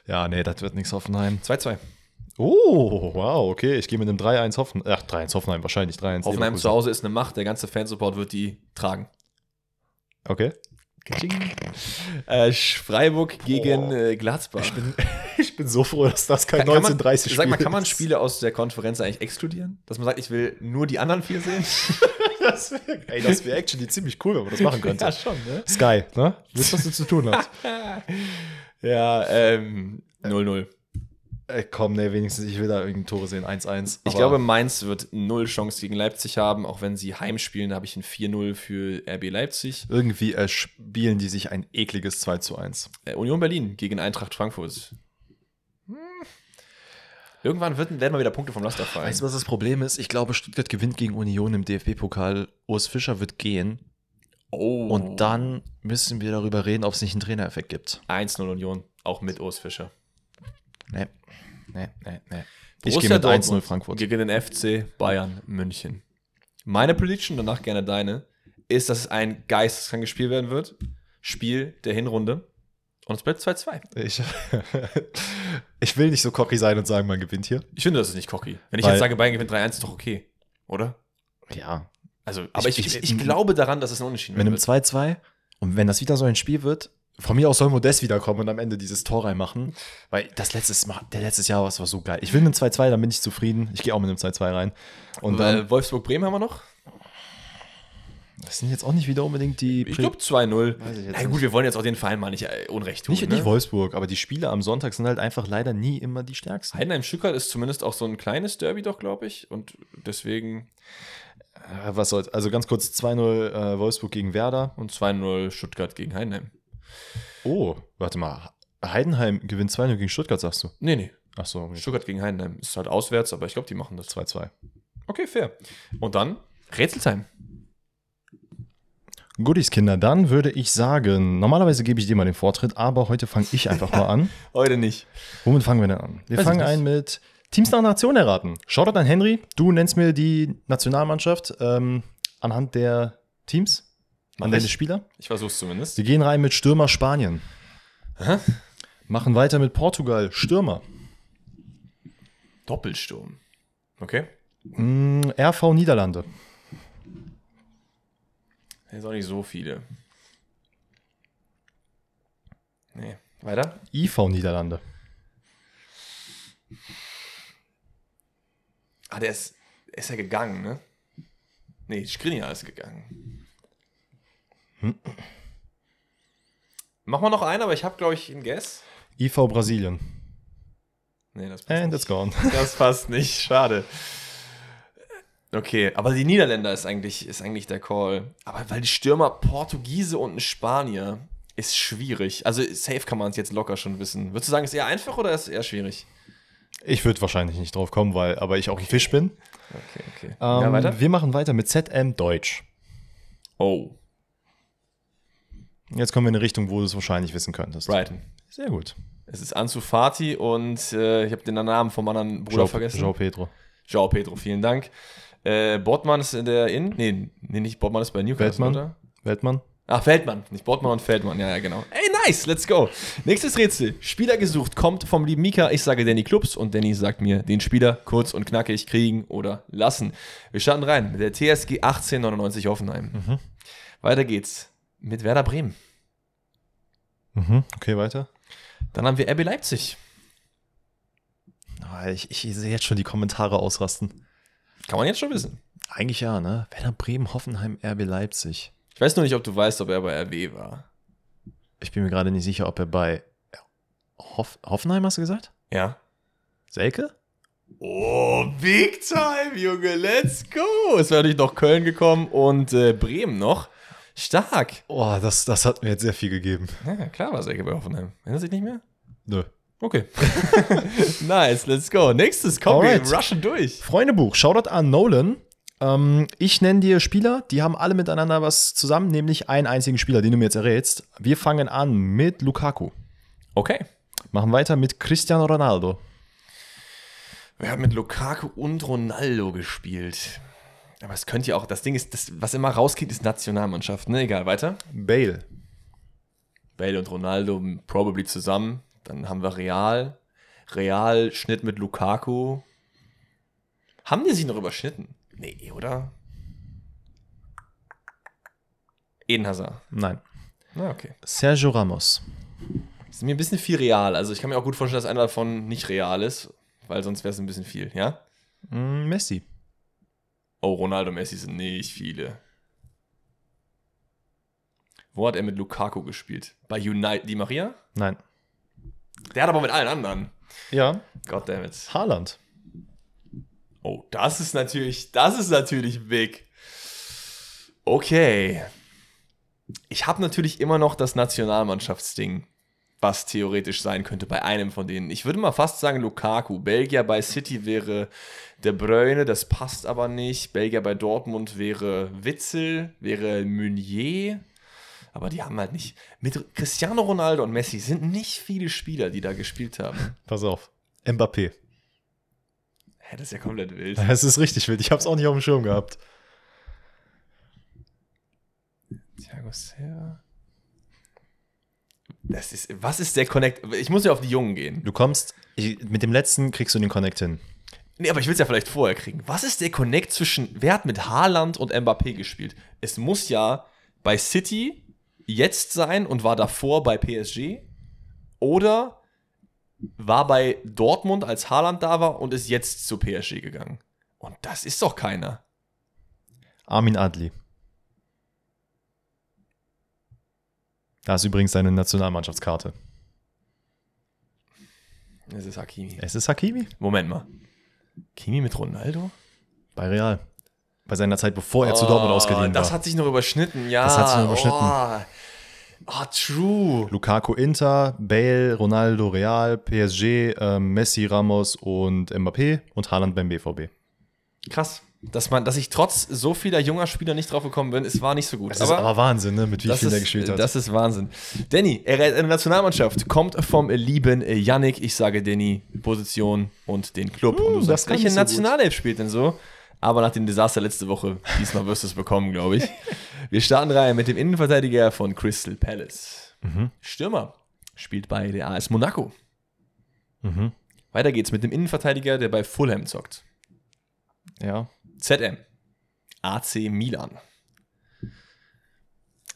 Ja, nee, das wird nichts Hoffenheim. zwei zwei. Oh, wow, okay. Ich gehe mit einem drei eins Hoffenheim. Ach, drei eins Hoffenheim, wahrscheinlich drei eins Hoffenheim Leverkusen. Zu Hause ist eine Macht, der ganze Fansupport wird die tragen. Okay. Äh, Freiburg Boah. gegen äh, Gladbach. Ich bin, ich bin so froh, dass das kein kann, neunzehnhundertdreißig Spiel ist. Sag mal, kann man Spiele aus der Konferenz eigentlich exkludieren? Dass man sagt, ich will nur die anderen vier sehen? Das wäre Ey, das wäre actually ziemlich cool, wenn man das machen könnte. Ja, schon, ne? Sky, ne? Du weißt, was du zu tun hast. Ja, ähm, null null. Äh, komm, ne, wenigstens, ich will da irgendein Tore sehen, eins eins. Ich glaube, Mainz wird null Chance gegen Leipzig haben, auch wenn sie heimspielen, da habe ich ein vier null für R B Leipzig. Irgendwie äh, spielen die sich ein ekliges zwei zu eins. Äh, Union Berlin gegen Eintracht Frankfurt. Hm. Irgendwann wird, werden mal wieder Punkte vom Laster fallen. Weißt du, was das Problem ist? Ich glaube, Stuttgart gewinnt gegen Union im D F B-Pokal. Urs Fischer wird gehen. Oh. Und dann müssen wir darüber reden, ob es nicht einen Trainereffekt gibt. eins null Union, auch mit Urs Fischer. Nee, nee, nee, nee. Ich gehe mit eins null Frankfurt. Gegen den F C Bayern München. Meine Prediction, danach gerne deine, ist, dass es ein geisteskrankes Spiel werden wird. Spiel der Hinrunde. Und es bleibt zwei zwei. Ich, ich will nicht so cocky sein und sagen, man gewinnt hier. Ich finde, das ist nicht cocky. Wenn ich Weil, jetzt sage, Bayern gewinnt drei eins, ist doch okay. Oder? Ja. Also, aber ich, ich, ich, ich glaube daran, dass es ein Unentschieden wird. Mit einem zwei zwei und wenn das wieder so ein Spiel wird, von mir aus soll Modest wiederkommen und am Ende dieses Tor reinmachen, weil das letztes Mal, der letztes Jahr war es so geil. Ich will einen zwei zwei, dann bin ich zufrieden. Ich gehe auch mit einem zwei zwei rein. Und dann Wolfsburg-Bremen haben wir noch? Das sind jetzt auch nicht wieder unbedingt die... Ich glaube zwei null. Na gut, nicht. Wir wollen jetzt auch den Verein mal nicht unrecht tun. Nicht, ne? Nicht Wolfsburg, aber die Spiele am Sonntag sind halt einfach leider nie immer die stärksten. Heidenheim-Stuttgart ist zumindest auch so ein kleines Derby doch, glaube ich. Und deswegen... Was soll's? Also ganz kurz, zwei null äh, Wolfsburg gegen Werder. Und zwei null Stuttgart gegen Heidenheim. Oh, warte mal. Heidenheim gewinnt zwei null gegen Stuttgart, sagst du? Nee, nee. Ach so. Okay. Stuttgart gegen Heidenheim. Ist halt auswärts, aber ich glaube, die machen das zwei zwei. Okay, fair. Und dann Rätseltime. Goodies, Kinder, dann würde ich sagen, normalerweise gebe ich dir mal den Vortritt, aber heute fange ich einfach mal an. Heute nicht. Womit fangen wir denn an? Wir Weiß fangen ein mit Teams nach Nation erraten. Shoutout an Henry, du nennst mir die Nationalmannschaft ähm, anhand der Teams, Mach anhand ich. der Spieler. Ich versuch's zumindest. Wir gehen rein mit Stürmer Spanien. Hä? Machen weiter mit Portugal, Stürmer. Doppelsturm. Okay. Mm, R V Niederlande. Jetzt auch nicht so viele. Nee, weiter. I V Niederlande. Ah, der ist, ist ja gegangen, ne? Nee, Skriniar ist gegangen. Hm. Machen wir noch einen, aber ich habe, glaube ich, einen Guess. I V Brasilien. Nee, das passt And nicht. It's gone. Das passt nicht, schade. Okay, aber die Niederländer ist eigentlich, ist eigentlich der Call. Aber weil die Stürmer Portugiese und ein Spanier ist schwierig. Also safe kann man es jetzt locker schon wissen. Würdest du sagen, ist eher einfach oder ist es eher schwierig? Ich würde wahrscheinlich nicht drauf kommen, weil aber ich auch okay. ein Fisch bin. Okay, okay. Ähm, ja, weiter? Wir machen weiter mit Z M Deutsch. Oh. Jetzt kommen wir in eine Richtung, wo du es wahrscheinlich wissen könntest. Brighton. Sehr gut. Es ist Ansu Fati und äh, ich habe den Namen vom anderen Bruder Joao, vergessen. Joao Pedro. Joao Pedro, vielen Dank. Äh, Bortmann ist in der Inn. Nee, nee, nicht Bortmann ist bei Newcastle, Weltmann. Oder? Weltmann. Ach, Feldmann. Nicht Bortmann und Feldmann. Ja, ja, genau. Ey, nice, let's go. Nächstes Rätsel. Spieler gesucht. Kommt vom lieben Mika. Ich sage Danny Klubs und Danny sagt mir den Spieler kurz und knackig kriegen oder lassen. Wir starten rein mit der T S G achtzehn neunundneunzig Hoffenheim. Mhm. Weiter geht's mit Werder Bremen. Mhm. Okay, weiter. Dann haben wir R B Leipzig. Oh, ich, ich sehe jetzt schon die Kommentare ausrasten. Kann man jetzt schon wissen. Eigentlich ja, ne? Werder Bremen, Hoffenheim, R B Leipzig. Ich weiß nur nicht, ob du weißt, ob er bei R B war. Ich bin mir gerade nicht sicher, ob er bei Hoff- Hoffenheim, hast du gesagt? Ja. Selke? Oh, big time, Junge, let's go. Es wäre natürlich noch Köln gekommen und äh, Bremen noch. Stark. Oh, das, das hat mir jetzt sehr viel gegeben. Ja, klar war Selke bei Hoffenheim. Erinnert sich nicht mehr? Nö. Okay. Nice, let's go. Nächstes, komm, wir rushen durch. Freundebuch, Shoutout an Nolan. Ähm, ich nenne dir Spieler, die haben alle miteinander was zusammen, nämlich einen einzigen Spieler, den du mir jetzt errätst. Wir fangen an mit Lukaku. Okay. Machen weiter mit Cristiano Ronaldo. Wir haben mit Lukaku und Ronaldo gespielt. Aber es könnte ja auch, das Ding ist, das, was immer rausgeht, ist Nationalmannschaft. Ne, egal, weiter. Bale. Bale und Ronaldo probably zusammen. Dann haben wir Real. Real, Schnitt mit Lukaku. Haben die sich noch überschnitten? Nee, oder? Eden Hazard. Nein. Na, okay. Sergio Ramos. Das ist mir ein bisschen viel real. Also ich kann mir auch gut vorstellen, dass einer davon nicht real ist, weil sonst wäre es ein bisschen viel, ja? Mm, Messi. Oh, Ronaldo und Messi sind nicht viele. Wo hat er mit Lukaku gespielt? Bei United. Di Maria? Nein. Der hat aber mit allen anderen. Ja. Goddammit. Haaland. Oh, das ist natürlich, das ist natürlich big. Okay. Ich habe natürlich immer noch das Nationalmannschaftsding, was theoretisch sein könnte bei einem von denen. Ich würde mal fast sagen Lukaku. Belgier bei City wäre De Bruyne, das passt aber nicht. Belgier bei Dortmund wäre Witzel, wäre Meunier. Aber die haben halt nicht... Mit Cristiano Ronaldo und Messi sind nicht viele Spieler, die da gespielt haben. Pass auf. Mbappé. Hä, das ist ja komplett wild. Das ist richtig wild. Ich hab's auch nicht auf dem Schirm gehabt. Thiago Silva. Das ist... Was ist der Connect... Ich muss ja auf die Jungen gehen. Du kommst... Ich, mit dem letzten kriegst du den Connect hin. Nee, aber ich will's ja vielleicht vorher kriegen. Was ist der Connect zwischen... Wer hat mit Haaland und Mbappé gespielt? Es muss ja bei City... jetzt sein und war davor bei P S G oder war bei Dortmund, als Haaland da war und ist jetzt zu P S G gegangen. Und das ist doch keiner. Armin Adli. Da ist übrigens seine Nationalmannschaftskarte. Es ist Hakimi. Es ist Hakimi? Moment mal. Hakimi mit Ronaldo? Bei Real. Bei seiner Zeit, bevor er oh, zu Dortmund ausgeliehen das war. Das hat sich noch überschnitten, ja. Das hat sich noch überschnitten. Oh, oh true. Lukaku Inter, Bale, Ronaldo Real, P S G, äh, Messi, Ramos und Mbappé und Haaland beim B V B. Krass. Dass man, dass ich trotz so vieler junger Spieler nicht drauf gekommen bin, es war nicht so gut. Das aber, ist aber Wahnsinn, ne? Mit wie viel der gespielt hat. Das ist Wahnsinn. Danny, er in der Nationalmannschaft, kommt vom lieben Yannick. Ich sage Danny, Position und den Club. Hm, und du sagst, welche so Nationalelf spielt denn so? Aber nach dem Desaster letzte Woche, diesmal wirst du es bekommen, glaube ich. Wir starten rein mit dem Innenverteidiger von Crystal Palace. Mhm. Stürmer spielt bei der A S Monaco. Mhm. Weiter geht's mit dem Innenverteidiger, der bei Fulham zockt. Ja. Z M. A C Milan.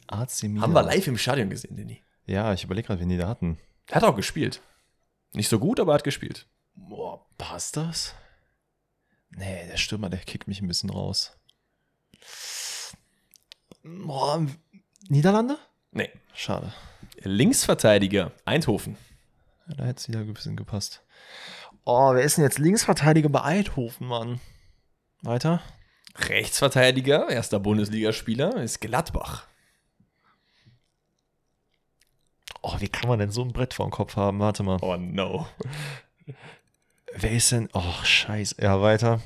A C Milan. Haben wir live im Stadion gesehen, Danny. Ja, ich überlege gerade, wen die da hatten. Er hat auch gespielt. Nicht so gut, aber hat gespielt. Boah, passt das? Nee, der Stürmer, der kickt mich ein bisschen raus. Boah, Niederlande? Nee. Schade. Linksverteidiger, Eindhoven. Ja, da hätte es wieder ein bisschen gepasst. Oh, wer ist denn jetzt Linksverteidiger bei Eindhoven, Mann? Weiter. Rechtsverteidiger, erster Bundesligaspieler, ist Gladbach. Oh, wie kann man denn so ein Brett vorm Kopf haben? Warte mal. Oh, no. Wer ist denn? Oh, scheiße. Ja, weiter.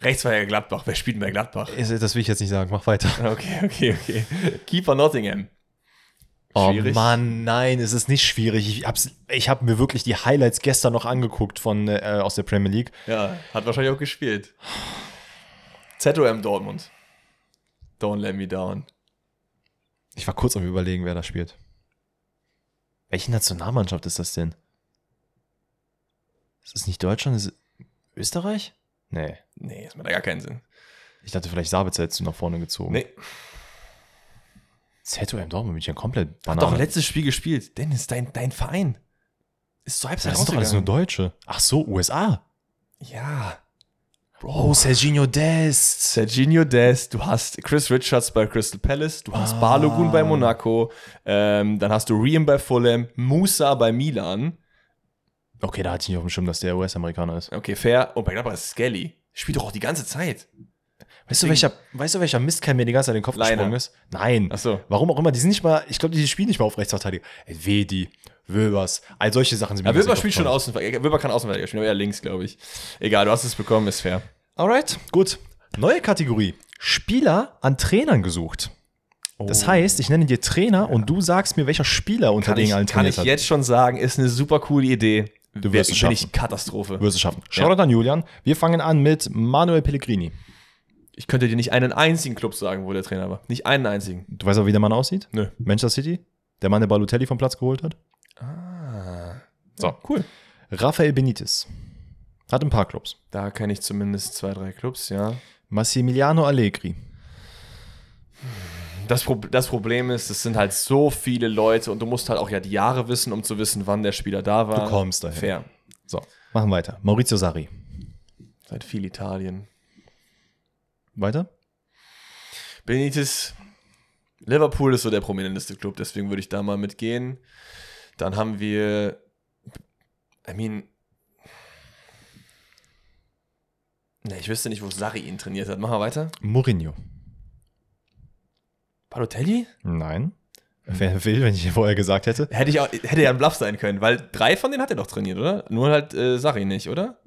Rechtsverteidiger Gladbach. Wer spielt denn bei Gladbach? Das will ich jetzt nicht sagen. Mach weiter. Okay, okay, okay. Keeper Nottingham. Schwierig. Oh Mann, nein, es ist nicht schwierig. Ich habe ich hab mir wirklich die Highlights gestern noch angeguckt von, äh, aus der Premier League. Ja, hat wahrscheinlich auch gespielt. Z O M Dortmund. Don't let me down. Ich war kurz am Überlegen, wer da spielt. Welche Nationalmannschaft ist das denn? Ist es nicht Deutschland? Ist es Österreich? Nee. Nee, das macht ja gar keinen Sinn. Ich dachte, vielleicht Sabitzer hättest du nach vorne gezogen. Nee. Z O M Dortmund bin ich ja komplett Banane. Hat doch letztes Spiel gespielt. Dennis, dein, dein Verein ist zur Halbzeit rausgegangen. Das sind doch alles nur Deutsche. Ach so, U S A. Ja. Bro, oh, Serginho Dest. Serginho Dest. Du hast Chris Richards bei Crystal Palace. Du hast ah. Balogun bei Monaco. Ähm, dann hast du Riem bei Fulham. Musa bei Milan. Okay, da hatte ich nicht auf dem Schirm, dass der U S-Amerikaner ist. Okay, fair. Und bei Gladbach ist Skelly. Spielt doch auch die ganze Zeit. Weißt du, welcher, weißt du, welcher Mistkerl mir die ganze Zeit in den Kopf Leine. gesprungen ist? Nein. Ach so. Warum auch immer. Die sind nicht mal, ich glaube, die spielen nicht mal auf Rechtsverteidiger. Wedi, Wilbers, all solche Sachen sind mir. Ja, Wilbers spielt schon Außenverteidiger. Wilbers kann Außenverteidiger spielen, aber eher links, glaube ich. Egal, du hast es bekommen, ist fair. Alright, gut. Neue Kategorie. Spieler an Trainern gesucht. Oh. Das heißt, ich nenne dir Trainer ja. und du sagst mir, welcher Spieler unter den allen Trainern. Kann ich hat. jetzt schon sagen, ist eine super coole Idee. Du wirst es schaffen. Ich Katastrophe. Du wirst es schaffen. Schau ja. an Julian. Wir fangen an mit Manuel Pellegrini. Ich könnte dir nicht einen einzigen Club sagen, wo der Trainer war. Nicht einen einzigen. Du weißt auch, wie der Mann aussieht? Nö. Manchester City? Der Mann, der Balotelli vom Platz geholt hat? Ah. So, ja, cool. Rafael Benitez. Hat ein paar Clubs. Da kenne ich zumindest zwei, drei Clubs, ja. Massimiliano Allegri. Das, Pro- das Problem ist, es sind halt so viele Leute und du musst halt auch ja die Jahre wissen, um zu wissen, wann der Spieler da war. Du kommst dahin. Fair. So, machen weiter. Maurizio Sarri. Seit viel Italien. Weiter? Benitez. Liverpool ist so der prominenteste Club, deswegen würde ich da mal mitgehen. Dann haben wir I mean ne, ich wüsste nicht, wo Sarri ihn trainiert hat. Machen wir weiter. Mourinho. Balotelli? Nein. Wer will, wenn ich vorher gesagt hätte. Hätte ich auch, hätte ja ein Bluff sein können, weil drei von denen hat er doch trainiert, oder? Nur halt äh, Sarri nicht, oder?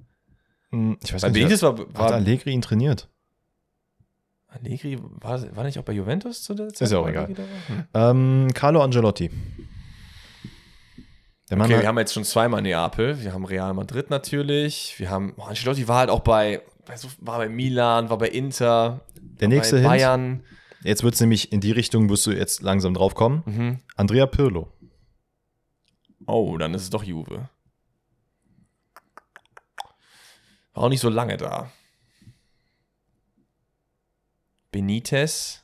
Ich weiß weil nicht. Benitez war, war hat Allegri ihn trainiert? Allegri, war, war nicht auch bei Juventus zu der Zeit? Ist ja auch egal. Hm. Ähm, Carlo Ancelotti. Der Mann okay, hat... wir haben jetzt schon zweimal Neapel. Wir haben Real Madrid natürlich. Wir haben, oh, Ancelotti war halt auch bei, war bei Milan, war bei Inter, der war nächste bei Bayern. Hint. Jetzt wird es nämlich in die Richtung, wirst du jetzt langsam drauf kommen. Mhm. Andrea Pirlo. Oh, dann ist es doch Juve. War auch nicht so lange da. Benitez.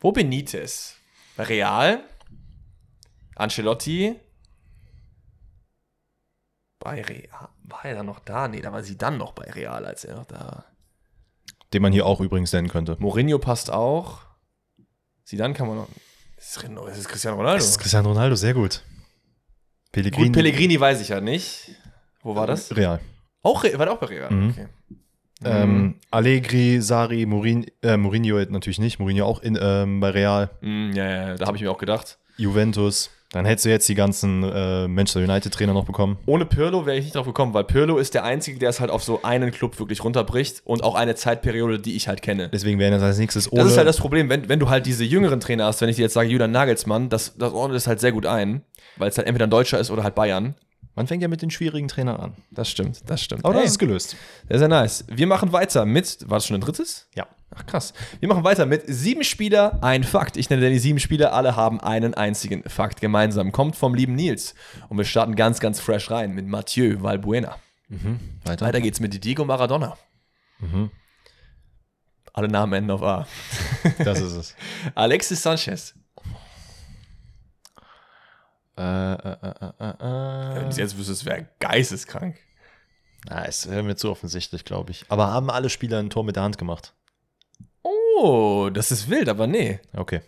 Wo Benitez? Bei Real? Ancelotti? Bei Real. War er dann noch da? Nee, da war sie dann noch bei Real, als er noch da war. Den man hier auch übrigens nennen könnte. Mourinho passt auch. Zidane kann man noch... Es ist Cristiano Ronaldo. Es ist Cristiano Ronaldo, sehr gut. Pellegrini. Gut, Pellegrini weiß ich ja nicht. Wo war das? Real. Auch, war der auch bei Real? Mhm. Okay. Ähm, Allegri, Sarri, Mourinho, äh, Mourinho natürlich nicht. Mourinho auch in, ähm, bei Real. Mm, ja, ja, da habe ich mir auch gedacht. Juventus. Dann hättest du jetzt die ganzen äh, Manchester United-Trainer noch bekommen. Ohne Pirlo wäre ich nicht drauf gekommen, weil Pirlo ist der Einzige, der es halt auf so einen Club wirklich runterbricht und auch eine Zeitperiode, die ich halt kenne. Deswegen wäre das als nächstes ohne... Das ist halt das Problem, wenn, wenn du halt diese jüngeren Trainer hast, wenn ich dir jetzt sage, Julian Nagelsmann, das, das ordnet es halt sehr gut ein, weil es halt entweder ein Deutscher ist oder halt Bayern. Man fängt ja mit den schwierigen Trainern an. Das stimmt, das stimmt. Aber hey, das ist gelöst. Sehr, sehr nice. Wir machen weiter mit, war das schon ein drittes? Ja. Ach krass. Wir machen weiter mit sieben Spieler, ein Fakt. Ich nenne die sieben Spieler, alle haben einen einzigen Fakt gemeinsam. Kommt vom lieben Nils. Und wir starten ganz, ganz fresh rein mit Mathieu Valbuena. Mhm. Weiter. Weiter geht's mit Diego Maradona. Mhm. Alle Namen enden auf A. Das ist es. Alexis Sanchez. Äh, äh, äh, äh, ja, wenn du jetzt wüsstest, wäre geisteskrank. Na, es wäre mir zu offensichtlich, glaube ich. Aber haben alle Spieler ein Tor mit der Hand gemacht? Oh, das ist wild, aber nee. Okay.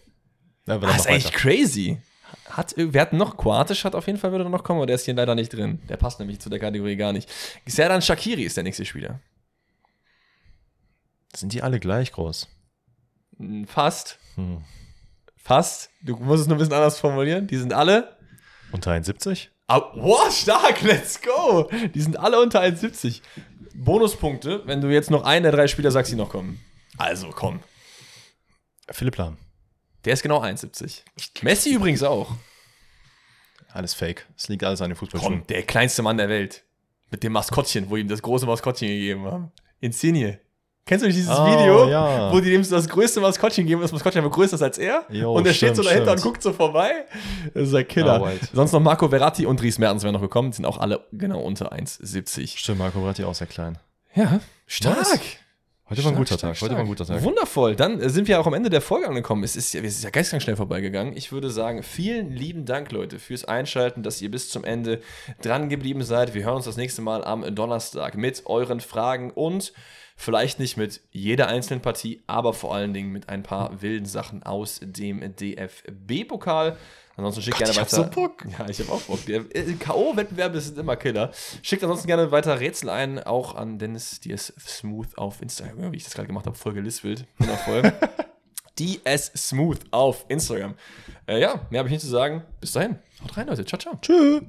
Das ist weiter. Eigentlich crazy. Hat, wir hatten noch, Kroatisch hat auf jeden Fall würde noch kommen, aber der ist hier leider nicht drin. Der passt nämlich zu der Kategorie gar nicht. Serdan Shaqiri ist der nächste Spieler. Sind die alle gleich groß? Fast. Hm. Fast. Du musst es nur ein bisschen anders formulieren. Die sind alle... Unter einundsiebzig? Ah, wow, stark, let's go. Die sind alle unter einundsiebzig. Bonuspunkte, wenn du jetzt noch einen der drei Spieler sagst, die noch kommen. Also, komm. Philipp Lahm. Der ist genau einundsiebzig. Messi übrigens auch. Alles fake. Es liegt alles an den Fußballschuhen. Komm, der kleinste Mann der Welt. Mit dem Maskottchen, wo ihm das große Maskottchen gegeben haben. Insigne. Kennst du nicht dieses oh, Video, ja. wo die dem das größte Maskottchen geben und das Maskottchen aber größer ist als er? Jo, und er stimmt, steht so dahinter stimmt. und guckt so vorbei. Das ist ein Killer. Oh, sonst noch Marco Verratti und Dries Mertens wären noch gekommen. Die sind auch alle genau unter eins siebzig. Stimmt, Marco Verratti auch sehr klein. Ja, stark. Was? Heute war ein stark, guter stark, Tag. Stark. Heute war ein guter Tag. Wundervoll. Dann sind wir auch am Ende der Folge angekommen. Es ist ja, ja geisteskrank schnell vorbeigegangen. Ich würde sagen, vielen lieben Dank, Leute, fürs Einschalten, dass ihr bis zum Ende dran geblieben seid. Wir hören uns das nächste Mal am Donnerstag mit euren Fragen und vielleicht nicht mit jeder einzelnen Partie, aber vor allen Dingen mit ein paar wilden Sachen aus dem D F B-Pokal. Ansonsten schickt Gott, gerne weiter. Ich hab so Bock. Ja, ich habe auch Bock. K O-Wettbewerbe sind immer Killer. Schickt ansonsten gerne weiter Rätsel ein, auch an Dennis D S Smooth auf Instagram. Wie ich das gerade gemacht habe, voll gelispelt. Wundervoll. D S Smooth auf Instagram. Äh, ja, mehr habe ich nicht zu sagen. Bis dahin. Haut rein, Leute. Ciao, ciao. Tschüss.